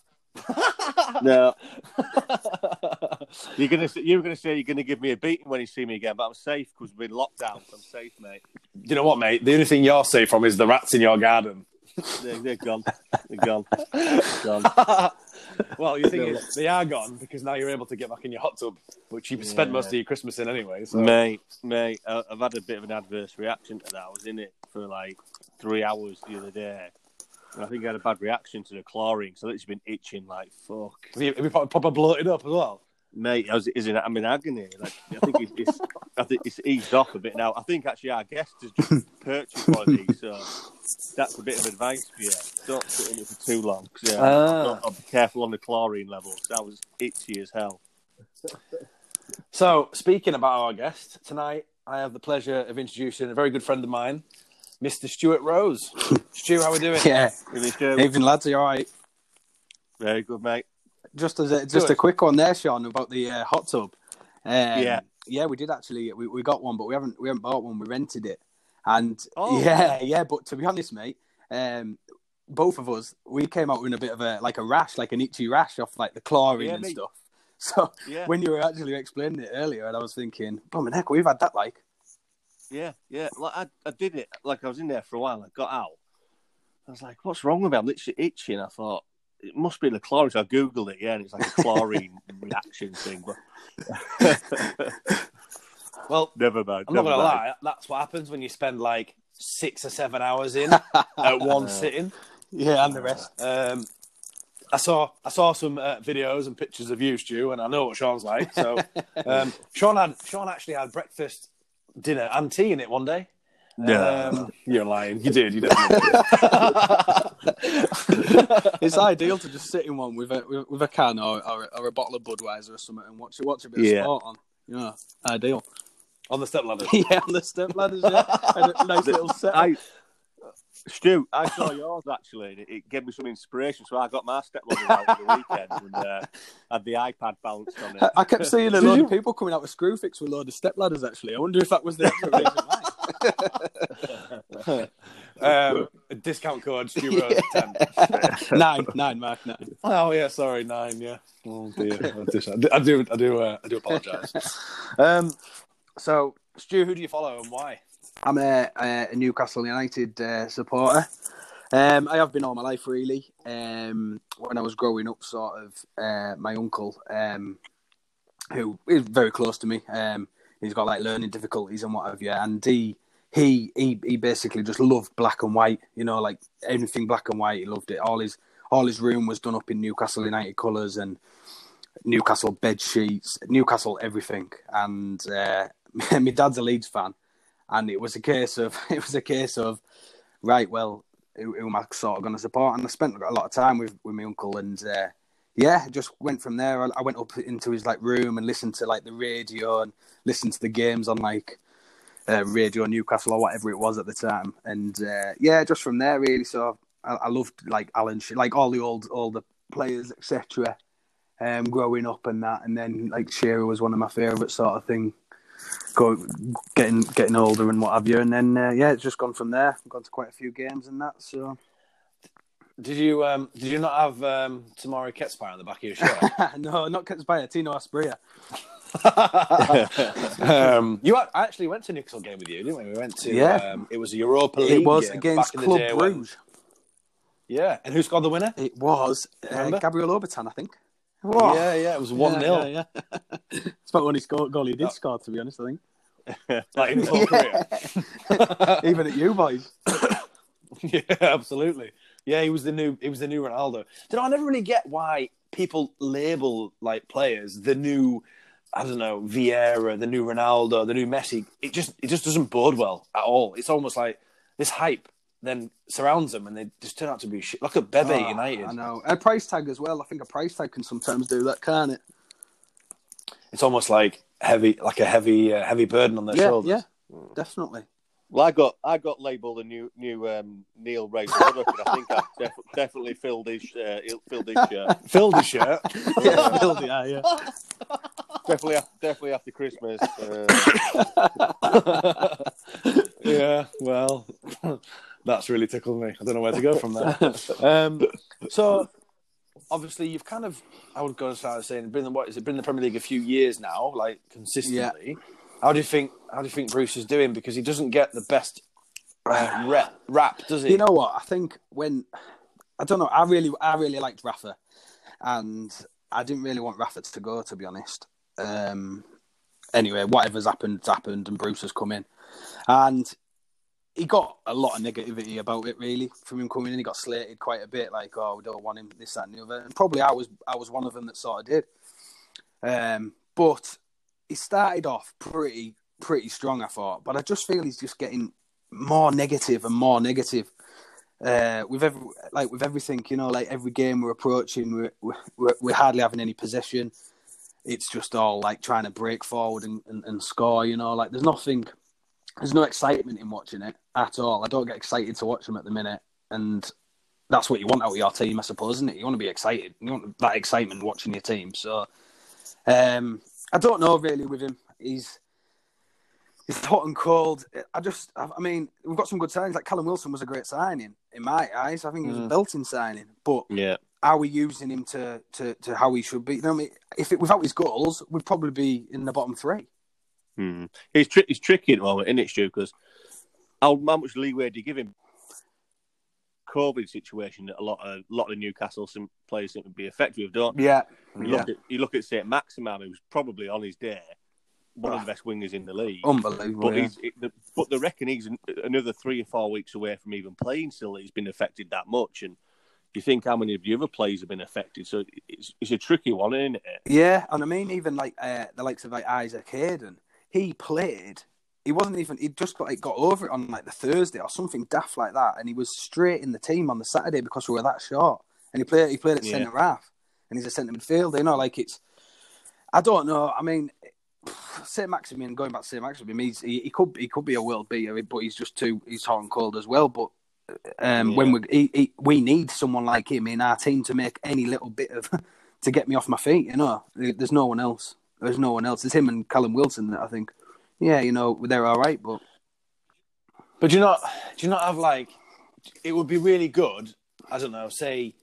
No, you're gonna you're gonna say you're gonna give me a beating when you see me again, but I'm safe because we're in lockdown. I'm safe, mate. Do you know what, mate? The only thing you're safe from is the rats in your garden. they're, they're gone. They're gone. They're gone. Well, you think is, they are gone because now you're able to get back in your hot tub, which you've yeah. spent most of your Christmas in anyway. So. Mate, mate, I've had a bit of an adverse reaction to that. I was in it for like three hours the other day. I think I had a bad reaction to the chlorine, so it's been itching like fuck. Have you proper bloated up as well, mate? I was, is in, I'm in agony. Like I think it's, it's, I think it's eased off a bit now. I think actually our guest has just purchased one of these, so that's a bit of advice for you. Don't sit in it for too long. Cause, yeah, ah. I'll be careful on the chlorine level. That was itchy as hell. So speaking about our guest tonight, I have the pleasure of introducing a very good friend of mine. Mister Stuart Rose. Stu, how are we doing? Yeah. Evening, lads. Are you all right? Very good, mate. Just as a, just a quick one there, Sean, about the uh, hot tub. Um, yeah. Yeah, we did actually. We, we got one, but we haven't we haven't bought one. We rented it. And oh. yeah, yeah. But to be honest, mate, um, both of us, we came out with a bit of a, like a rash, like an itchy rash off like the chlorine yeah, and mate. stuff. So yeah. when you were actually explaining it earlier, and I was thinking, blimey heck, we've had that like. Yeah, yeah. Like I, I did it. Like I was in there for a while. I got out. I was like, "What's wrong with me? I'm literally itching." I thought it must be the chlorine. So I googled it. Yeah, and it's like a chlorine reaction thing. But well, never mind. I'm never not gonna mind. lie. That's what happens when you spend like six or seven hours in at one sitting. Yeah, and the rest. Um, I saw I saw some uh, videos and pictures of you, Stu, and I know what Sean's like. So um, Sean had Sean actually had breakfast, dinner and tea in it one day. No, um, you're lying. You did. You did. It's ideal to just sit in one with a with a can or or, or a bottle of Budweiser or something and watch watch a bit yeah. of sport on. Yeah, ideal. On the step ladder. Yeah, on the step ladders. Yeah, and a nice little set. I, Stu, I saw yours actually. And it gave me some inspiration, so I got my step ladder out for the weekend and uh, had the iPad bounced on it. I kept seeing a load of people coming out with screw fix with a load of step ladders. Actually, I wonder if that was the reason why. um, discount code Stu Rose ten nine nine Mark nine. Oh yeah, sorry nine. Yeah. Oh dear. I do. I do. Uh, I do apologise. Um, so Stu, who do you follow and why? I'm a, a Newcastle United uh, supporter. Um, I have been all my life, really. Um, when I was growing up, sort of, uh, my uncle, um, who is very close to me, um, he's got like learning difficulties and what have you, and he, he he he basically just loved black and white. You know, like everything black and white, he loved it. All his all his room was done up in Newcastle United colours and Newcastle bed sheets, Newcastle everything. And uh, my dad's a Leeds fan. And it was a case of it was a case of right, well, who, who am I sort of going to support? And I spent a lot of time with, with my uncle, and uh, yeah, just went from there. I, I went up into his like room and listened to like the radio and listened to the games on like uh, Radio Newcastle or whatever it was at the time. And uh, yeah, just from there really. So I, I loved like Alan, like all the old all the players et cetera. Um, growing up and that, and then like Shearer was one of my favourite sort of thing. Go, getting getting older and what have you, and then uh, yeah, it's just gone from there. I've gone to quite a few games and that. So Did you um, did you not have um, Tamari Ketspire on the back of your shirt? No, not Ketspire, Tino Asprilla. um, you had, I actually went to a Newcastle game with you, didn't we? We went to yeah. um, it was a Europa League. It was game against back Club Brugge. Yeah, and who scored the winner? It was uh, Gabriel Obertan, I think. Whoa. Yeah, yeah, it was one nil. Yeah, yeah, yeah. It's about the only score, goal he did oh. score, to be honest. I think, like in his whole career, even at you boys. Yeah, absolutely. Yeah, he was the new. He was the new Ronaldo. You know, I never really get why people label like players the new. I don't know, Vieira, the new Ronaldo, the new Messi. It just it just doesn't bode well at all. It's almost like this hype then surrounds them, and they just turn out to be shit. Look at Bebe oh, United. I know, a price tag as well. I think a price tag can sometimes do that, can't it? It's almost like heavy, like a heavy, uh, heavy burden on their yeah, shoulders. Yeah, mm. definitely. Well, I got I got labelled a new new um, Neil Ray Warnock, and I think I def- definitely filled his uh, filled his shirt. Filled his shirt. Yeah, filled it. Yeah, yeah. Definitely, definitely after Christmas. Uh... yeah. Well, that's really tickled me. I don't know where to go from there. Um, so, obviously, you've kind of I would go as far as saying been in what is it been in the Premier League a few years now, like consistently. Yeah. How do you think? How do you think Bruce is doing? Because he doesn't get the best uh, rep, rap, does he? You know what? I think when I don't know. I really, I really liked Rafa, and I didn't really want Rafa to go, to be honest. Um, anyway, whatever's happened's happened, and Bruce has come in, and he got a lot of negativity about it. Really, from him coming in, he got slated quite a bit. Like, oh, we don't want him, this, that, and the other. And probably I was, I was one of them that sort of did. Um, but. He started off pretty, pretty strong, I thought, but I just feel he's just getting more negative and more negative uh, with every, like with everything, you know, like every game we're approaching, we're, we're, we're hardly having any possession. It's just all like trying to break forward and, and, and score, you know, like there's nothing, there's no excitement in watching it at all. I don't get excited to watch them at the minute, and that's what you want out of your team, I suppose, isn't it? You want to be excited, you want that excitement watching your team. So, um. I don't know really with him. He's he's hot and cold. I just, I, I mean, we've got some good signings. Like Callum Wilson was a great signing in my eyes. I think it was mm. a belting signing. But yeah. are we using him to, to, to how he should be? You know, I mean, if it, without his goals, we'd probably be in the bottom three. Mm. He's tri- he's tricky at the moment, isn't it, Stu? Because how much leeway do you give him? COVID situation that a lot of a lot of Newcastle players seem to be affected with, don't they? Yeah. You look yeah. at you look at Saint Maximin, who's probably on his day one oh. of the best wingers in the league. Unbelievable. But yeah. he's, it, the, but they reckon he's an, another three or four weeks away from even playing. Still, he's been affected that much, and you think how many of the other players have been affected? So it's it's a tricky one, isn't it? Yeah, and I mean even like uh, the likes of like Isaac Hayden, he played. He wasn't even, he just got, like, got over it on like the Thursday or something daft like that. And he was straight in the team on the Saturday because we were that short. And he played, he played at yeah. centre half. And he's a centre midfielder, you know, like it's, I don't know. I mean, Saint Maximin, going back to Saint Maximin, he's, he, he could he could be a world beater, but he's just too, he's hot and cold as well. But um, yeah. when we, he, he, we need someone like him in our team to make any little bit of, to get me off my feet, you know. There's no one else. There's no one else. It's him and Callum Wilson that I think. Yeah, you know, they're all right, but... But do you not, do you not have, like... It would be really good, I don't know, say,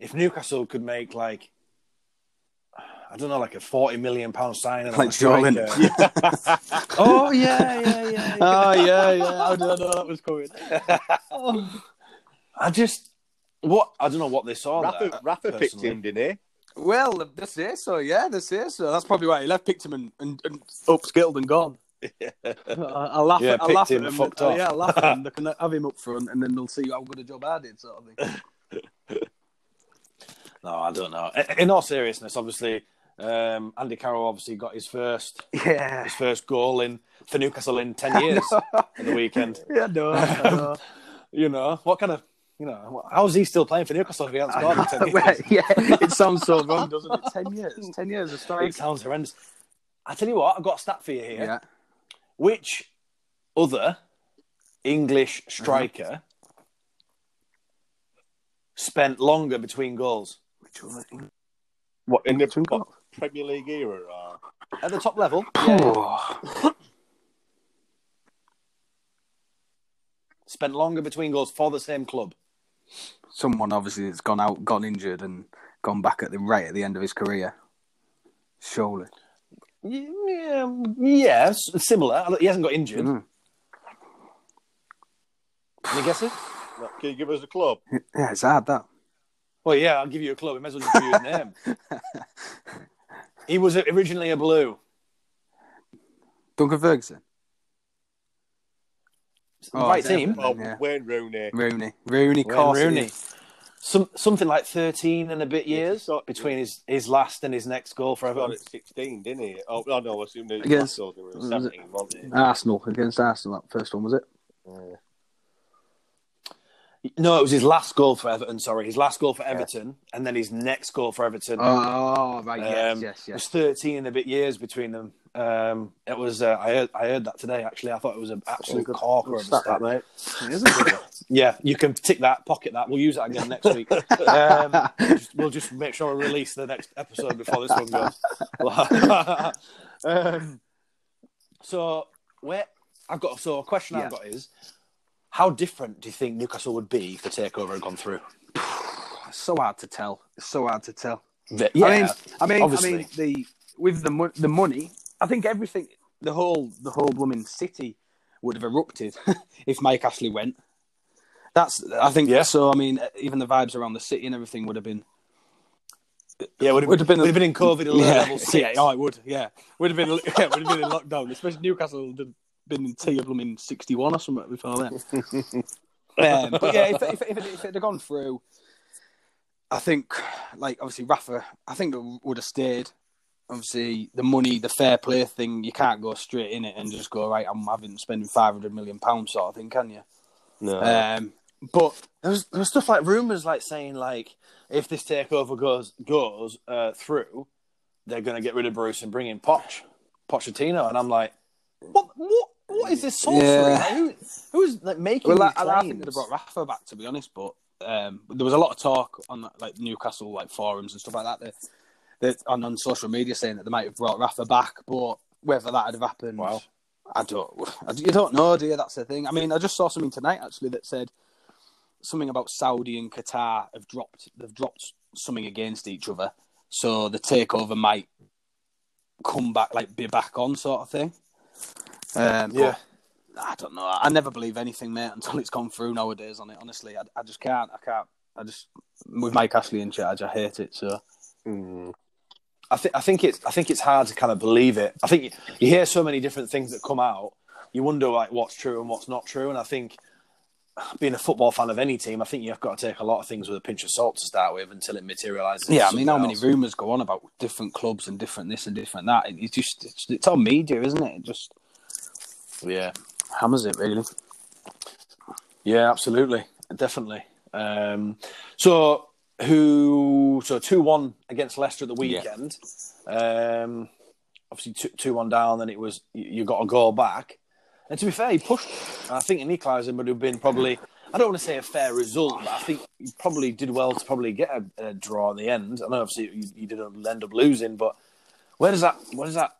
if Newcastle could make, like... I don't know, like a forty million pounds sign... Like Jordan. Yeah. oh, yeah, yeah, yeah. Oh, yeah, yeah. How did I know that was coming? I just... What? I don't know what they saw Rafa, there. Rafa picked him, didn't he? Well, they say so, yeah, they say so. That's probably why he left, picked him and, and, and upskilled and gone. Yeah. I, I laugh yeah, at I laugh him at him. Fucked and, off. Uh, yeah, I laugh at him. They can have him up front, and then they'll see how good a job I did, sort of thing. No, I don't know. In all seriousness, obviously, um, Andy Carroll obviously got his first, yeah. his first goal in for Newcastle in ten years at the weekend. Yeah, no, no. You know what kind of. You know, how is he still playing for Newcastle if he hasn't scored in ten years? Yeah, it sounds so wrong, doesn't it? Ten years, ten years of story. It sounds horrendous. I tell you what, I've got a stat for you here. Yeah. Which other English striker mm-hmm. spent longer between goals? Which other? What in the what, Premier League era? Or... At the top level. Yeah. Spent longer between goals for the same club. someone obviously that's gone out, gone injured, and gone back at the right at the end of his career. Surely. Yeah, yes, similar. He hasn't got injured. Mm. Any guesses? Can you give us a club? Yeah, it's hard, that. Well, yeah, I'll give you a club. I might as well just give you his name. He was originally a Blue. Duncan Ferguson? Oh, right team. Oh, yeah. Wayne Rooney. Rooney. Rooney Corsi. Rooney. Some, something like thirteen and a bit years yeah, between yeah. his, his last and his next goal for Everton. At sixteen, didn't he? Oh, oh no, I assume he was seventeen, wasn't it? Arsenal, against Arsenal, that first one, was it? Yeah. No, it was his last goal for Everton, sorry. His last goal for Everton yeah. and then his next goal for Everton. Oh, right, yes, um, yes, yes. It was thirteen and a bit years between them. Um, it was. Uh, I heard. I heard that today. Actually, I thought it was an absolute corker of a stat, mate. It is a good one. Yeah, you can tick that, pocket that. We'll use that again next week. Um, just, we'll just make sure we release the next episode before this one goes. um, so, where I've got so a question yeah. I've got is, how different do you think Newcastle would be if the takeover had gone through? It's so hard to tell. It's so hard to tell. Yeah, I mean, I mean, obviously. I mean the with the mo- the money. I think everything, the whole, the whole blooming city would have erupted if Mike Ashley went. That's, I think, yeah. so. I mean, even the vibes around the city and everything would have been, yeah, would have, would have been, would have been in COVID alert yeah, level six. Yeah, oh, it would, yeah, would have been, yeah, would have been in lockdown. Especially Newcastle would have been in T of blooming sixty-one or something before then. um, but yeah, if if, if, it, if it had gone through, I think, like obviously Rafa, I think would have stayed. Obviously, the money, the fair play thing, you can't go straight in it and just go, right, I'm having spending five hundred million pounds sort of thing, can you? No. Um, but there was, there was stuff like rumours like saying, like, if this takeover goes goes uh, through, they're going to get rid of Bruce and bring in Poch, Pochettino. And I'm like, what what, what is this sorcery? Yeah. Like, who, who's like, making well, these I, claims? I think they'd have brought Rafa back, to be honest, but um, there was a lot of talk on like Newcastle like forums and stuff like that. They, That on, on social media saying that they might have brought Rafa back, but whether that would have happened, wow. I don't. I, you don't know, dear. That's the thing. I mean, I just saw something tonight actually that said something about Saudi and Qatar have dropped. They've dropped something against each other, so the takeover might come back, like be back on, sort of thing. Um, yeah, I don't know. I never believe anything, mate, until it's gone through nowadays. On it, honestly, I, I just can't. I can't. I just with Mike Ashley in charge, I hate it so. Mm. I think I think it's I think it's hard to kind of believe it. I think you, you hear so many different things that come out. You wonder like what's true and what's not true. And I think being a football fan of any team, I think you've got to take a lot of things with a pinch of salt to start with until it materialises. Yeah, I mean, how many rumours go on about different clubs and different this and different that? It, it's just it's, it's all media, isn't it? It just yeah hammers it really. Yeah, absolutely, definitely. Um, so. Who so two one against Leicester at the weekend? Yeah. Um, obviously two, two one down. Then it was you got a goal back, and to be fair, he pushed. I think an equaliser would have been probably. I don't want to say a fair result, but I think you probably did well to probably get a, a draw in the end. I know obviously you, you didn't end up losing, but where does that where does that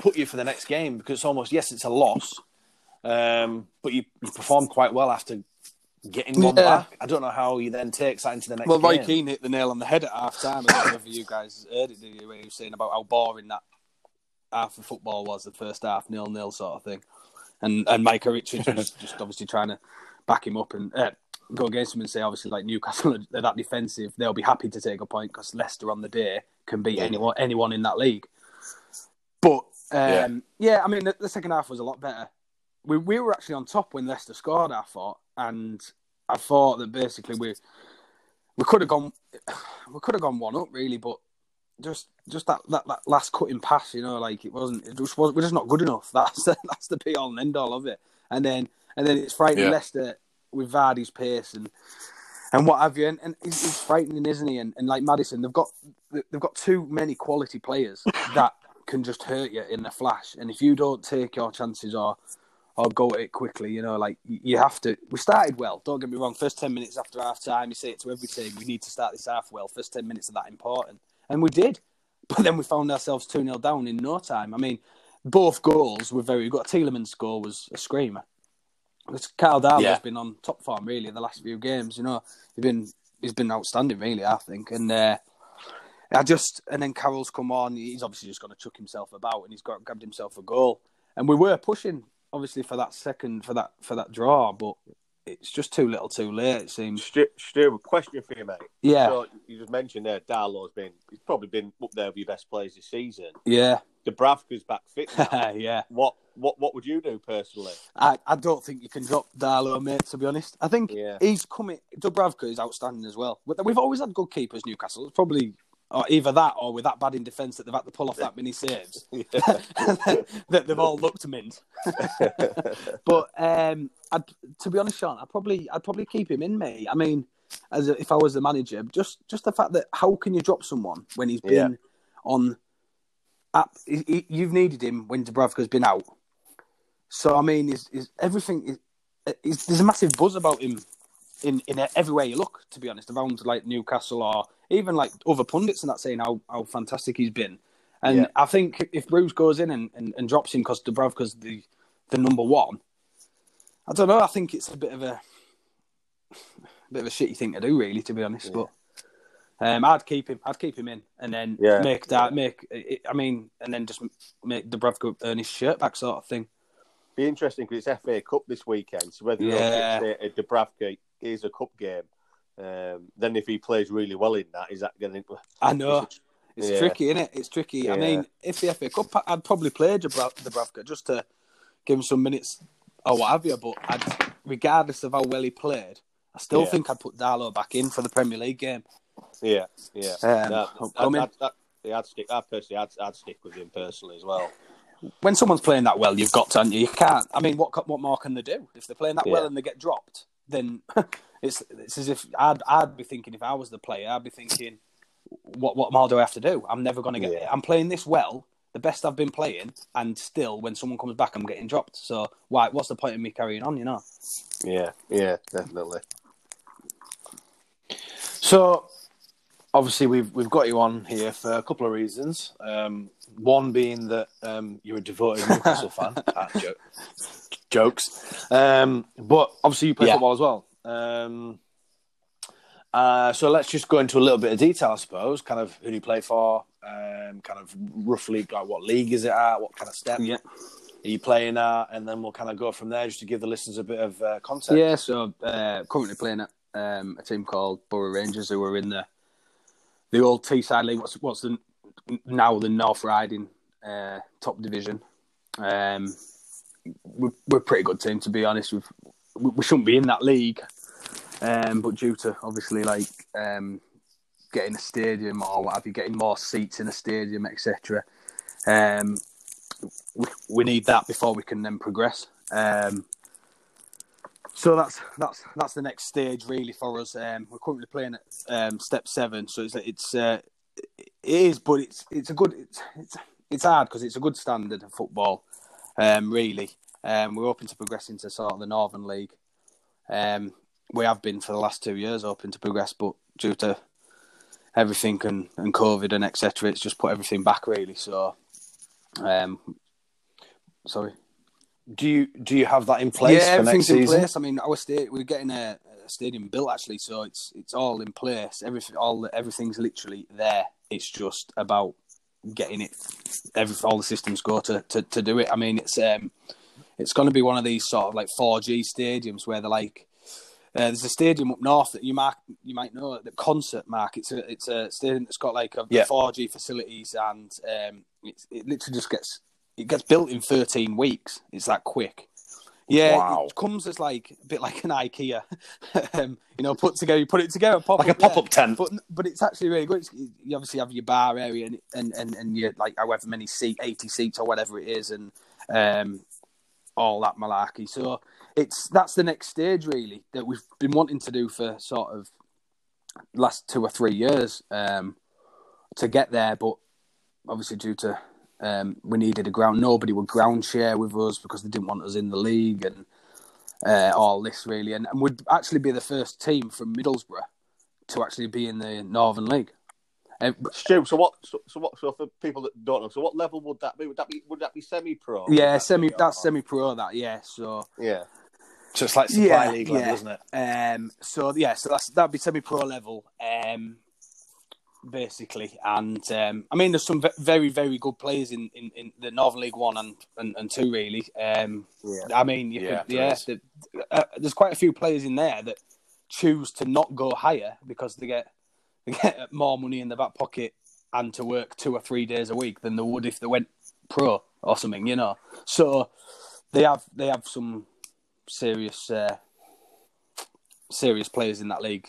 put you for the next game? Because it's almost yes, it's a loss, um, but you, you performed quite well after. Getting one yeah. back. I don't know how he then takes that into the next well, game. Well, Roy Keane hit the nail on the head at half time. I don't know if you guys heard it, did you? Where he was saying about how boring that half of football was, the first half, nil-nil sort of thing. And and Micah Richards was just obviously trying to back him up and uh, go against him and say, obviously, like Newcastle, they're that defensive. They'll be happy to take a point because Leicester on the day can beat anyone, anyone in that league. But, um, yeah. yeah, I mean, the, the second half was a lot better. We we were actually on top when Leicester scored, I thought, and I thought that basically we we could have gone we could have gone one up really, but just just that, that, that last cutting pass, you know, like it wasn't it just wasn't, we're just not good enough. That's the, that's the be all and end all of it. And then and then it's frightening yeah. Leicester with Vardy's pace and and what have you, and, and it's, it's frightening, isn't he? And, and like Maddison, they've got they've got too many quality players that can just hurt you in a flash, and if you don't take your chances or Or go at it quickly, you know, like, you have to... We started well, don't get me wrong. First ten minutes after half-time, you say it to every team, we need to start this half well. First ten minutes are that important. And we did. But then we found ourselves two nil down in no time. I mean, both goals were very... Got Tielemans' goal was a screamer. Carl Darlow's yeah. been on top form, really, the last few games, you know. He's been he's been outstanding, really, I think. And uh, I just and then Carroll's come on. He's obviously just got to chuck himself about, and he's got grabbed himself a goal. And we were pushing, obviously, for that second, for that for that draw, but it's just too little, too late. It seems. Stu, Stu, a question for you, mate. Yeah. So you just mentioned there, Darlow's been. He's probably been up there with your best players this season. Yeah. Dubravka's back fit now. Yeah. What what what would you do personally? I, I don't think you can drop Darlow, mate, to be honest. I think yeah. he's coming. Dubravka is outstanding as well. We've always had good keepers, Newcastle. It's probably. Or either that, or with that bad in defence that they've had to pull off that many saves, yeah. that they've all looked mint. But um, I'd, to be honest, Sean, I probably, I'd probably keep him in, mate. I mean, as a, if I was the manager, just, just the fact that how can you drop someone when he's been yeah. on? At, he, he, you've needed him when Dubravka's been out. So I mean, is is everything? Is there's a massive buzz about him. In, in everywhere you look, to be honest, around like Newcastle or even like other pundits and that saying how, how fantastic he's been. And yeah. I think if Bruce goes in and, and, and drops him because Dubravka's the, the number one, I don't know. I think it's a bit of a, a bit of a shitty thing to do, really, to be honest. Yeah. But um, I'd keep him. I'd keep him in, and then yeah. make that make. It, I mean, and then just make Dubravka earn his shirt back, sort of thing. Be interesting because it's F A Cup this weekend, so whether yeah. it's Dubravka. Is a cup game. Um, then if he plays really well in that, is that going to? I know it's, it's yeah. tricky, isn't it? It's tricky. Yeah. I mean, if the F A Cup, I'd probably play Dubravka just to give him some minutes or what have you. But I'd, regardless of how well he played, I still yeah. think I'd put Darlow back in for the Premier League game. Yeah, yeah. Um, I'd, I'd, I'd, I'd, yeah, I'd stick. I personally, I'd, I'd stick with him personally as well. When someone's playing that well, you've got to. You can't. I mean, what what more can they do if they're playing that yeah. well and they get dropped? Then it's it's as if I'd I'd be thinking if I was the player I'd be thinking what what more do I have to do? I'm never going to get yeah. I'm playing this well, the best I've been playing, and still when someone comes back I'm getting dropped. So why what's the point of me carrying on? You know? Yeah, yeah, definitely. So obviously we've we've got you on here for a couple of reasons. Um, one being that um, you're a devoted Newcastle fan. Ah, joke. Jokes, um, but obviously you play yeah. football as well. Um, uh, so let's just go into a little bit of detail, I suppose. Kind of who do you play for? Um, kind of roughly, like what league is it at? What kind of step yeah. are you playing at? And then we'll kind of go from there, just to give the listeners a bit of uh, context. Yeah. So uh, currently playing at um, a team called Borough Rangers, who are in the the old Teesside League. What's what's the now the North Riding uh, top division. Um, We're, we're a pretty good team, to be honest. We've, we we shouldn't be in that league, um, but due to obviously like um, getting a stadium or what have you, getting more seats in a stadium, et cetera. Um, we, we need that before we can then progress. Um, so that's that's that's the next stage really for us. Um, we're currently playing at um, step seven, so it's it's uh, it is, but it's it's a good it's it's, it's hard because it's a good standard of football. Um, really, um, we're hoping to progress into sort of the Northern League. Um, we have been for the last two years hoping to progress, but due to everything and, and COVID and et cetera, it's just put everything back really. So, um, sorry. Do you do you have that in place? Yeah, for everything's next season? In place. I mean, our sta- we're getting a, a stadium built actually, so it's it's all in place. Everything, all everything's literally there. It's just about. Getting it, every all the systems go to, to, to do it. I mean, it's um, it's going to be one of these sort of like four G stadiums where they're like, uh, there's a stadium up north that you mark you might know the Concert Mark. It's a it's a stadium that's got like a yeah. four G facilities and um, it's, it literally just gets it gets built in thirteen weeks. It's that quick. Yeah, wow. It comes as like a bit like an IKEA, um, you know, put together. You put it together, pop like up, a pop-up yeah. tent. But but it's actually really good. It's, you obviously have your bar area and and and, and your like however many seat, eighty seats or whatever it is, and um, all that malarkey. So it's that's the next stage really that we've been wanting to do for sort of last two or three years um, to get there. But obviously due to Um, we needed a ground. Nobody would ground share with us because they didn't want us in the league and uh, all this really. And, and we'd actually be the first team from Middlesbrough to actually be in the Northern League. Um, Stu, so what? So, so what? So for people that don't know, so what level would that be? Would that be? Would that be semi-pro? Yeah, semi. That's semi-pro. That yeah. So yeah. So it's like Supply yeah, League level, yeah. isn't it? Um, so, yeah, so that's, that'd be semi-pro level, um, basically. And, um, I mean, there's some very, very good players in, in, in the Northern League One and, and, and Two, really. Um, yeah. I mean, you yeah, could, yeah the, uh, there's quite a few players in there that choose to not go higher because they get, they get more money in their back pocket and to work two or three days a week than they would if they went pro or something, you know. So they have they have some serious uh, serious players in that league.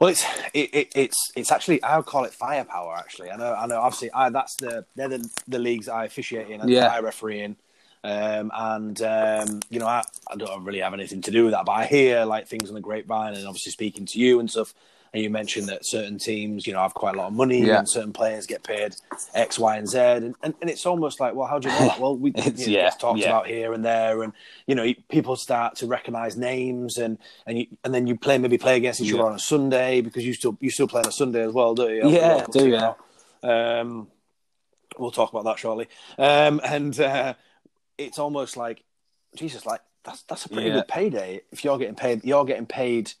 Well, it's it, it, it's it's actually I would call it firepower. Actually, I know I know. Obviously, I, that's the they're the, the leagues I officiate in and yeah. I referee in, um, and um, you know I, I don't really have anything to do with that. But I hear like things on the grapevine, and obviously speaking to you and stuff. And you mentioned that certain teams, you know, have quite a lot of money yeah. and certain players get paid X, Y, and Z. And, and, and it's almost like, well, how do you know that? Well, we, it's, you know, yeah, it's talked yeah. about here and there. And, you know, people start to recognise names and and, you, and then you play maybe play against each other yeah. on a Sunday because you still you still play on a Sunday as well, don't you? Yeah, I do, yeah. Um, we'll talk about that shortly. Um, and uh, it's almost like, Jesus, like, that's, that's a pretty yeah. good payday. If you're getting paid, you're getting paid...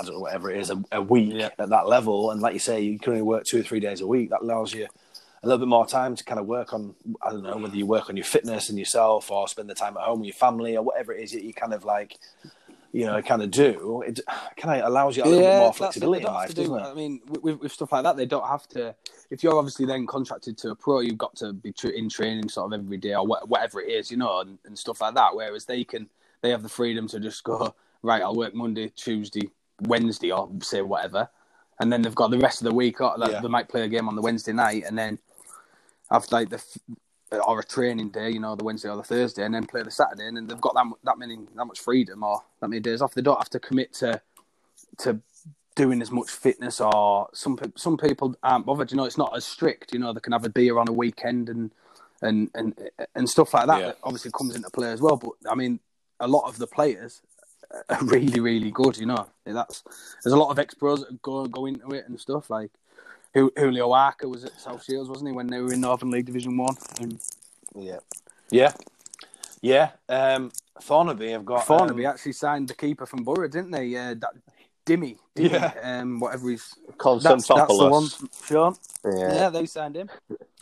I don't know, whatever it is, a, a week yeah. at that level. And like you say, you can only work two or three days a week. That allows you a little bit more time to kind of work on, I don't know, whether you work on your fitness and yourself or spend the time at home with your family or whatever it is that you kind of like, you know, kind of do. It kind of allows you a little yeah, bit more flexibility in life, do, doesn't it? I mean, with, with stuff like that, they don't have to... If you're obviously then contracted to a pro, you've got to be in training sort of every day or whatever it is, you know, and, and stuff like that. Whereas they can, they have the freedom to just go, right, I'll work Monday, Tuesday, Wednesday or say whatever, and then they've got the rest of the week. Or like yeah. they might play a game on the Wednesday night, and then have like the or a training day, you know, the Wednesday or the Thursday, and then play the Saturday, and then they've got that that many that much freedom or that many days off. They don't have to commit to to doing as much fitness or some some people aren't bothered. You know, it's not as strict. You know, they can have a beer on a weekend and and and, and stuff like that. Yeah. That obviously comes into play as well. But I mean, a lot of the players. Really, really good, you know. That's there's a lot of ex-pros that go go into it and stuff. Like Julio Arca was at South Shields, wasn't he, when they were in Northern League Division One? And... Yeah, yeah, yeah. Um, Thornaby have got Thornaby um... actually signed the keeper from Borough, didn't they? Uh, that Dimmy, Dimmy, yeah. um, whatever he's called. That's, that's the one, Sean. Yeah. yeah, they signed him.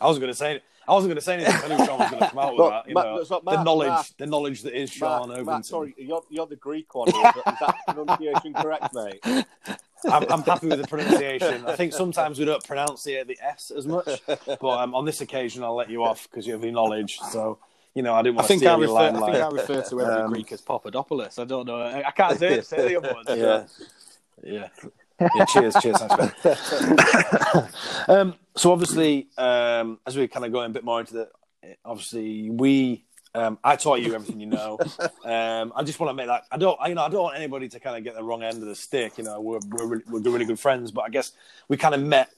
I was going to say. I wasn't going to say anything. I knew Sean was going to come out with that. You Matt, know, Matt, the knowledge, Matt, the knowledge that is Sean Matt, Overton. Matt, sorry, you're, you're the Greek one. Here, but is that pronunciation correct, mate? I'm, I'm happy with the pronunciation. I think sometimes we don't pronounce the, the S as much, but um, on this occasion I'll let you off because you have the knowledge. So you know, I didn't want I to think steal I refer, your line. I think like. I refer to every um, Greek as Papadopoulos. I don't know. I can't say it. Say the other ones. Yeah. Yeah. yeah, cheers, cheers. um, so obviously, um, as we kind of going a bit more into the, obviously we, um, I taught you everything you know. Um, I just want to make that I don't, I, you know, I don't want anybody to kind of get the wrong end of the stick. You know, we're we're really, we're really good friends, but I guess we kind of met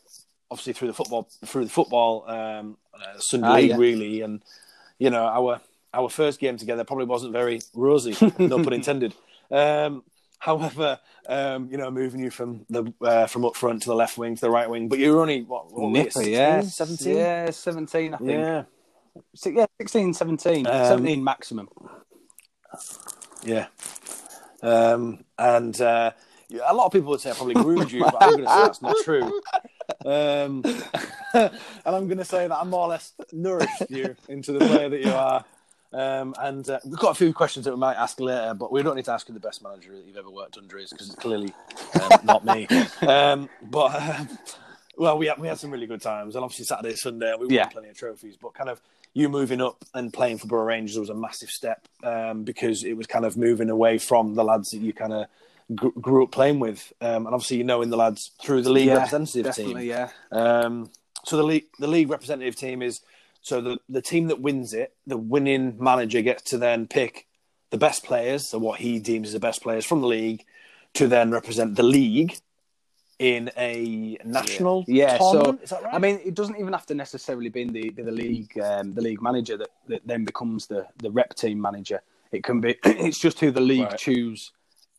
obviously through the football through the football um, uh, Sunday ah, league yeah. really, and you know our our first game together probably wasn't very rosy, no pun intended. Um, However, um, you know, moving you from the uh, from up front to the left wing to the right wing, but you were only what, what Nipper, sixteen, yeah, seventeen, yeah, seventeen, I think, yeah, so, yeah, sixteen, seventeen, um, seventeen maximum, yeah, um, and uh, a lot of people would say I probably groomed you, but I'm going to say that's not true. Um, and I'm going to say that I more or less nourished you into the player that you are. Um, and uh, we've got a few questions that we might ask later, but we don't need to ask who the best manager that you've ever worked under is because it's clearly um, not me. Um, but um, well, we had, we had some really good times, and obviously Saturday, Sunday, we won yeah. plenty of trophies. But kind of you moving up and playing for Borough Rangers was a massive step um, because it was kind of moving away from the lads that you kind of gr- grew up playing with, um, and obviously you knowing the lads through the league yeah, representative definitely, team. Yeah. Um, so the league the league representative team is. So the, the team that wins it, the winning manager gets to then pick the best players, so what he deems as the best players from the league, to then represent the league in a national yeah. Yeah, tournament. So, is that right? I mean, it doesn't even have to necessarily be in the be the league um, the league manager that, that then becomes the, the rep team manager. It can be it's just who the league right. choose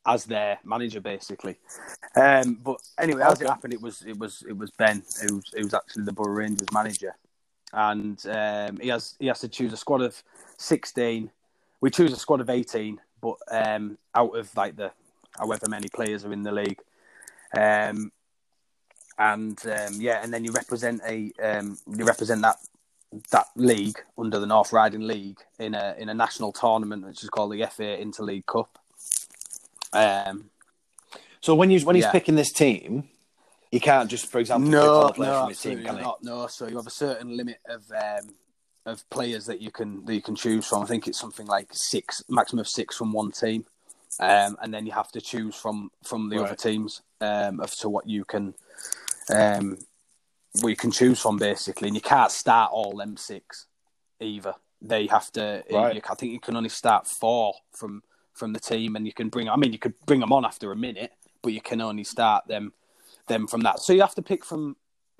as their manager, basically. Um, but anyway, okay. as it happened, it was it was it was Ben who who was actually the Borough Rangers manager. And um, he has he has to choose a squad of sixteen. We choose a squad of eighteen, but um, out of like the however many players are in the league, um, and um, yeah, and then you represent a um, you represent that that league under the North Riding League in a in a national tournament which is called the F A Interleague Cup. Um, so when he's when he's yeah. picking this team, he can't just, for example, no, pick one player no, from his team, can he? Not, no, so you have a certain limit of um, of players that you can that you can choose from. I think it's something like six, maximum of six from one team, um, and then you have to choose from, from the right. other teams um, as to what you can um, what you can choose from basically. And you can't start all them six either. They have to. Right. You, I think you can only start four from. from the team, and you can bring, I mean, you could bring them on after a minute, but you can only start them them from that. So you have to pick from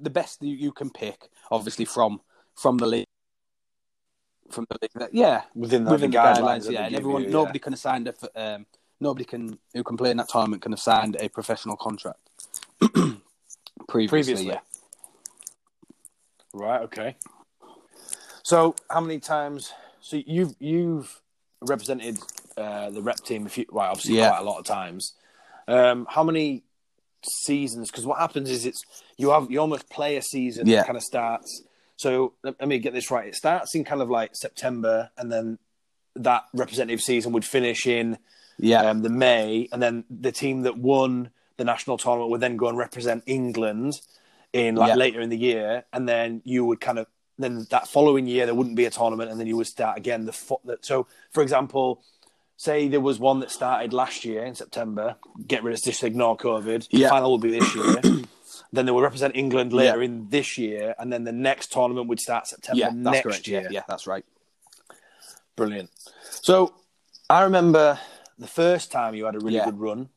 the best that you can pick, obviously, from from the league. From the league, yeah. Within, within the guidelines, guidelines yeah. And everyone, you, yeah. nobody can assign, a, um, nobody can who can play in that tournament can have signed a professional contract. Previously, Previously, yeah. Right, okay. So how many times, so you've, you've represented... Uh, the rep team, if you, well, obviously yeah. quite a lot of times. Um, how many seasons? Because what happens is it's you have you almost play a season yeah. that kind of starts. So let, let me get this right. It starts in kind of like September, and then that representative season would finish in yeah. um, the May, and then the team that won the national tournament would then go and represent England in like yeah. later in the year, and then you would kind of then that following year there wouldn't be a tournament, and then you would start again. The fo- that, so for example. Say there was one that started last year in September, get rid of just ignore COVID, yeah. the final will be this year. Then they will represent England later yeah. in this year, and then the next tournament would start September yeah, that's next correct. year. Yeah, yeah, that's right. Brilliant. So I remember the first time you had a really yeah. good run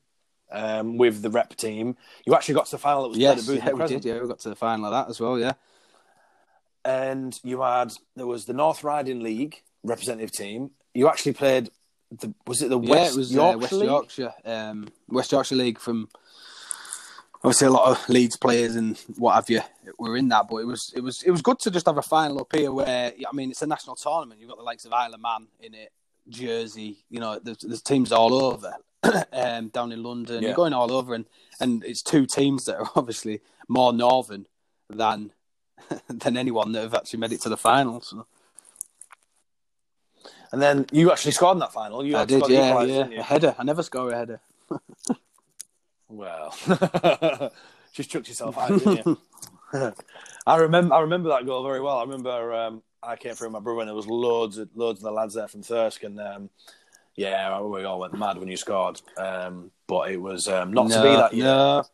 um, with the rep team. You actually got to the final that was yes, played at Booth. Yeah, we present. did, yeah, we got to the final of that as well, yeah. And you had, there was the North Riding League representative team. You actually played... The, was it the West yeah, it was, Yorkshire uh, West League? Yorkshire, um, West Yorkshire League from obviously a lot of Leeds players and what have you were in that, but it was it was it was good to just have a final up here where I mean it's a national tournament. You've got the likes of Isle of Man in it, Jersey, you know, there's, there's teams all over um, down in London. Yeah. You're going all over, and, and it's two teams that are obviously more northern than than anyone that have actually made it to the final. So. And then you actually scored in that final. You I did, yeah, equalizer, yeah. Didn't you? A header. I never score a header. Well, just chucked yourself out, didn't you? I remember. I remember that goal very well. I remember um, I came through with my brother, and there was loads, of, loads of the lads there from Thirsk, and um, yeah, we all went mad when you scored. Um, but it was um, not no, to be that year. No.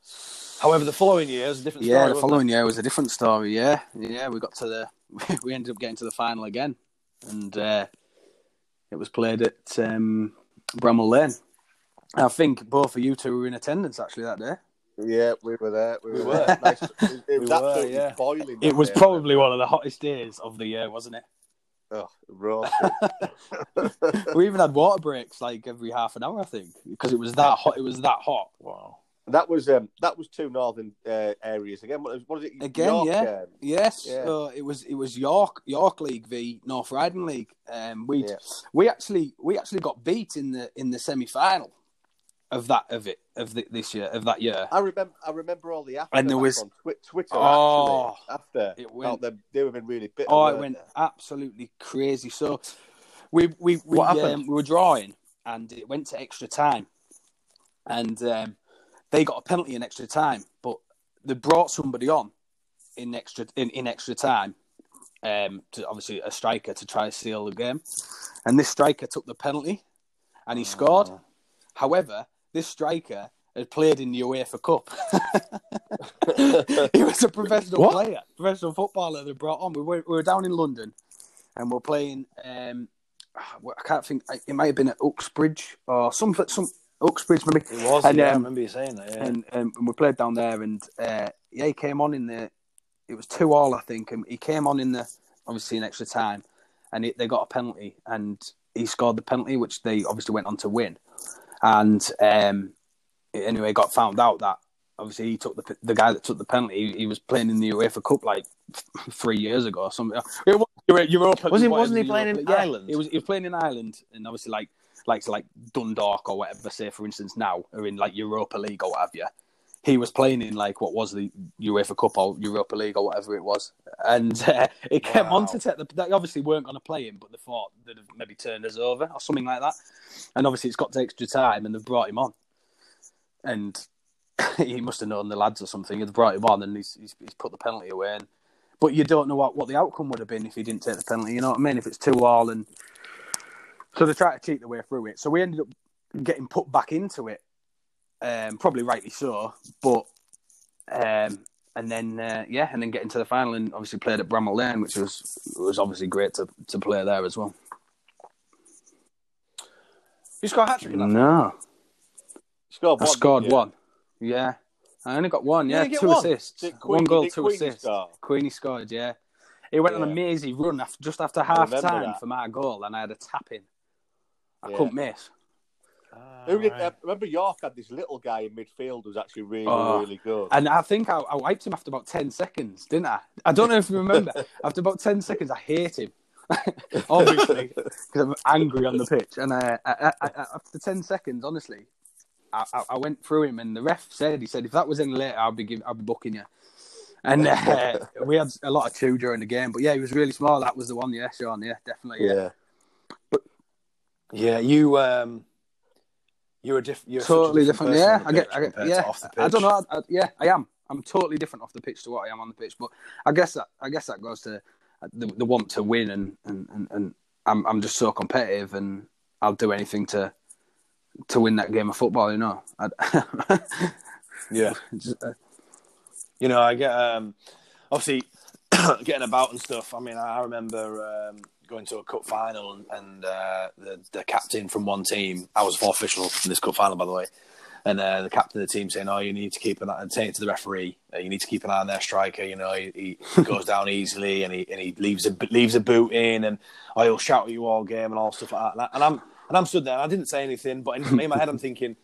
However, the following year was a different story. Yeah, the following it? year was a different story. Yeah, yeah, we got to the, we ended up getting to the final again, and. Uh, It was played at um, Bramall Lane. I think both of you two were in attendance actually that day. Yeah, we were there. We were. There. Nice. It, it, we were yeah. boiling it was day, probably one of the hottest days of the year, wasn't it? Oh, roasting. We even had water breaks like every half an hour, I think, because it was that hot. It was that hot. Wow. That was um, that was two northern uh, areas again. What, what was it? Again, York, yeah, um, yes. Yeah. Uh, it was it was York York League v North Riding League. Um, we yeah. we actually we actually got beat in the in the semi final of that of it of the, this year of that year. I remember I remember all the after and there was on twi- Twitter oh, actually after it went, them, they were been really bitter. Oh, it went they? absolutely crazy. So we we we, what we, um, we were drawing and it went to extra time and. Um, They got a penalty in extra time, but they brought somebody on in extra in, in extra time, um, to obviously a striker to try to seal the game. And this striker took the penalty, and he scored. Oh. However, this striker had played in the UEFA Cup. He was a professional what? player, professional footballer. They brought on. We were, we were down in London, and we're playing. Um, I can't think. It might have been at Uxbridge or some some. Uxbridge, maybe. It was, and, yeah, um, I remember you saying that, yeah. And, um, and we played down there, and uh, yeah, he came on in the... It was two all, I think, and he came on in the... Obviously, in extra time, and it, they got a penalty, and he scored the penalty, which they obviously went on to win. And um, anyway, got found out that, obviously, he took the the guy that took the penalty, he, he was playing in the UEFA Cup, like, three years ago or something. It was Europa. Was he, wasn't he playing Europa, in yeah, Ireland? It was, he was playing in Ireland, and obviously, like, like like Dundalk or whatever, say for instance now, are in like Europa League or what have you. He was playing in like what was the UEFA Cup or Europa League or whatever it was, and uh, it wow. kept on to take the. They obviously weren't going to play him, but they thought they'd have maybe turned us over or something like that. And obviously, it's got to extra time, and they've brought him on. And he must have known the lads or something. They've brought him on, and he's he's, he's put the penalty away. And, but you don't know what, what the outcome would have been if he didn't take the penalty. You know what I mean? If it's two all, and so they try to cheat their way through it. So we ended up getting put back into it. Um, probably rightly so, but um, and then uh, yeah, and then getting to the final and obviously played at Bramall Lane, which was was obviously great to, to play there as well. You scored a hat trick in that? No, you scored one, I scored one. Yeah, I only got one. Yeah, yeah two one. assists, Queen, one goal, two Queen assists. Score? Queenie scored. Yeah, he went yeah. on a mazy run after, just after half time that. for my goal, and I had a tap in. I yeah. couldn't miss. Ah, Who did, right. uh, remember York had this little guy in midfield who was actually really, oh, really good. And I think I, I wiped him after about ten seconds, didn't I? I don't know if you remember. After about ten seconds, I hate him. Obviously, because I'm angry on the pitch. And I, I, I, I, after ten seconds, honestly, I, I, I went through him and the ref said, he said, if that was in later, I'll be, give, I'll be booking you. And uh, we had a lot of chew during the game. But yeah, he was really small. That was the one, yeah, Sean, yeah, definitely. Yeah, yeah, but, yeah you... Um... You're a diff- you're totally different. different. Yeah, I get. I get. Yeah, off the pitch. I don't know. I, I, yeah, I am. I'm totally different off the pitch to what I am on the pitch. But I guess that. I guess that goes to the, the want to win, and, and, and, and I'm I'm just so competitive, and I'll do anything to to win that game of football. You know. yeah. Just, uh... You know, I get um, obviously getting about and stuff. I mean, I remember. Um, Going to a cup final and, and uh, the, the captain from one team, I was fourth official in this cup final, by the way, and uh, the captain of the team saying, "Oh, you need to keep an eye," and saying it to the referee, "You need to keep an eye on their striker. You know, he, he goes down easily and he and he leaves a leaves a boot in, and oh, he'll shout at you all game and all stuff like that." And, I, and I'm and I'm stood there. And I didn't say anything, but in, in my head, I'm thinking,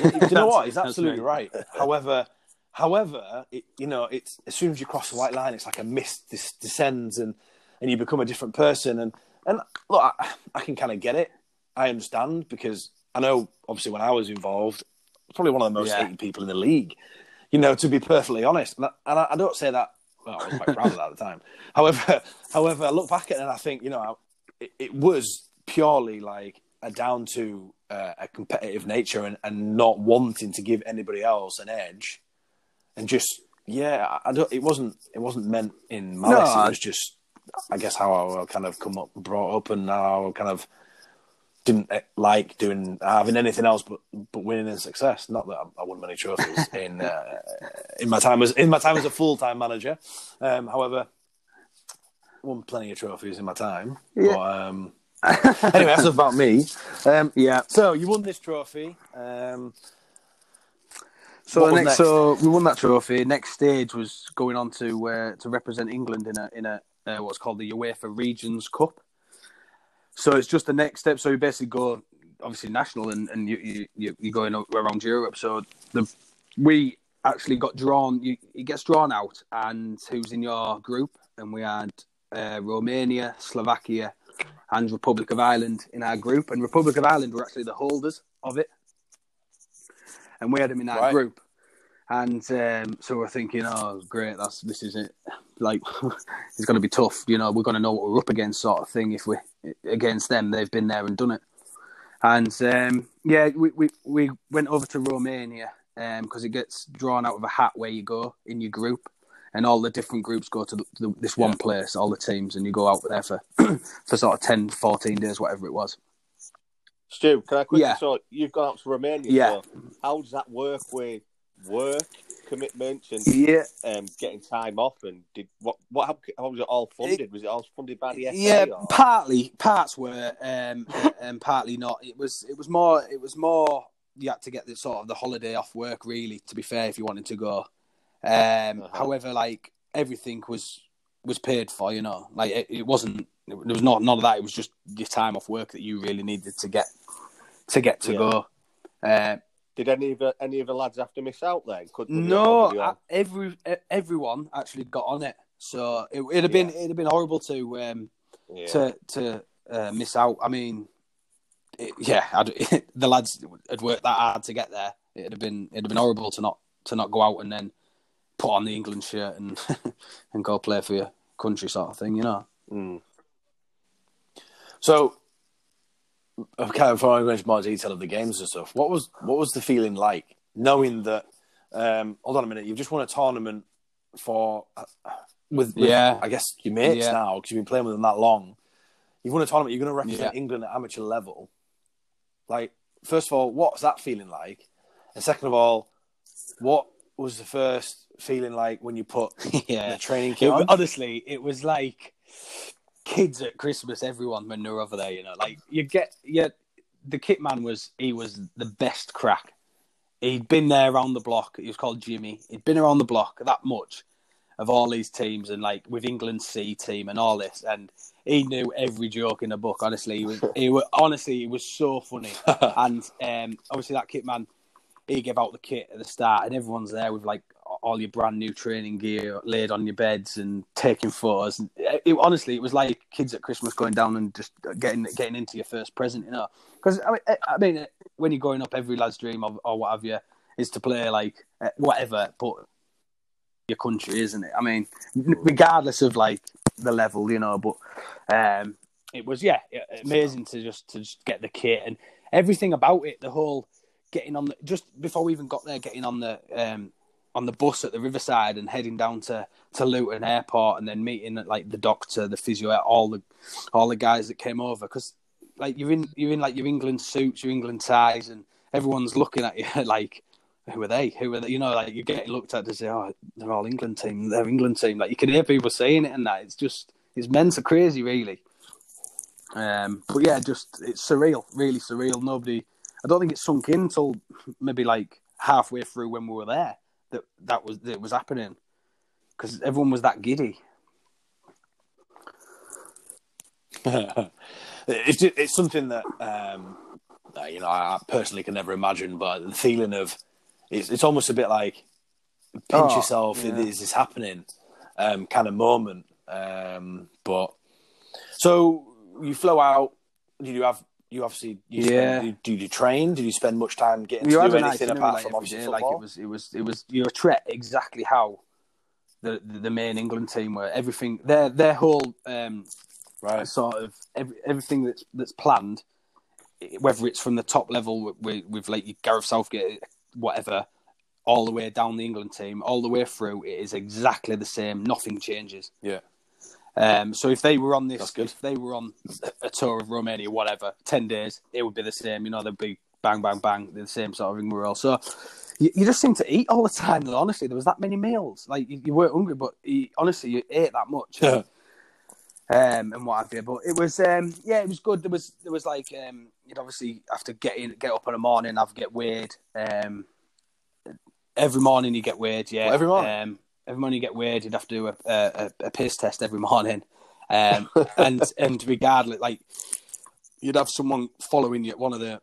"Do you know what? He's absolutely right." However. However, it, you know, it's as soon as you cross the white line, it's like a mist this descends and. And you become a different person. And, and look, I, I can kind of get it. I understand because I know, obviously, when I was involved, probably one of the most yeah. hated people in the league, you know, to be perfectly honest. And I, and I don't say that, well, I was quite proud of that at the time. However, however, I look back at it and I think, you know, I, it, it was purely like a down to uh, a competitive nature and, and not wanting to give anybody else an edge. And just, yeah, I don't, it wasn't, it wasn't meant in malice. No, it was just... I guess how I kind of come up, brought up, and how I kind of didn't like doing having anything else but, but winning and success. Not that I won many trophies in uh, in my time as in my time as a full time manager. Um, however, won plenty of trophies in my time. Yeah. But, um, anyway, that's about me. Um, yeah. So you won this trophy. Um, So, the next, next? so we won that trophy. Next stage was going on to uh, to represent England in a in a. Uh, what's called the UEFA Regions Cup. So it's just the next step. So you basically go, obviously, national and, and you, you, you're going around Europe. So the we actually got drawn. You, it gets drawn out and who's in your group. And we had uh, Romania, Slovakia and Republic of Ireland in our group. And Republic of Ireland were actually the holders of it. And we had them in our right. group. And um, so we're thinking, oh, great, that's this is it. Like, it's going to be tough. You know, we're going to know what we're up against sort of thing if we're against them. They've been there and done it. And, um, yeah, we, we, we went over to Romania because um, it gets drawn out of a hat where you go in your group. And all the different groups go to, the, to the, this one yeah. place, all the teams, and you go out there for, for sort of ten, fourteen days, whatever it was. Stu, can I quickly yeah. So you've gone out to Romania. Yeah. So how does that work with... work commitments and yeah. um, getting time off and did what? What how, how was it all funded? It, was it all funded by the F A? Yeah, or? partly parts were, um, and partly not. It was it was more it was more you had to get the sort of the holiday off work really. To be fair, if you wanted to go, um, uh-huh. however, like everything was was paid for. You know, like it, it wasn't there was not none of that. It was just your time off work that you really needed to get to get to yeah. go. Uh, Did any of the, any of the lads have to miss out then? Could no, I, every everyone actually got on it, so it, it'd have been yeah. it'd have been horrible to um, yeah. to to uh, miss out. I mean, it, yeah, I'd, it, the lads had worked that hard to get there. It'd have been it'd have been horrible to not to not go out and then put on the England shirt and and go play for your country sort of thing, you know. Mm. So, okay, before I go into more detail of the games and stuff, what was what was the feeling like knowing that? Um, hold on a minute, you've just won a tournament for uh, with, with yeah. I guess your mates yeah. now, because you've been playing with them that long. You've won a tournament. You're going to represent yeah. England at amateur level. Like, first of all, what's that feeling like? And second of all, what was the first feeling like when you put yeah. the training kit on? Honestly, it was like kids at Christmas. Everyone when they were over there, you know, like you get yeah. The kit man was he was the best crack. He'd been there around the block. He was called Jimmy. He'd been around the block that much of all these teams and like with England's C team and all this, and he knew every joke in the book. Honestly, he was. He was honestly, he was so funny. And um, obviously, that kit man, he gave out the kit at the start, and everyone's there with like all your brand new training gear laid on your beds and taking photos. And it, it, honestly, it was like kids at Christmas going down and just getting getting into your first present, you know. Because I mean, I mean, when you're growing up, every lad's dream of, or what have you is to play like whatever, but your country, isn't it? I mean, regardless of like the level, you know. But um, it was yeah, amazing to just to just get the kit and everything about it. The whole getting on the just before we even got there, getting on the. Um, on the bus at the Riverside and heading down to, to Luton Airport and then meeting like the doctor, the physio, all the all the guys that came over, because like you're in you're in like your England suits, your England ties, and everyone's looking at you like who are they? Who are they? You know, like you're getting looked at to say, oh, they're all England team, they're England team. Like you can hear people saying it and that. It's just it's mental crazy really. Um, but yeah, just it's surreal, really surreal. Nobody, I don't think it sunk in till maybe like halfway through when we were there. That that was that was happening because everyone was that giddy. it's it's something that um, you know I personally can never imagine, but the feeling of it's it's almost a bit like pinch oh, yourself. Yeah. Is this happening? Um, kind of moment. Um, but so you flow out. Did you have you obviously? You yeah. Spend, you, did you train? Did you spend much time getting you to do anything night, apart like from obviously football? Like it was, it was, it was your threat exactly how the, the the main England team were. Everything their their whole um, right sort of every, everything that's that's planned, whether it's from the top level with, with like Gareth Southgate, whatever, all the way down the England team, all the way through, it is exactly the same. Nothing changes. Yeah. Um, so if they were on this, if they were on a tour of Romania, whatever, ten days, it would be the same. You know, they'd be bang, bang, bang, the same sort of thing we were all. So you, you just seem to eat all the time. And honestly, there was that many meals. Like you, you weren't hungry, but you, honestly, you ate that much. Yeah. Um, and what have you? But it was, um, yeah, it was good. There was, there was like, um, you'd obviously have to get in, get up in the morning, have get weighed. Um, every morning you get weighed. Yeah, well, every morning. Um, Every morning you get weighed, you'd have to do a a, a piss test every morning, um, and and regardless, like you'd have someone following you, one of the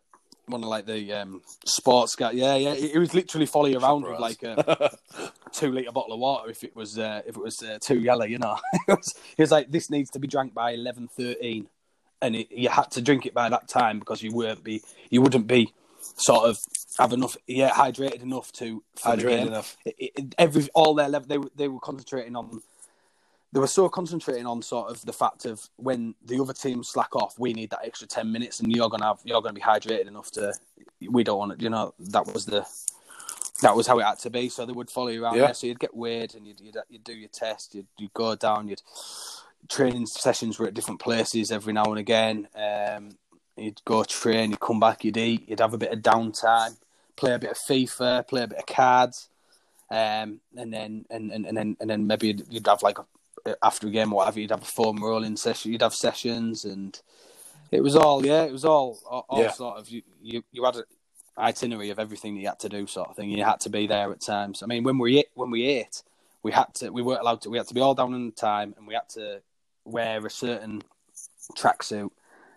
one of like the um, sports guy. Yeah, yeah, it, it was literally follow you around with like a two liter bottle of water if it was uh, if it was uh, too yellow, you know. it, was, it was like this needs to be drank by eleven thirteen, and it, you had to drink it by that time because you weren't be you wouldn't be. Sort of have enough, yeah, hydrated enough to hydrated enough. It, it, every all their level, they were they were concentrating on. They were so concentrating on sort of the fact of when the other team slack off, we need that extra ten minutes, and you're gonna have you're gonna be hydrated enough to. We don't want it, you know. That was the that was how it had to be. So they would follow you around. Yeah. There, so you'd get weighed, and you'd, you'd you'd do your test. You'd you'd go down. You'd training sessions were at different places every now and again. Um, You'd go train, you'd come back, you'd eat, you'd have a bit of downtime, play a bit of FIFA, play a bit of cards, um, and then and, and, and then and then maybe you'd, you'd have like a, after a game or whatever, you'd have a foam rolling session, you'd have sessions, and it was all yeah, it was all all, all yeah. sort of you, you you had an itinerary of everything that you had to do, sort of thing. You had to be there at times. I mean, when we when we ate, we had to we weren't allowed to. We had to be all down on time, and we had to wear a certain tracksuit.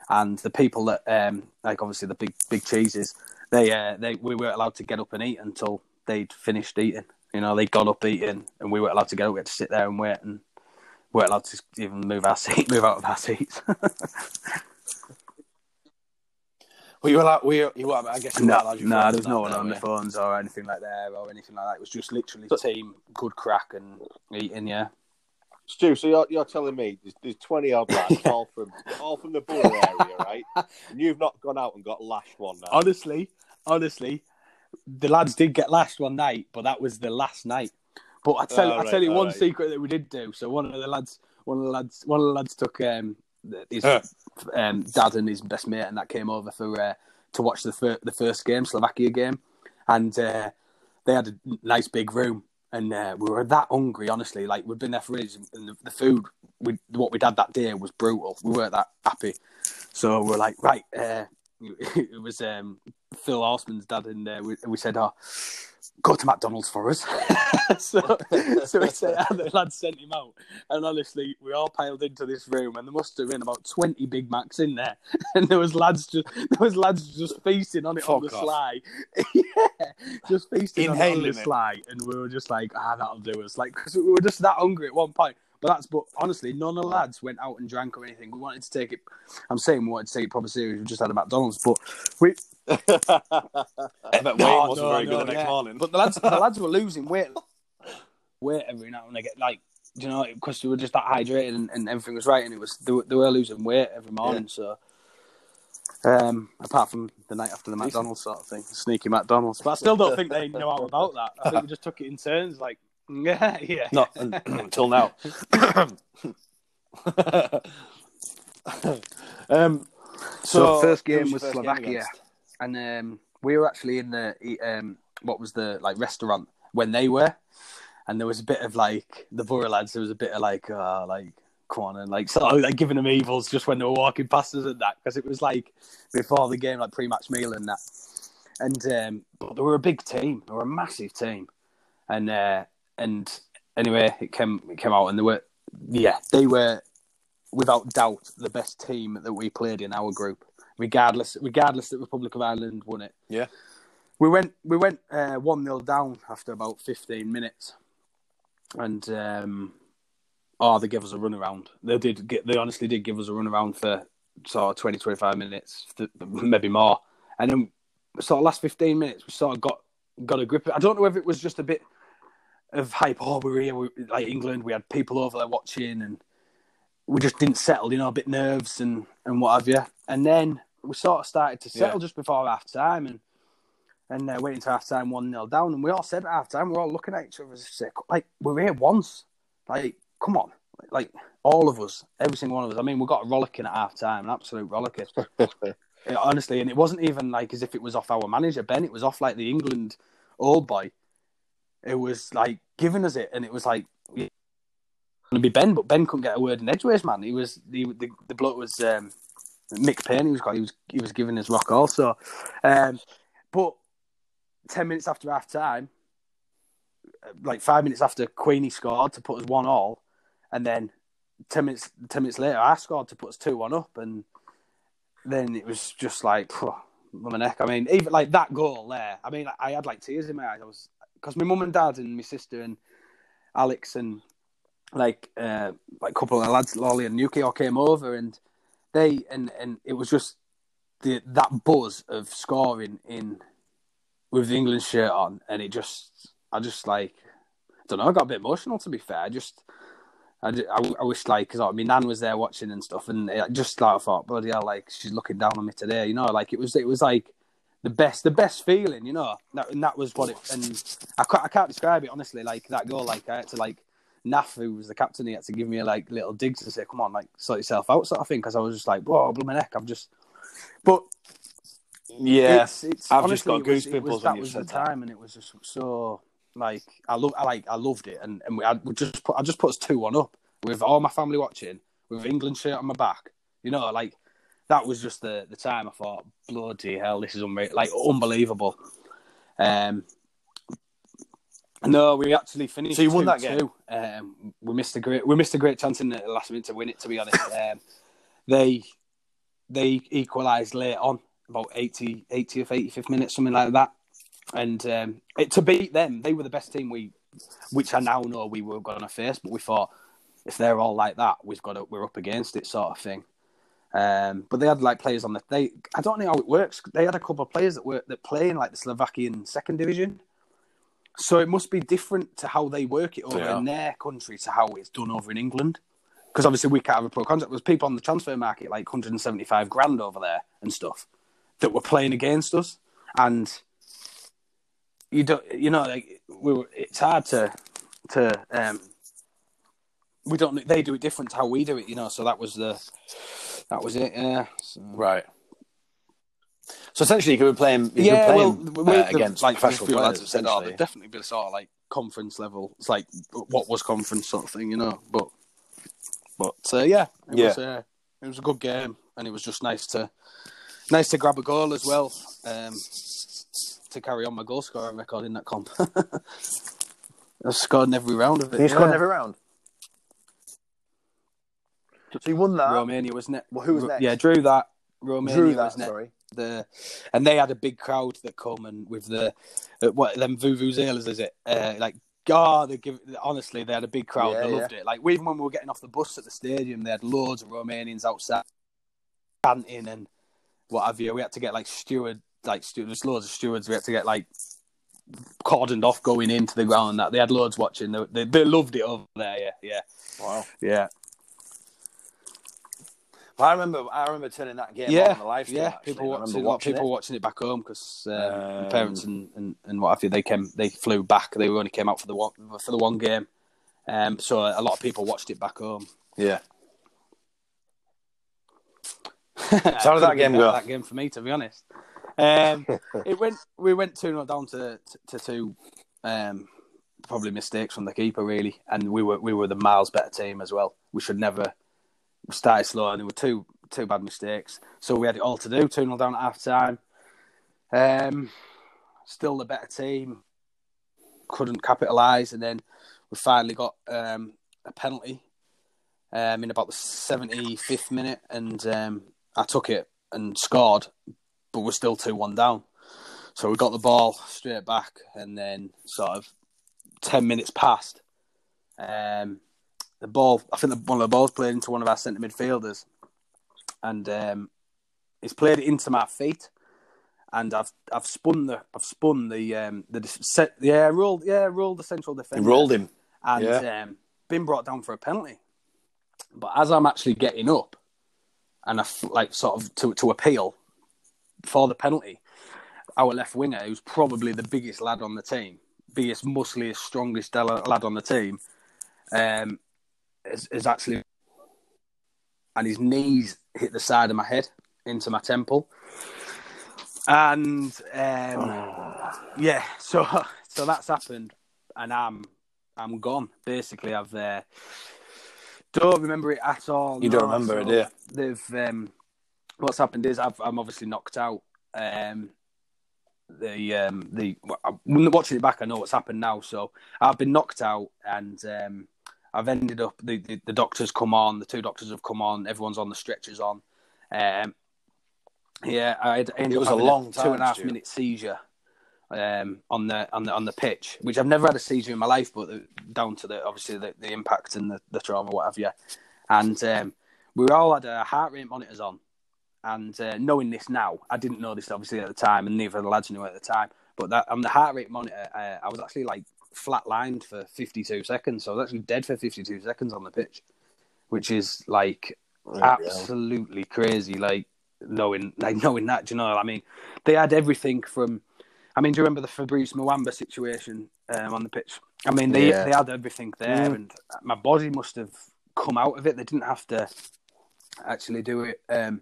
And the people that, um, like obviously the big big cheeses, they uh, they we weren't allowed to get up and eat until they'd finished eating. You know, they'd gone up eating, and we weren't allowed to get up. We had to sit there and wait, and we weren't allowed to even move our seat, move out of our seats. Were you allowed? Were you, you were, I guess you no, were allowed your no, there's no one there, on yeah. the phones or anything like that, or anything like that. It was just literally team, good crack and eating, yeah. Stu, so you're, you're telling me there's, there's twenty-odd lads, all from all from the Borough area, right? And you've not gone out and got lashed one night? Honestly, honestly, the lads did get lashed one night, but that was the last night. But I tell, oh, right, I tell you one right. secret that we did do. So one of the lads, one of the lads, one of the lads took... Um, His uh. um, dad and his best mate, and that came over for uh, to watch the fir- the first game, Slovakia game, and uh, they had a nice big room, and uh, we were that hungry. Honestly, like we'd been there for ages, and the, the food we what we'd had that day was brutal. We weren't that happy, so we we're like, right, uh, it was um, Phil Horseman's dad, and uh, we, we said, oh, go to McDonald's for us. so, so we said, uh, the lad sent him out. And honestly, we all piled into this room, and there must have been about twenty Big Macs in there. And there was lads just, there was lads just feasting on it Fuck on the off. sly. yeah, just feasting on it on the sly. And we were just like, ah, that'll do us. Like, because we were just that hungry at one point. But that's, but honestly, none of the lads went out and drank or anything. We wanted to take it, I'm saying we wanted to take it proper serious. We just had a McDonald's, but we... I bet no, Wayne wasn't no, very no, good no, the next yeah. morning. But the lads, the lads were losing weight, weight every now and again, like, you know, because we were just that hydrated and, and everything was right, and it was, they were, they were losing weight every morning, yeah. so... Um, apart from the night after the McDonald's sort of thing, sneaky McDonald's. But I still don't think they know all about that. I think we just took it in turns, like, Yeah, yeah. Not until now. um, so, so first game was first Slovakia, game and um, we were actually in the um, what was the like restaurant when they were, and there was a bit of like the Borough lads. There was a bit of like uh, like come on and like sort of like giving them evils just when they were walking past us and that, because it was like before the game, like pre-match meal and that. And um, but they were a big team. They were a massive team, and. Uh, And anyway, it came it came out, and they were, yeah, they were without doubt the best team that we played in our group. Regardless, regardless that Republic of Ireland won it. Yeah, we went we went uh, one nil down after about fifteen minutes, and um, oh, they gave us a runaround. They did. Get, they honestly did give us a runaround for sort of twenty, twenty-five minutes, maybe more. And then sort of last fifteen minutes, we sort of got got a grip. I don't know if it was just a bit. Of hype, oh, we were here, we, like England, we had people over there watching, and we just didn't settle, you know, a bit nerves and, and what have you. And then we sort of started to settle yeah. just before half time, and and uh, went into half time one nil down. And we all said at half time, we're all looking at each other as if, like, we're here once, like, come on, like, all of us, every single one of us. I mean, we got a rollicking at half time, an absolute rollicking, honestly. And it wasn't even like as if it was off our manager, Ben, it was off like the England old boy. It was like giving us it, and it was like going to be Ben, but Ben couldn't get a word in edgeways, man. He was he, the the bloke was um, Mick Payne. He was quite, he was he was giving his rock also. Um, but ten minutes after half time, like five minutes after Queenie scored to put us one all, and then ten minutes ten minutes later I scored to put us two one up, and then it was just like, phew, my neck. I mean, even like that goal there. I mean, I had like tears in my eyes. I was. Because my mum and dad and my sister and Alex and like uh, like a couple of lads, Lolly and Yuki, all came over, and they and, and it was just the that buzz of scoring in with the England shirt on, and it just I just like I don't know I got a bit emotional, to be fair. I just I, I, I wish like because like, my nan was there watching and stuff, and it, just like I thought, bloody hell, like she's looking down on me today, you know, like it was it was like. The best, the best feeling, you know, that, and that was what it. And I can't, I can't describe it honestly. Like that goal, like I had to like Naf, who was the captain, he had to give me a, like little digs and say, "Come on, like sort yourself out," sort of thing. Because I was just like, "Whoa, blow my neck!" I've just, but yeah, it's, it's, I've honestly, just got goosebumps. That was the time, that. And it was just so like I love, I like I loved it, and and we, I we just put, I just put us two one up with all my family watching, with England shirt on my back, you know, like. That was just the, the time I thought, bloody hell, this is unre- like unbelievable. Um, no, we actually finished. So you won that game. Um, we missed a great we missed a great chance in the last minute to win it. To be honest, um, they they equalised late on, about eighty, eightieth, eighty-fifth minute, something like that. And um, it, to beat them, they were the best team we, which I now know we were going to face. But we thought, if they're all like that, we've got to, we're up against it, sort of thing. Um, but they had like players on the. They I don't know how it works. They had a couple of players that were that play in like the Slovakian second division, so it must be different to how they work it over yeah. in their country to how it's done over in England. Because obviously we can't have a pro contract. There's people on the transfer market like one hundred seventy-five grand over there and stuff that were playing against us, and you don't, you know, like we were, it's hard to to um, we don't. They do it different to how we do it, you know. So that was the. That was it, yeah. So. Right. So essentially, you could be playing, you yeah, could be playing well, uh, the, against like, professional players. Lads have said, oh, they'd definitely be sort of like conference level. It's like what was conference sort of thing, you know. But but uh, yeah, it yeah. was uh, it was a good game, and it was just nice to nice to grab a goal as well um, to carry on my goal scoring record in that comp. I've scored in every round of it. You yeah. scored in every round. So you won that. Romania was next. Well, who was next? Yeah, drew that. Romania drew that, was next. Sorry. The, and they had a big crowd that come and with the uh, what them vuvuzelas is it? Uh, like God, oh, give. Honestly, they had a big crowd. Yeah, they loved yeah. it. Like even when we were getting off the bus at the stadium, they had loads of Romanians outside chanting and what have you. We had to get like steward, like stewards, loads of stewards. We had to get like cordoned off going into the ground. And that they had loads watching. They, they they loved it over there. Yeah, yeah. Wow. Yeah. Well, I remember, I remember turning that game yeah, on the live stream. Yeah, actually. people, watching, watching, people watching it back home because um, um, parents and, and, and what have you, they came, they flew back. They only came out for the one for the one game, um, so a lot of people watched it back home. Yeah. So how did that game go? That game for me, to be honest, um, it went. We went two not down to to, to two. Um, probably mistakes from the keeper, really, and we were we were the miles better team as well. We should never. We started slow and there were two two bad mistakes. So we had it all to do. two nil down at half-time. Um, still the better team. Couldn't capitalise. And then we finally got um, a penalty um, in about the seventy-fifth minute. And um, I took it and scored. But we're still two one down. So we got the ball straight back. And then sort of ten minutes passed. Um The ball, I think the, one of the balls played into one of our centre midfielders, and um, it's played it into my feet, and I've I've spun the I've spun the um, the set, yeah rolled yeah rolled the central defender. You rolled him and yeah. um, been brought down for a penalty. But as I'm actually getting up, and I like sort of to to appeal for the penalty, our left winger, who's probably the biggest lad on the team, biggest, muscliest, strongest lad on the team, um. Is, is actually, and his knees hit the side of my head into my temple, and um, oh. yeah, so so that's happened, and I'm I'm gone. Basically, I've uh, don't remember it at all. You no, don't remember so it, do you? They've um, what's happened is I've, I'm obviously knocked out. Um, the um, the watching it back, I know what's happened now. So I've been knocked out, and. Um, I've ended up, the, the, the doctors come on, the two doctors have come on, everyone's on the stretchers on. Um, yeah, I ended it was up a long a time, two and a half Stu. minute seizure um, on the on the on the pitch, which I've never had a seizure in my life, but the, down to the obviously the, the impact and the, the trauma, what have you. And um, we all had our heart rate monitors on. And uh, knowing this now, I didn't know this obviously at the time, and neither of the lads knew at the time. But that on the heart rate monitor, uh, I was actually like. Flatlined for fifty-two seconds, so I was actually dead for fifty-two seconds on the pitch, which is like oh, absolutely yeah. crazy. Like knowing, like knowing that, do you know? I mean, they had everything from. I mean, do you remember the Fabrice Muamba situation um, on the pitch? I mean, they yeah. they had everything there, mm. and my body must have come out of it. They didn't have to actually do it, um,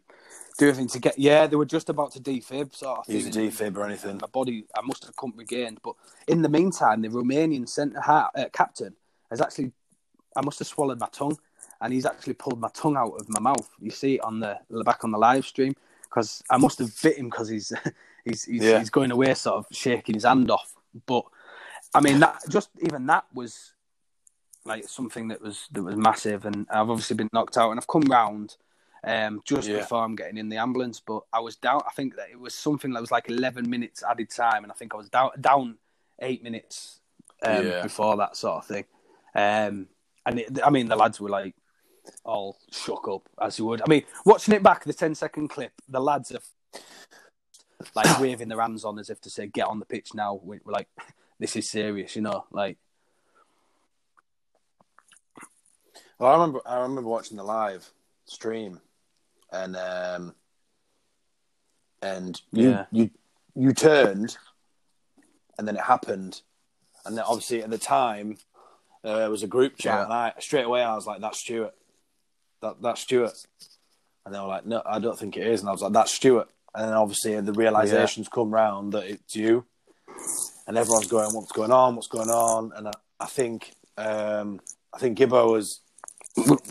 do everything to get. Yeah, they were just about to defib, sort of. Use a defib or anything. My body, I must have come regained. But in the meantime, the Romanian centre half uh, captain has actually, I must have swallowed my tongue, and he's actually pulled my tongue out of my mouth. You see it on the back on the live stream because I must have bit him because he's he's he's, yeah. he's going away, sort of shaking his hand off. But I mean, that just even that was. Like something that was that was massive, and I've obviously been knocked out, and I've come round um, just yeah. before I'm getting in the ambulance. But I was down. I think that it was something that was like eleven minutes added time, and I think I was down down eight minutes um, yeah. before that sort of thing. Um, and it, I mean, the lads were like all shook up, as you would. I mean, watching it back, the ten-second clip, the lads are like waving their hands on as if to say, get on the pitch now. We're like, this is serious, you know, like. Well, I remember, I remember watching the live stream, and um, and you, yeah. you you turned, and then it happened, and then obviously at the time uh, there was a group chat, yeah. and I straight away I was like, "That's Stuart, that that's Stuart," and they were like, "No, I don't think it is," and I was like, "That's Stuart," and then obviously the realizations yeah. come round that it's you, and everyone's going, "What's going on? What's going on?" And I, I think um, I think Gibbo was.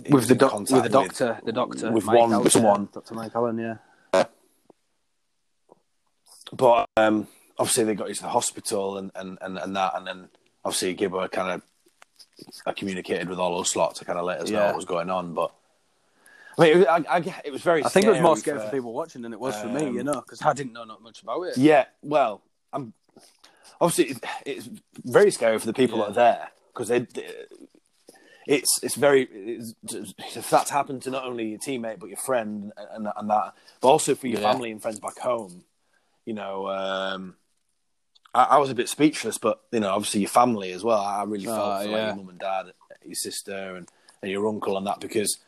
With the, doc- with the doctor, with, the doctor, with Mike one, Allen, one, Doctor Mike Owen, yeah. But um, obviously they got you to the hospital and, and, and, and that, and then obviously Gibber kind of, I communicated with all those slots to kind of let us yeah. know what was going on. But I mean, it, I, I, it was very. I think it was more scary for, for people watching than it was um, for me, you know, because I didn't know not much about it. Yeah, well, I'm obviously it's very scary for the people yeah. that are there because they. they It's it's very it's, if that's happened to not only your teammate but your friend and and that, but also for your yeah. family and friends back home. You know, um, I, I was a bit speechless, but you know, obviously your family as well. I really oh, felt for yeah. like your mum and dad, your sister, and, and your uncle and that because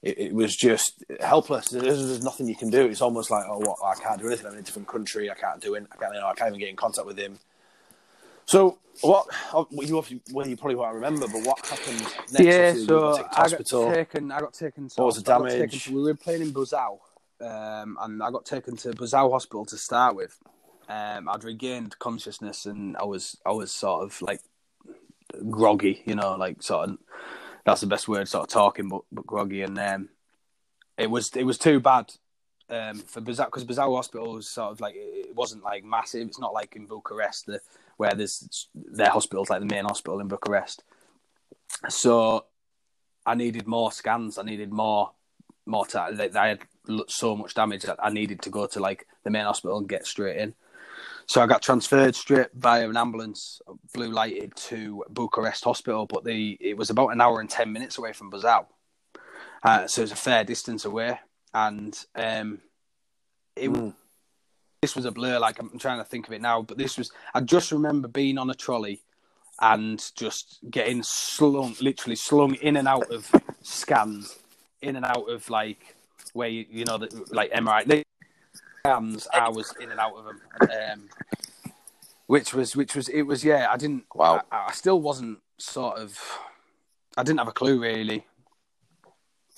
it, it was just helpless. There's, there's nothing you can do. It's almost like oh, what I can't do anything. I'm in a different country. I can't do it. I can't. You know, I can't even get in contact with him. So what you well you probably won't remember, but what happened next? Yeah, so I got hospital. taken. I got taken. To, what was the damage? To, we were playing in Buzău, um, and I got taken to Buzău Hospital to start with. Um, I'd regained consciousness, and I was I was sort of like groggy, you know, like sort of that's the best word, sort of talking, but but groggy, and um, it was it was too bad. Um, for Buzău, because Buzău Hospital was sort of like it wasn't like massive. It's not like in Bucharest the, where there's their hospital's like the main hospital in Bucharest. So I needed more scans. I needed more more time. They, they had so much damage that I needed to go to like the main hospital and get straight in. So I got transferred straight by an ambulance, blue lighted to Bucharest Hospital. But the it was about an hour and ten minutes away from Buzău, uh, so it was a fair distance away. And um, it mm. this was a blur. Like I'm trying to think of it now, but this was. I just remember being on a trolley and just getting slung, literally slung in and out of scans, in and out of like where you, you know, the, like M R I scans. I was in and out of them, um, which was which was it was yeah. I didn't. Wow. I, I still wasn't sort of. I didn't have a clue really.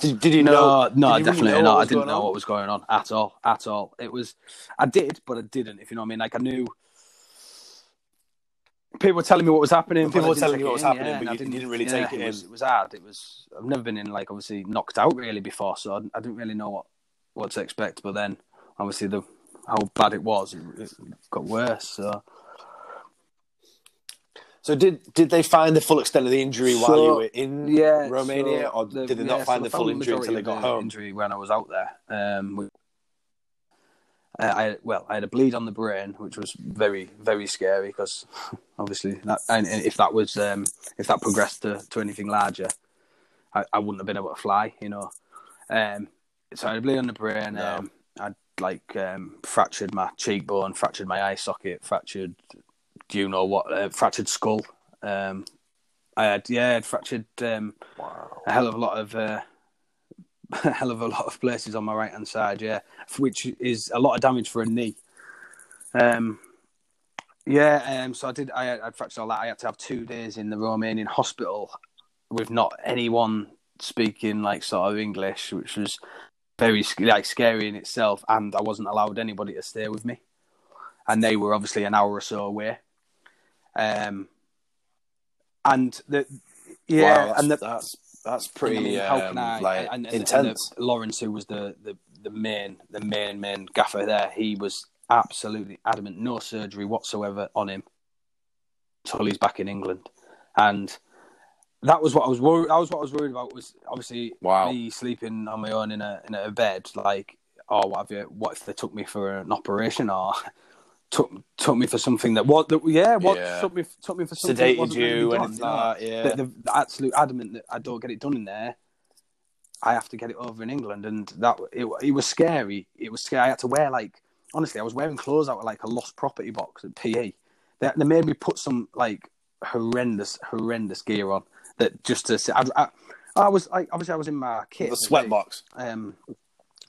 Did, did you know? No, no you definitely really know not. I didn't know on? what was going on at all, at all. It was, I did, but I didn't, if you know what I mean. Like, I knew people were telling me what was happening. People were telling me what was in, happening, yeah, but you I didn't, didn't really yeah, take it, it in. Was, it was hard. It was, I've never been in, like, obviously knocked out really before, so I, I didn't really know what, what to expect. But then, obviously, the how bad it was, it, it got worse. So, So did did they find the full extent of the injury so, while you were in yeah, Romania, so or did they the, not yeah, find so the full injury until they got the home? Injury when I was out there. Um, we, I, I well, I had a bleed on the brain, which was very very scary because obviously, that, and if that was um, if that progressed to, to anything larger, I, I wouldn't have been able to fly, you know. Um, so I had a bleed on the brain. No. Um, I'd like um, fractured my cheekbone, fractured my eye socket, fractured. Do you know what? Uh, fractured skull. Um, I had, yeah, I had fractured um, wow. a hell of a lot of, uh, a hell of a lot of places on my right hand side. Yeah, which is a lot of damage for a knee. Um, yeah. Um, so I did. I, I fractured all that. I had to have two days in the Romanian hospital with not anyone speaking like sort of English, which was very like scary in itself. And I wasn't allowed anybody to stay with me, and they were obviously an hour or so away. Um, and the yeah, wow, that's, and the, that's that's pretty I mean, um, I, like and, and, intense. And the, Lawrence, who was the, the, the main the main main gaffer there, he was absolutely adamant, no surgery whatsoever on him until he's back in England. And that was what I was worried. That was what I was worried about. Was obviously wow. me sleeping on my own in a in a bed. Like, oh, what have you? What if they took me for an operation or? Took took me for something that was that, yeah what yeah. took me took me for something sedated that wasn't you really done, and that, yeah. The, the, the absolute adamant that I don't get it done in there. I have to get it over in England, and that it, it was scary. It was scary. I had to wear, like, honestly, I was wearing clothes out of like a lost property box at P E. They, they made me put some like horrendous, horrendous gear on that just to sit. I, I, I was I, obviously I was in my kit, the sweat box. Um,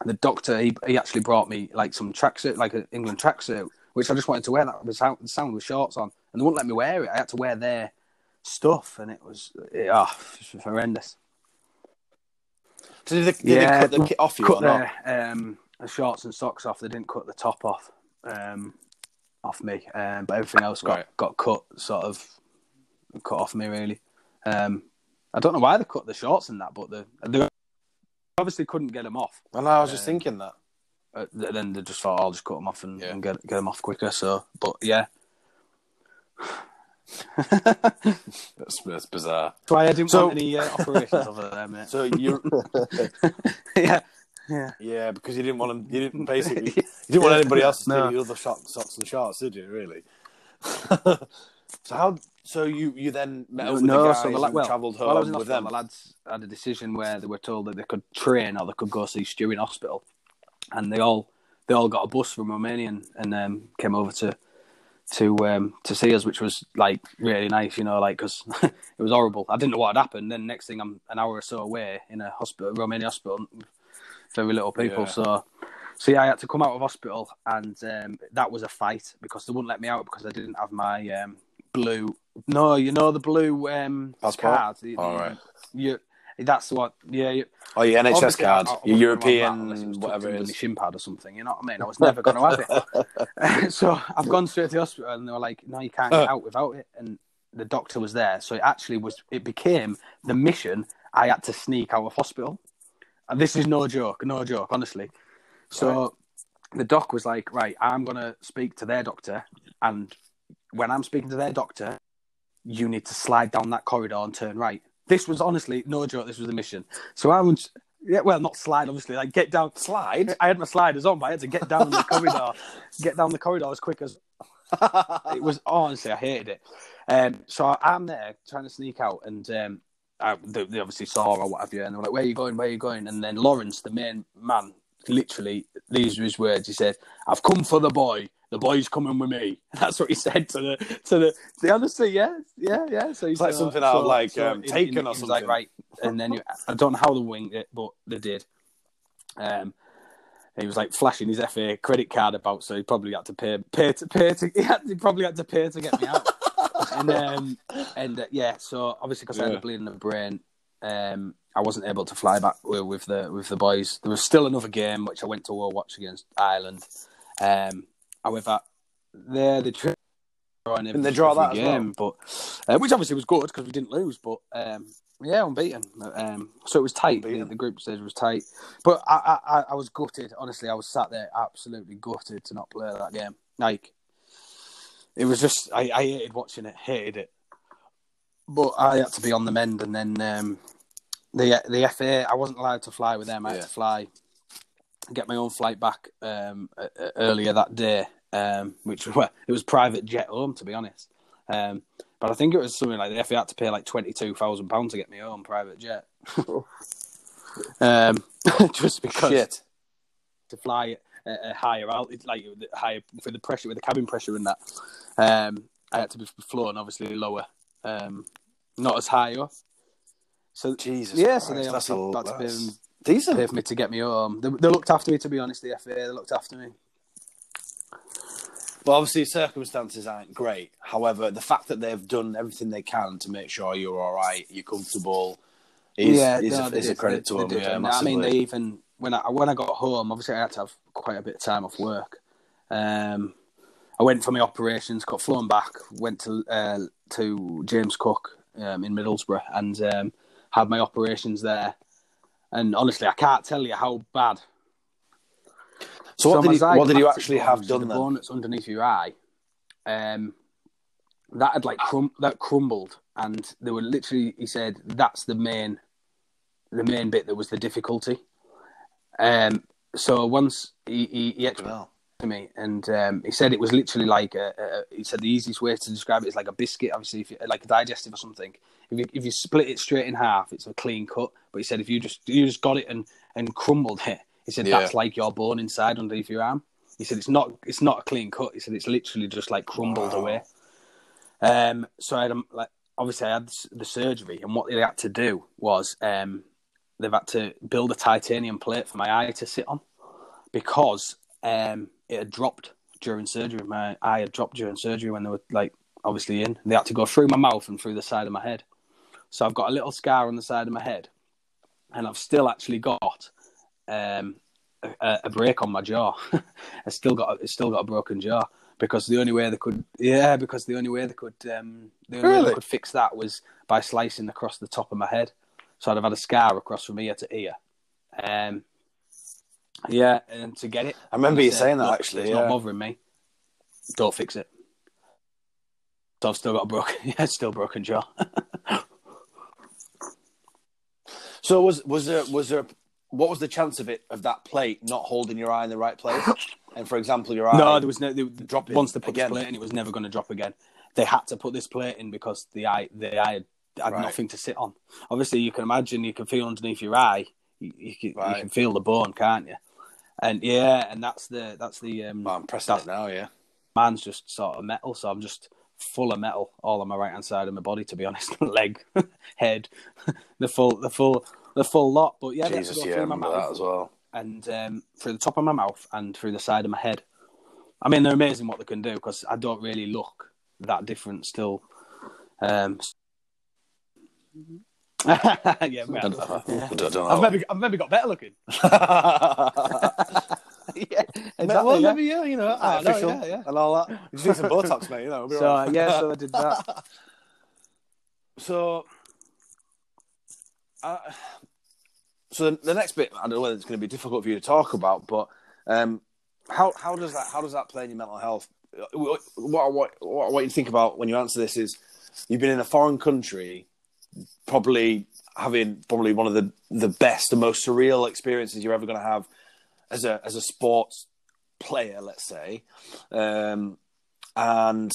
the doctor he he actually brought me like some tracksuit, like an England tracksuit, which I just wanted to wear. That was out, the sound with shorts on, and they wouldn't let me wear it. I had to wear their stuff, and it was it, oh, it was horrendous. So did they, did yeah, they cut the kit off you? Cut the, um, the shorts and socks off. They didn't cut the top off, um, off me. Um, but everything else got, right. got cut, sort of cut off me. Really, um, I don't know why they cut the shorts in that, but they, they obviously couldn't get them off. Well, I was uh, just thinking that. Uh, then they just thought, I'll just cut them off and, yeah. and get get them off quicker. So, but yeah. that's, that's bizarre. That's why I didn't so, want any uh, operations over there, mate. So you, yeah, yeah, yeah, because you didn't want them, you didn't basically, you didn't want anybody else to no. steal your other socks, socks and shorts, did you? Really? so how? So you, you then met up with no, the guys so the, and well, travelled home well, I was in with them. The lads had a decision where they were told that they could train or they could go see Stu in hospital, and they all they all got a bus from Romania and, and um, came over to. to um to see us, which was like really nice, you know, like, because it was horrible. I didn't know what had happened. Then next thing, I'm an hour or so away in a hospital, Romanian hospital, very little people. Yeah. So, so yeah, I had to come out of hospital, and um, that was a fight because they wouldn't let me out because I didn't have my um, blue. No, you know the blue um card. All right. You, that's what. Yeah. You, oh, your N H S obviously card, I, I your European, it whatever it is, shin pad or something. You know what I mean? I was never going to have it. So I've gone straight to the hospital, and they were like, "No, you can't get out without it." And the doctor was there, so it actually was. It became the mission. I had to sneak out of hospital, and this is no joke, no joke, honestly. So right. the doc was like, "Right, I'm going to speak to their doctor, and when I'm speaking to their doctor, you need to slide down that corridor and turn right." This was honestly no joke. This was the mission. So I would, yeah, well, not slide, obviously. Like get down, slide. I had my sliders on, but I had to get down the corridor, get down the corridor as quick as. It was honestly, I hated it. Um, so I'm there trying to sneak out, and um, I, they, they obviously saw or what have you, and they were like, "Where are you going? Where are you going?" And then Lawrence, the main man, literally, these were his words. He said, "I've come for the boy. The boy's coming with me." That's what he said to the to the. the honestly, yeah, yeah, yeah. So he's like something out of like um, Taken or something. Like, right, and then you, I don't know how they winged it, but they did. Um, he was like flashing his F A credit card about, so he probably had to pay, pay to pay to. He, had, he probably had to pay to get me out. and um, and uh, yeah, so obviously because yeah. I had a bleed in the brain, um, I wasn't able to fly back with, with the with the boys. There was still another game which I went to watch against Ireland. Um. However, there the trip and they draw that game, well. but uh, which obviously was good because we didn't lose. But um, yeah, unbeaten. Um, so it was tight. The, the group stage was tight. But I, I, I was gutted. Honestly, I was sat there absolutely gutted to not play that game. Like it was just, I, I hated watching it, hated it. But I had to be on the mend, and then um, the the F A. I wasn't allowed to fly with them. I had yeah. to fly. Get my own flight back um, earlier that day, um, which well, it was private jet home, to be honest. Um, but I think it was something like the F A had to pay like twenty-two thousand pounds to get me home private jet. um, just because Shit. to fly at a higher altitude, like higher for the pressure, with the cabin pressure and that, um, I had to be flown obviously lower, um, not as high up. So Jesus, yeah, Christ, so they that's all. Decent. They paid for me to get me home. They, they looked after me, to be honest, the F A. They looked after me. Well, obviously, circumstances aren't great. However, the fact that they've done everything they can to make sure you're all right, you're comfortable, is, yeah, is, no, a, is did, a credit they, to they them. Yeah, I mean, they even... When I, when I got home, obviously, I had to have quite a bit of time off work. Um, I went for my operations, got flown back, went to uh, to James Cook um, in Middlesbrough and um, had my operations there. And honestly, I can't tell you how bad. So what so did you, what did you actually have done then? The bone that's underneath your eye, um, that had like crum- that crumbled, and they were literally. He said that's the main, the main bit that was the difficulty. Um, so once he he, he explained to me, and um, he said it was literally like a, a, he said the easiest way to describe it is like a biscuit, obviously, if you, like a digestive or something. If you, if you split it straight in half, it's a clean cut. But he said if you just you just got it and, and crumbled it, he said yeah. that's like your bone inside underneath your arm. He said it's not it's not a clean cut. He said it's literally just like crumbled wow. away. Um, so I had like obviously I had the surgery, and what they had to do was um, they've had to build a titanium plate for my eye to sit on, because um, it had dropped during surgery. My eye had dropped during surgery when they were like obviously in. They had to go through my mouth and through the side of my head. So I've got a little scar on the side of my head, and I've still actually got um, a, a break on my jaw. I still got, still got a broken jaw, because the only way they could, yeah, because the only way they could, um, the only really? way they could fix that was by slicing across the top of my head. So I'd have had a scar across from ear to ear. Um, yeah, and to get it, I remember you said, saying that actually. It's yeah. not bothering me. Don't fix it. So I've still got a broken, yeah, still broken jaw. So was was there was there what was the chance of it of that plate not holding your eye in the right place? And for example, your eye no, there was no they, dropping once they put again. This plate in, it was never going to drop again. They had to put this plate in because the eye the eye had, had right. nothing to sit on. Obviously, you can imagine you can feel underneath your eye, you, you, can, right. you can feel the bone, can't you? And yeah, and that's the that's the. Um, well, I'm pressed out now, yeah. Mine's just sort of metal, so I'm just. Full of metal all on my right hand side of my body, to be honest. Leg, head, the full the full the full lot. But yeah, Jesus, go yeah, through my mouth that as well. And um through the top of my mouth and through the side of my head. I mean, they're amazing what they can do, because I don't really look that different still. Um yeah, man, don't, I, yeah. I don't know. I've maybe I've maybe got better looking. Yeah, exactly. Well, yeah. Maybe, yeah, you know, I know, yeah, yeah, and all that. You just need some Botox, mate. You know, so right. yeah, so I did that. So, uh, so the, the next bit, I don't know whether it's going to be difficult for you to talk about, but um, how how does that how does that play in your mental health? What what what, what you think about when you answer this is you've been in a foreign country, probably having probably one of the the best, the most surreal experiences you're ever going to have. As a as a sports player, let's say, um, and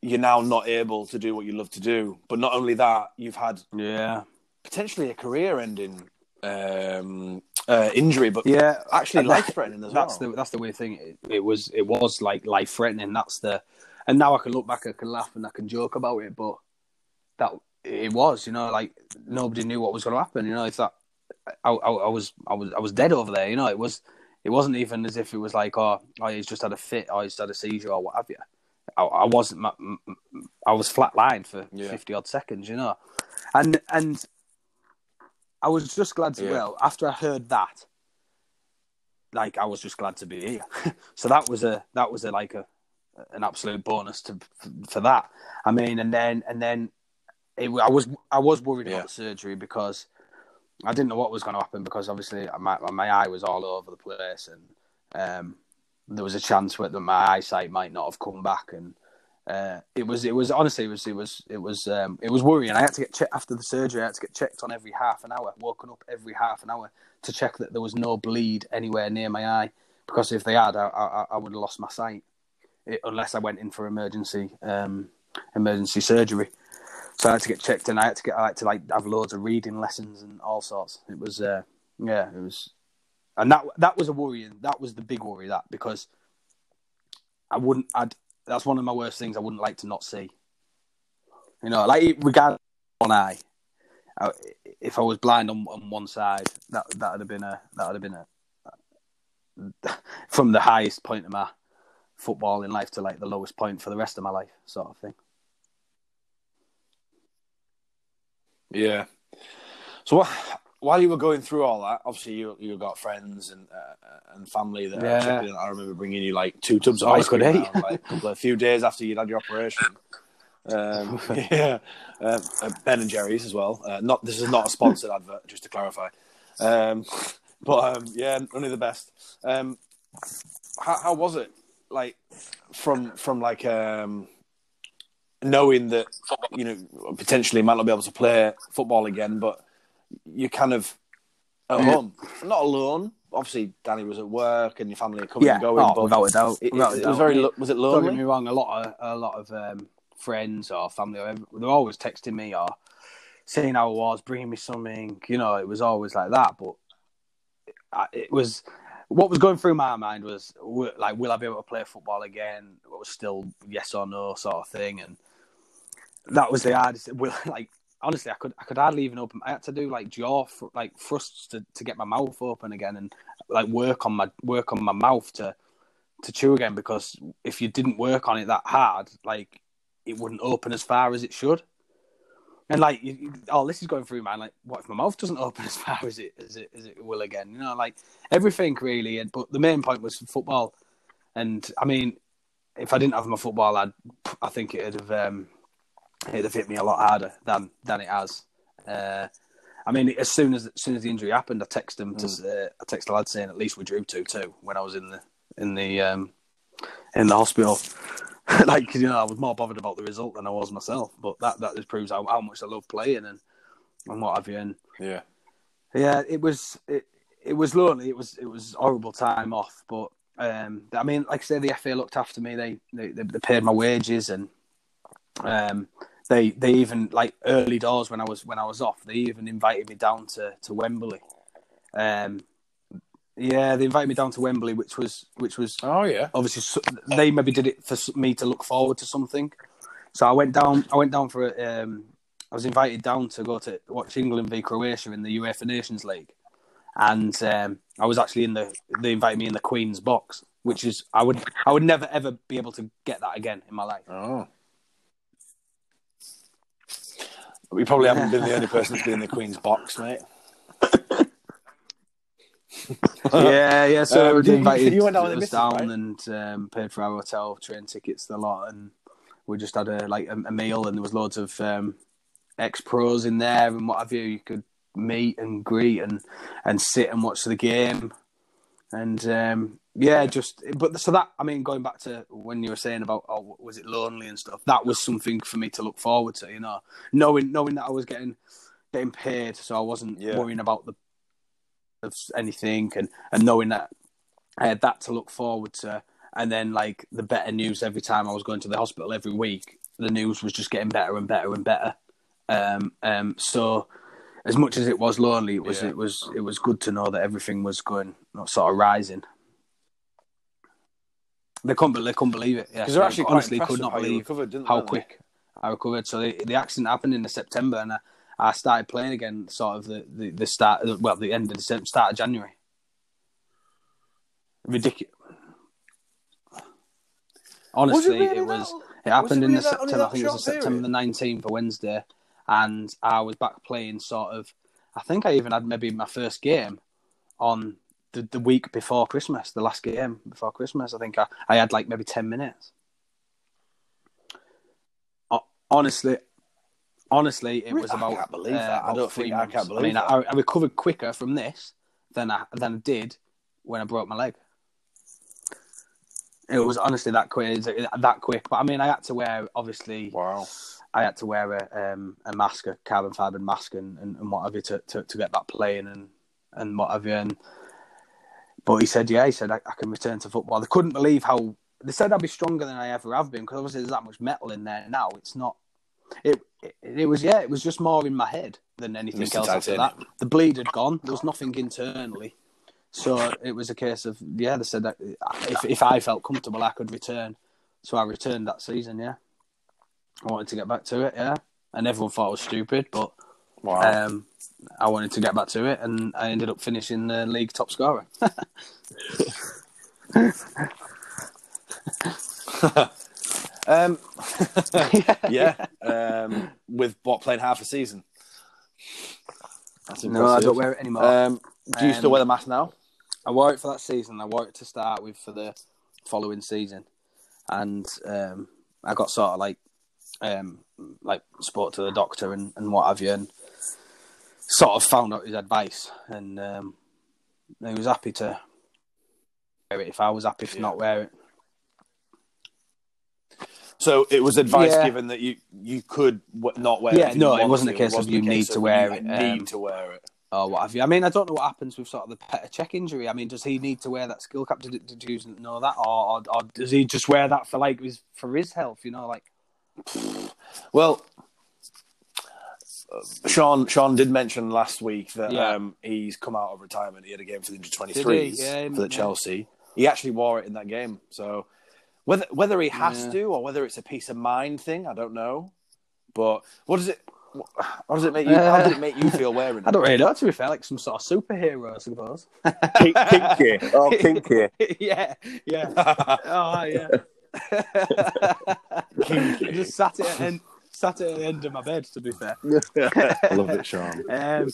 you're now not able to do what you love to do. But not only that, you've had yeah potentially a career-ending um, uh, injury, but yeah, actually life-threatening as well. That's the that's the weird thing. It, it was it was like life-threatening. That's the and now I can look back, I can laugh, and I can joke about it. But that it was, you know, like nobody knew what was going to happen. You know, if that. I, I, I was I was I was dead over there, you know. It was it wasn't even as if it was like oh, oh he's just had a fit or he's had a seizure or what have you. I, I wasn't I was flatlined for yeah. fifty odd seconds, you know. And and I was just glad to yeah. well after I heard that, like I was just glad to be here. So that was a that was a like a an absolute bonus to for that. I mean, and then and then it, I was I was worried yeah. about the surgery because. I didn't know what was going to happen because obviously my my eye was all over the place and um, there was a chance that my eyesight might not have come back and uh, it was it was honestly it was it was it was um, it was worrying. I had to get checked after the surgery. I had to get checked on every half an hour, woken up every half an hour to check that there was no bleed anywhere near my eye because if they had, I I, I would have lost my sight it, unless I went in for emergency um, emergency surgery. So I had to get checked, and I had to get I had to like have loads of reading lessons and all sorts. It was, uh, yeah, it was, and that that was a worry, and that was the big worry that because I wouldn't. I'd that's one of my worst things. I wouldn't like to not see. You know, like regardless of one eye, I, if I was blind on, on one side, that that would have been a that would have been a from the highest point of my footballing life to like the lowest point for the rest of my life, sort of thing. Yeah. So while you were going through all that, obviously you you got friends and uh, and family that yeah. in. I remember bringing you like two tubs of ice cream around, like a, couple of, a few days after you'd had your operation. Um, yeah, uh, Ben and Jerry's as well. Uh, not this is not a sponsored advert, just to clarify. Um, but um, yeah, only the best. Um, how, how was it? Like from from like. Um, knowing that, you know, potentially might not be able to play football again, but you're kind of at home. Not alone, obviously Danny was at work and your family are coming yeah, and going. Oh, but without a doubt. It, without it, a doubt. It was very, was it lonely? Don't get me wrong, a lot of, a lot of um, friends or family, they're always texting me or saying how it was, bringing me something. You know, it was always like that. But it was... What was going through my mind was, like, will I be able to play football again? It was still yes or no sort of thing. And that was the hardest. Like, honestly, I could I could hardly even open. I had to do, like, jaw, like, thrusts to, to get my mouth open again and, like, work on my work on my mouth to, to chew again, because if you didn't work on it that hard, like, it wouldn't open as far as it should. And, like, you, oh, this is going through, man. Like, what if my mouth doesn't open as far as it as it, as it will again? You know, like, everything, really. And, but the main point was football. And, I mean, if I didn't have my football, I'd, I think it would have um, it'd have hit me a lot harder than than it has. Uh, I mean, as soon as, as soon as the injury happened, I texted him. Mm. To, uh, I texted the lad saying, at least we drew two two when I was in the in the, um, in the hospital. Like, you know, I was more bothered about the result than I was myself, but that, that just proves how, how much I love playing and, and what have you. And yeah, yeah, it was it it was lonely. It was it was horrible time off, but um, I mean, like I say, the F A looked after me. They they, they paid my wages, and um, they they even, like, early doors when I was when I was off, they even invited me down to to Wembley. Um, Yeah, they invited me down to Wembley, which was which was oh yeah. Obviously, they maybe did it for me to look forward to something. So I went down. I went down for. Um, I was invited down to go to watch England v Croatia in the UEFA Nations League, and um, I was actually in the. They invited me in the Queen's box, which is I would I would never ever be able to get that again in my life. Oh. We probably haven't been the only person to be in the Queen's box, mate. yeah, yeah. So um, we invited, you went down, was down right? and um, paid for our hotel, train tickets, the lot, and we just had a like a, a meal, and there was loads of um, ex-pros in there and what have you. You could meet and greet and, and sit and watch the game, and um, yeah, just. But so that I mean, going back to when you were saying about oh, was it lonely and stuff? That was something for me to look forward to, you know, knowing knowing that I was getting getting paid, so I wasn't yeah. worrying about the. Of anything and, and knowing that I had that to look forward to, and then like the better news every time I was going to the hospital every week, the news was just getting better and better and better. Um, um, so as much as it was lonely, it was yeah. it was it was good to know that everything was going sort of rising. They couldn't they couldn't believe it. Yeah, because they actually honestly could not believe recovered, didn't how they? quick I recovered. So the, the accident happened in September, and I, I started playing again, sort of the, the, the start, well, the end of the start of January. Ridiculous. Honestly, was it, really it was. That, it happened was it really in the that, September. I think it was September the nineteenth, a Wednesday, and I was back playing. Sort of, I think I even had maybe my first game on the, the week before Christmas, the last game before Christmas. I think I, I had like maybe ten minutes. Honestly. Honestly, it was about. I can't believe that. Uh, I don't think I can't believe. I mean, that. I, I recovered quicker from this than I than I did when I broke my leg. It was honestly that quick, that quick. But I mean, I had to wear obviously. Wow. I had to wear a um, a mask, a carbon fibre mask, and, and, and what have you to, to, to get that playing and and what have you. And but he said, yeah, he said I, I can return to football. They couldn't believe how they said I'd be stronger than I ever have been, because obviously there's that much metal in there now. It's not. It, it it was yeah it was just more in my head than anything Mister else after that. The bleed had gone. There was nothing internally, so it was a case of yeah. They said that if if I felt comfortable, I could return. So I returned that season. Yeah, I wanted to get back to it. Yeah, and everyone thought I was stupid, but wow. um, I wanted to get back to it, and I ended up finishing the league top scorer. Um, yeah, um, with what playing half a season. That's impressive. No, I don't wear it anymore. Um, do you um, still wear the mask now? I wore it for that season. I wore it to start with for the following season, and um, I got sort of like, um, like spoke to the doctor and, and what have you, and sort of found out his advice, and um, he was happy to wear it if I was happy to yeah. not wear it. So it was advice yeah. given that you, you could w- not wear yeah, it. Yeah, no, it wasn't a case of you need to wear it. Need to wear it. or what have you. I mean, I don't know what happens with sort of the Petr Cech injury. I mean, does he need to wear that skill cap? Did, did you know that? Or, or, or does he just wear that for like his, for his health, you know? Like, well, Sean Sean did mention last week that yeah. um, he's come out of retirement. He had a game for the under twenty-threes yeah, for the yeah. Chelsea. He actually wore it in that game. So whether whether he has yeah. to or whether it's a peace of mind thing, I don't know. But what does it? How does it make you? Uh, how did it make you feel wearing it? I don't really know. To be fair, like some sort of superhero, I suppose. Kinky, oh kinky. yeah, yeah. Oh yeah. Kinky. I just sat it at end, sat it at the end of my bed. To be fair, I love it, Sean. Um,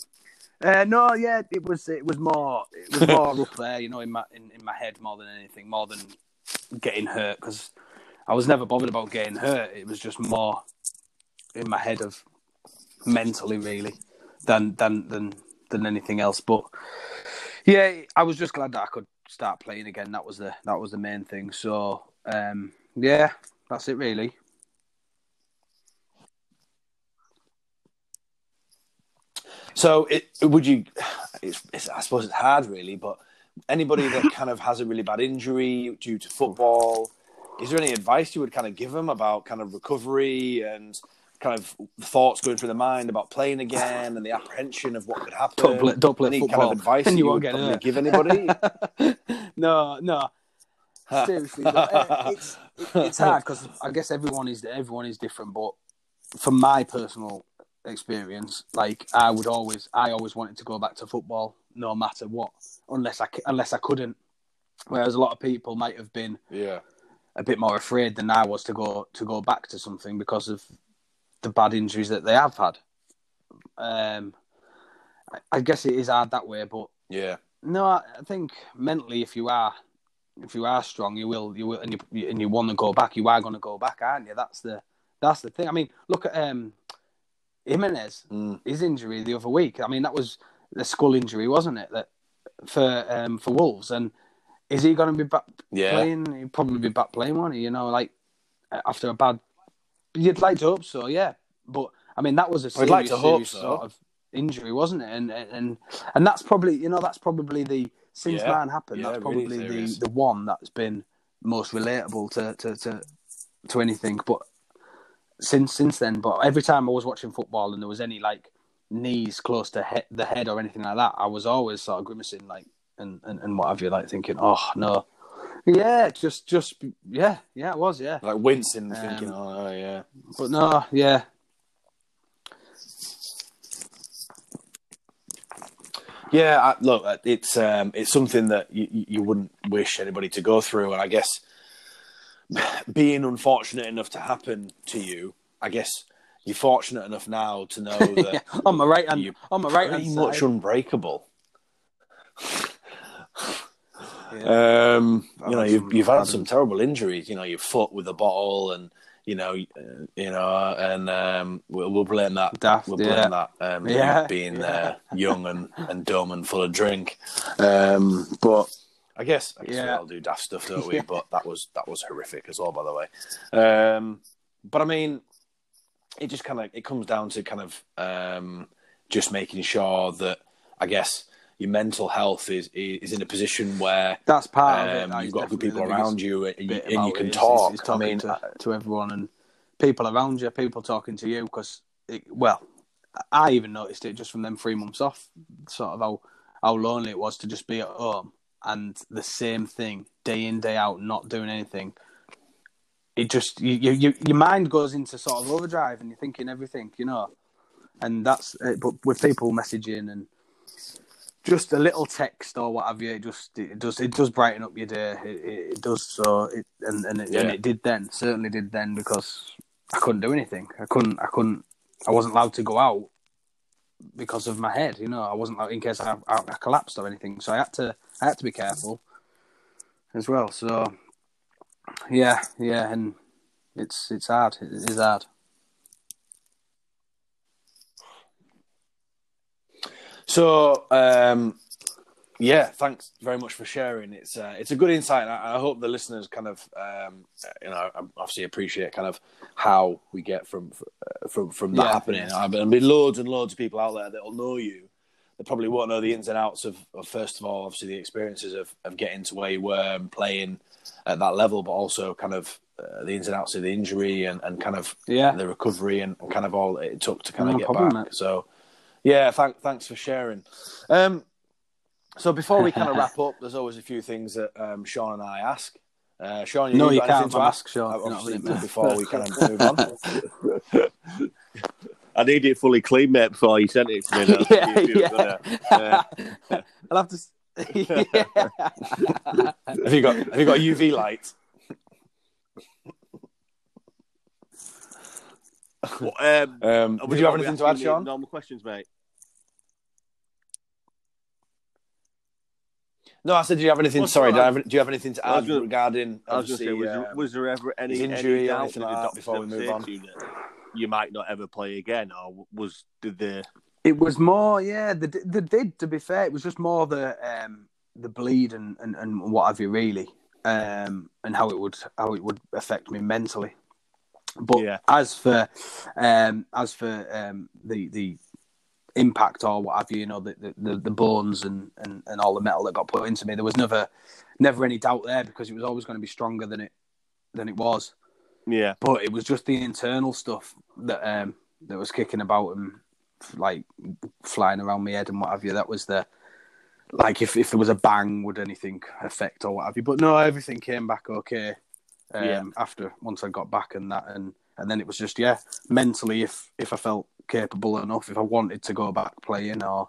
uh, no, yeah, it was it was more it was more up there, you know, in my in, in my head more than anything, more than getting hurt, because I was never bothered about getting hurt. It was just more in my head of. Mentally, really, than than than than anything else. But yeah, I was just glad that I could start playing again. That was the that was the main thing. So um, yeah, that's it really. So it, would you? It's, it's, I suppose it's hard, really. But anybody that kind of has a really bad injury due to football, is there any advice you would kind of give them about kind of recovery and? Kind of thoughts going through the mind about playing again and the apprehension of what could happen. Don't play, don't play any football. Kind of advice and you, you won't get it. Give anybody? no, no. Seriously, but, uh, it's it's hard because I guess everyone is everyone is different. But from my personal experience, like I would always, I always wanted to go back to football, no matter what, unless I unless I couldn't. Whereas a lot of people might have been yeah. a bit more afraid than I was to go to go back to something because of. The bad injuries that they have had. Um, I guess it is hard that way, but yeah, no, I think mentally, if you are, if you are strong, you will, you will, and you and you want to go back, you are going to go back, aren't you? That's the that's the thing. I mean, look at um, Jimenez, mm. his injury the other week. I mean, that was the skull injury, wasn't it? That for um, for Wolves, and is he going to be back yeah. playing? He'll probably be back playing, won't he? You know, like after a bad. You'd like to hope so, yeah. But I mean, that was a serious, like serious so. sort of injury, wasn't it? And and and that's probably you know that's probably the since yeah. mine happened, yeah, that's probably really the, the one that's been most relatable to, to, to, to anything. But since since then, but every time I was watching football and there was any like knees close to he- the head or anything like that, I was always sort of grimacing like and, and, and what have you, like thinking, oh no. Yeah, just, just, yeah, yeah, it was, yeah. Like wincing, um, thinking, oh, yeah. But no, yeah. Yeah, I, look, it's um, it's something that you, you wouldn't wish anybody to go through. And I guess being unfortunate enough to happen to you, I guess you're fortunate enough now to know that yeah, on my right hand, you're on my right pretty hand much side. Unbreakable. Yeah. Um, you know, you've, you've had some terrible injuries. You know, your foot with a bottle, and you know, uh, you know, and um, we'll, we'll blame that. Daft, we'll blame yeah. that um, yeah. being yeah. Uh, young and, and dumb and full of drink. Um, but I guess, I guess yeah. we all do daft stuff, don't we? yeah. But that was that was horrific as well, by the way. Um, but I mean, it just kind of it comes down to kind of um, just making sure that I guess. Your mental health is is in a position where that's part um, of it. That you've got good people around you, and, and you can is, talk. Is, is I mean, to, to everyone and people around you, people talking to you. Because well, I even noticed it just from them three months off. Sort of how how lonely it was to just be at home and the same thing day in day out, not doing anything. It just you, you your mind goes into sort of overdrive, and you're thinking everything, you know. And that's it. But with people messaging and. Just a little text or what have you. It just it does it does brighten up your day. It, it, it does so. It and and it, yeah. and it did then. Certainly did then because I couldn't do anything. I couldn't. I couldn't. I wasn't allowed to go out because of my head. You know, I wasn't allowed in case I, I, I collapsed or anything. So I had to. I had to be careful as well. So yeah, yeah, and it's it's hard. It is hard. So, um, yeah, thanks very much for sharing. It's uh, it's a good insight. I, I hope the listeners kind of, um, you know, obviously appreciate kind of how we get from from from that yeah. happening. I mean, there'll be loads and loads of people out there that will know you they probably won't know the ins and outs of, of first of all, obviously the experiences of, of getting to where you were and playing at that level, but also kind of uh, the ins and outs of the injury and, and kind of yeah. the recovery and, and kind of all it took to kind no of get problem, back. Mate. So, yeah, thank, thanks for sharing. Um, so before we kind of wrap up, there's always a few things that um, Sean and I ask. Uh, Sean, you no, you can't to ask, Sean. No, before we kind of move on. I need it fully clean, mate, before you sent it to me. No? yeah, you, you yeah. Gonna, uh... I'll have to. yeah. have you got? Have you got a U V light? Well, um, um, would you have anything to add, Sean? Normal questions, mate. No, I said, do you have anything? Well, sorry, do you have, do you have anything to add was, regarding? I was say, was, um, was there ever any injury any or anything like that before we move on? You, you might not ever play again, or was did the? It was more, yeah, they, they did. To be fair, it was just more the um, the bleed and, and, and what have you, really, um, and how it would how it would affect me mentally. But yeah. as for um, as for um, the the. impact or what have you, you know, the the, the bones and, and, and all the metal that got put into me. There was never, never any doubt there because it was always going to be stronger than it than it was. Yeah. But it was just the internal stuff that um that was kicking about and like flying around my head and what have you. That was the like if, if there was a bang, would anything affect or what have you? But no, everything came back okay. Um, yeah. After once I got back and that and and then it was just yeah mentally if if I felt capable enough if I wanted to go back playing or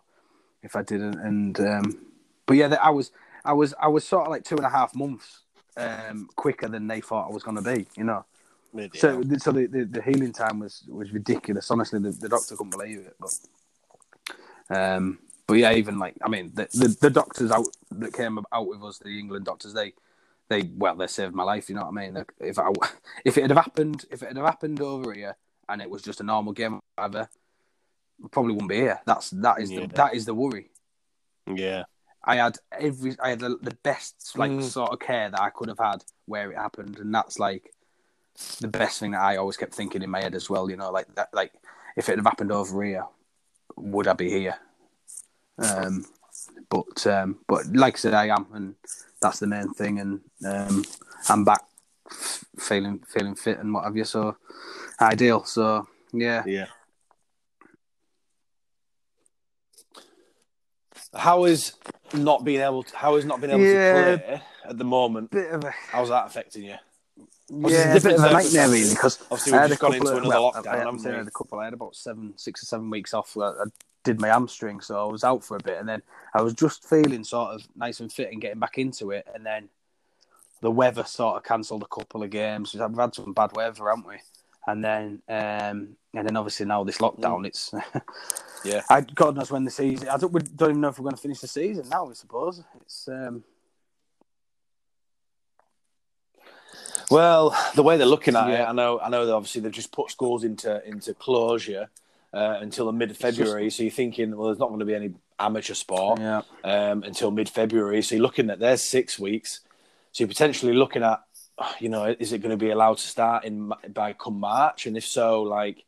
if I didn't and um but yeah I was I was I was sort of like two and a half months um quicker than they thought I was going to be, you know. Yeah. so so the, the the healing time was was ridiculous, honestly. The, the doctor couldn't believe it, but um but yeah even like I mean the the, the doctors out that came out with us, the England doctors, they they well they saved my life, you know what I mean. If I if it had happened if it had happened over here and it was just a normal game, whatever, probably wouldn't be here. That's that is yeah. the, that is the worry. Yeah, I had every I had the, the best like mm. sort of care that I could have had where it happened, and that's like the best thing that I always kept thinking in my head as well. You know, like that, like if it had happened over here, would I be here? Um, but um, but like I said, I am, and that's the main thing. And um, I'm back, feeling feeling fit and what have you. So. Ideal, so yeah, yeah. How is not being able to? How is not being able yeah, to play at the moment? Bit of a, how's that affecting you? Obviously, yeah, a bit of a nightmare really, because obviously we've just gone into of, another well, lockdown. I, I haven't had a couple. I had about seven, six or seven weeks off. I, I did my hamstring, so I was out for a bit, and then I was just feeling sort of nice and fit and getting back into it, and then the weather sort of cancelled a couple of games. We've had some bad weather, haven't we? And then, um, and then obviously now this lockdown, it's yeah. I, God knows when the season. I don't, we don't even know if we're going to finish the season now. I suppose it's. Um... Well, the way they're looking at yeah. it, I know, I know that obviously they've just put schools into into closure uh, until mid February. Just... So you're thinking, well, there's not going to be any amateur sport yeah. um, until mid February. So you're looking at there's six weeks. So you're potentially looking at. You know, is it going to be allowed to start in by come March? And if so, like,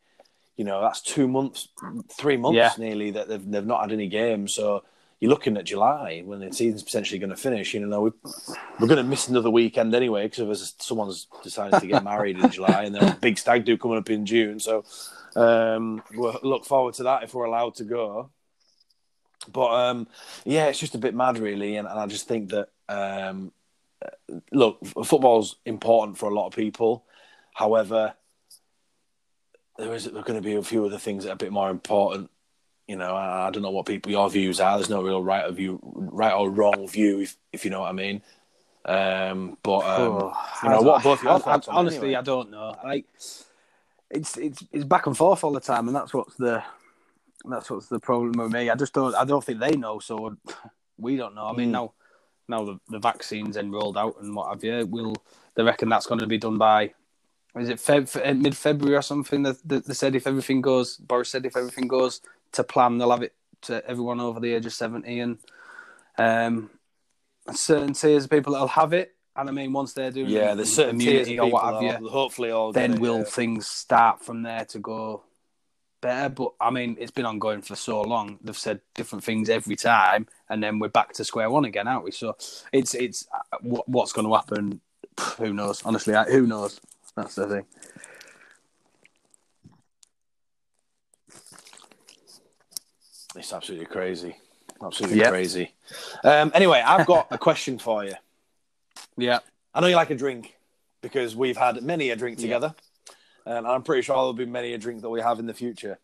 you know, that's two months, three months yeah. nearly that they've they've not had any games. So you're looking at July when the season's potentially going to finish. You know, we, we're going to miss another weekend anyway because someone's decided to get married in July and there's a big stag do coming up in June. So um, we'll look forward to that if we're allowed to go. But um, yeah, it's just a bit mad really, and, and I just think that. Um, Look, football's important for a lot of people. However, there is there are going to be a few other things that are a bit more important. You know, I, I don't know what people your views are. There's no real right of view, right or wrong view, if if you know what I mean. Um, but um, oh, you know what? Both your thoughts on it, honestly, anyway. I don't know. Like, it's it's it's back and forth all the time, and that's what's the that's what's the problem with me. I just don't. I don't think they know, so we don't know. I mean, mm. now. Now the, the vaccine's then rolled out and what have you. Will they reckon that's going to be done by? Is it Feb, mid February or something? They, they, they said if everything goes, Boris said if everything goes to plan, they'll have it to everyone over the age of seventy. And um, certain tiers of people that'll have it. And I mean, once they're doing yeah, there's certain immunity tiers of people or what have you, hopefully all then will it, yeah. things start from there to go better. But, I mean, it's been ongoing for so long. They've said different things every time, and then we're back to square one again, aren't we? So it's it's what's going to happen, who knows? Honestly, who knows? That's the thing. It's absolutely crazy. Absolutely yep. crazy. Um, anyway, I've got a question for you. Yeah. I know you like a drink because we've had many a drink together. Yeah. And I'm pretty sure there'll be many a drink that we have in the future.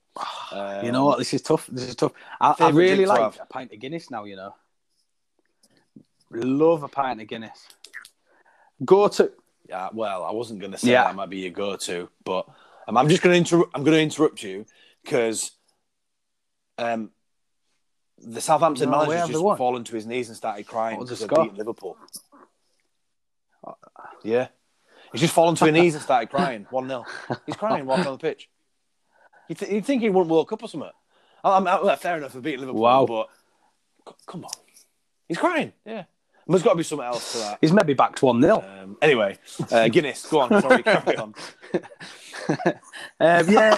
Um, you know what? This is tough. This is tough. I, I really like a pint of Guinness now, you know. Love a pint of Guinness. Go to... Yeah, well, I wasn't going to say yeah. that might be your go-to, but um, I'm just going to interrupt. I'm going to interrupt you because um, the Southampton no, manager's just fallen to his knees and started crying because they beat Liverpool. Yeah, he's just fallen to his knees and started crying. One nil. He's crying walking on the pitch. You'd, th- you'd think he wouldn't walk up or something. I'm, I'm, I'm fair enough for beating Liverpool. Wow, but c- come on, he's crying. Yeah. There's got to be something else to that. He's maybe backed one nil. Um, anyway, uh, Guinness, go on. Sorry, carry on. um, yeah,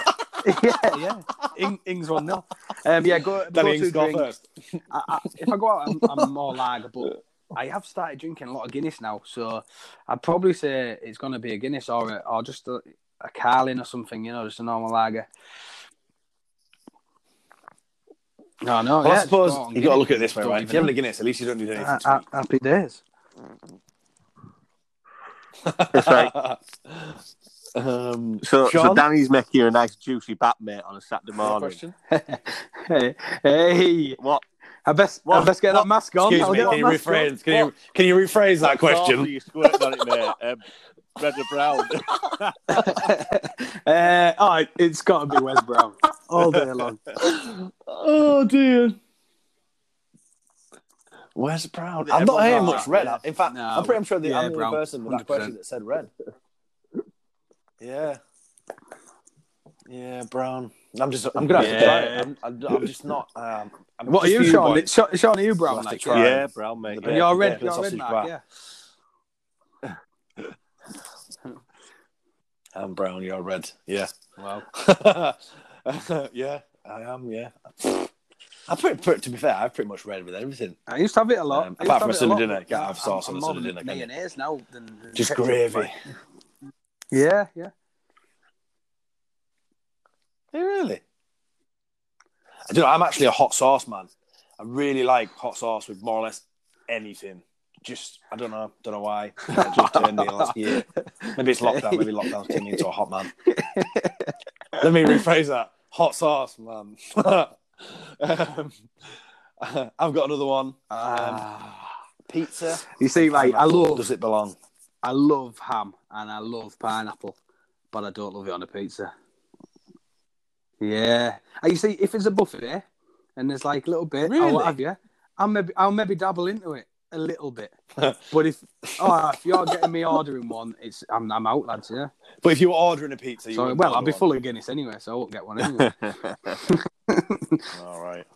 yeah, yeah. In, Ings one nil. Um, yeah, go, go Ings to drink. First. I, I, if I go out, I'm, I'm more lager, but I have started drinking a lot of Guinness now, so I'd probably say it's going to be a Guinness or a, or just a, a Carling or something, you know, just a normal lager. No, no, well, yeah, I suppose you've Guinness. Got to look at it this way, right? If you have a Guinness, at least you don't need anything. Uh, happy days. That's right. um, so, so Danny's making you a nice juicy bat, mate, on a Saturday morning. hey, hey, what? I best, what? I best get what? That mask on. Excuse me, can you rephrase? Can you, can you rephrase that question? You squirt on it, mate. Um, Red or Brown? uh, oh, it's got to be Wes Brown all day long. Oh dear, Wes Brown. I'm not hearing much red. Yeah. In fact, no, I'm pretty sure the yeah, only person with that question that said red. Yeah, yeah, Brown. I'm just. I'm gonna have yeah. to try it. I'm, I'm, I'm just not. Um, I'm what just are you, Sean? Sean? Sean, are you Brown? Like? Yeah, Brown, mate. You're yeah, red. You're red, Mark, yeah. I'm brown, you're red. Yeah. Wow. yeah, I am, yeah. I pretty, pretty, to be fair, I've pretty much red with everything. I used to have it a lot. Um, apart from a summer dinner. I can't have sauce on a summer dinner. Mayonnaise now. Than, than Just gravy. yeah, yeah. Hey, really? I do know, I'm actually a hot sauce man. I really like hot sauce with more or less anything. Just, I don't know, don't know why. I just turned in last year. Maybe it's lockdown, maybe lockdown's turning into a hot man. Let me rephrase that. Hot sauce, man. um, I've got another one. Um, pizza. You see, like, I love... Does it belong? I love ham and I love pineapple, but I don't love it on a pizza. Yeah. You see, if it's a buffet and there's, like, a little bit, really? I'll have you. I'll maybe, I'll maybe dabble into it. A little bit, but if oh, if you're getting me ordering one, it's I'm I'm out, lads. Yeah, but if you were ordering a pizza, you so, well, I'll be one. Full of Guinness anyway, so I won't get one anyway. All right,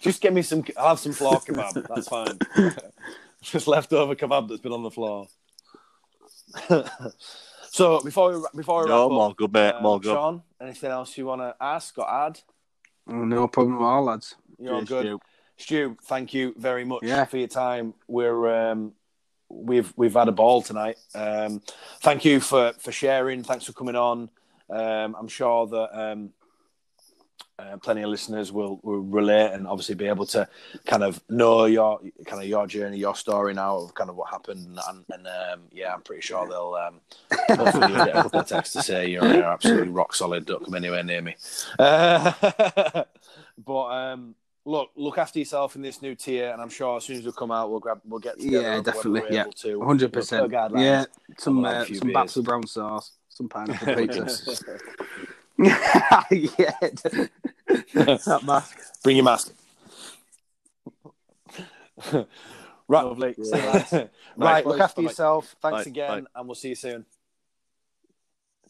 just get me some. I'll have some floor kebab. That's fine. Just leftover kebab that's been on the floor. So before we before we no, wrap more up, good, mate, uh, more good. Sean, anything else you want to ask or add? No problem at all, lads. You're yes, good. Stu. Stu, thank you very much yeah. for your time. We're um, we've we've had a ball tonight. Um, thank you for, for sharing. Thanks for coming on. Um, I'm sure that um, uh, plenty of listeners will, will relate and obviously be able to kind of know your kind of your journey, your story now of kind of what happened. And, and um, yeah, I'm pretty sure they'll um, hopefully get a couple of texts to say you're, you're absolutely rock solid. Don't come anywhere near me. Uh, but um. Look, look after yourself in this new tier, and I'm sure as soon as we come out, we'll grab, we'll get together. Yeah, definitely. Yeah, hundred percent. Yeah, some uh, some bats of brown sauce, some pineapple pizza. yeah, that mask. Bring your mask. right, lovely. Yeah. right, right, look after yourself. Thanks right. again, right. and we'll see you soon.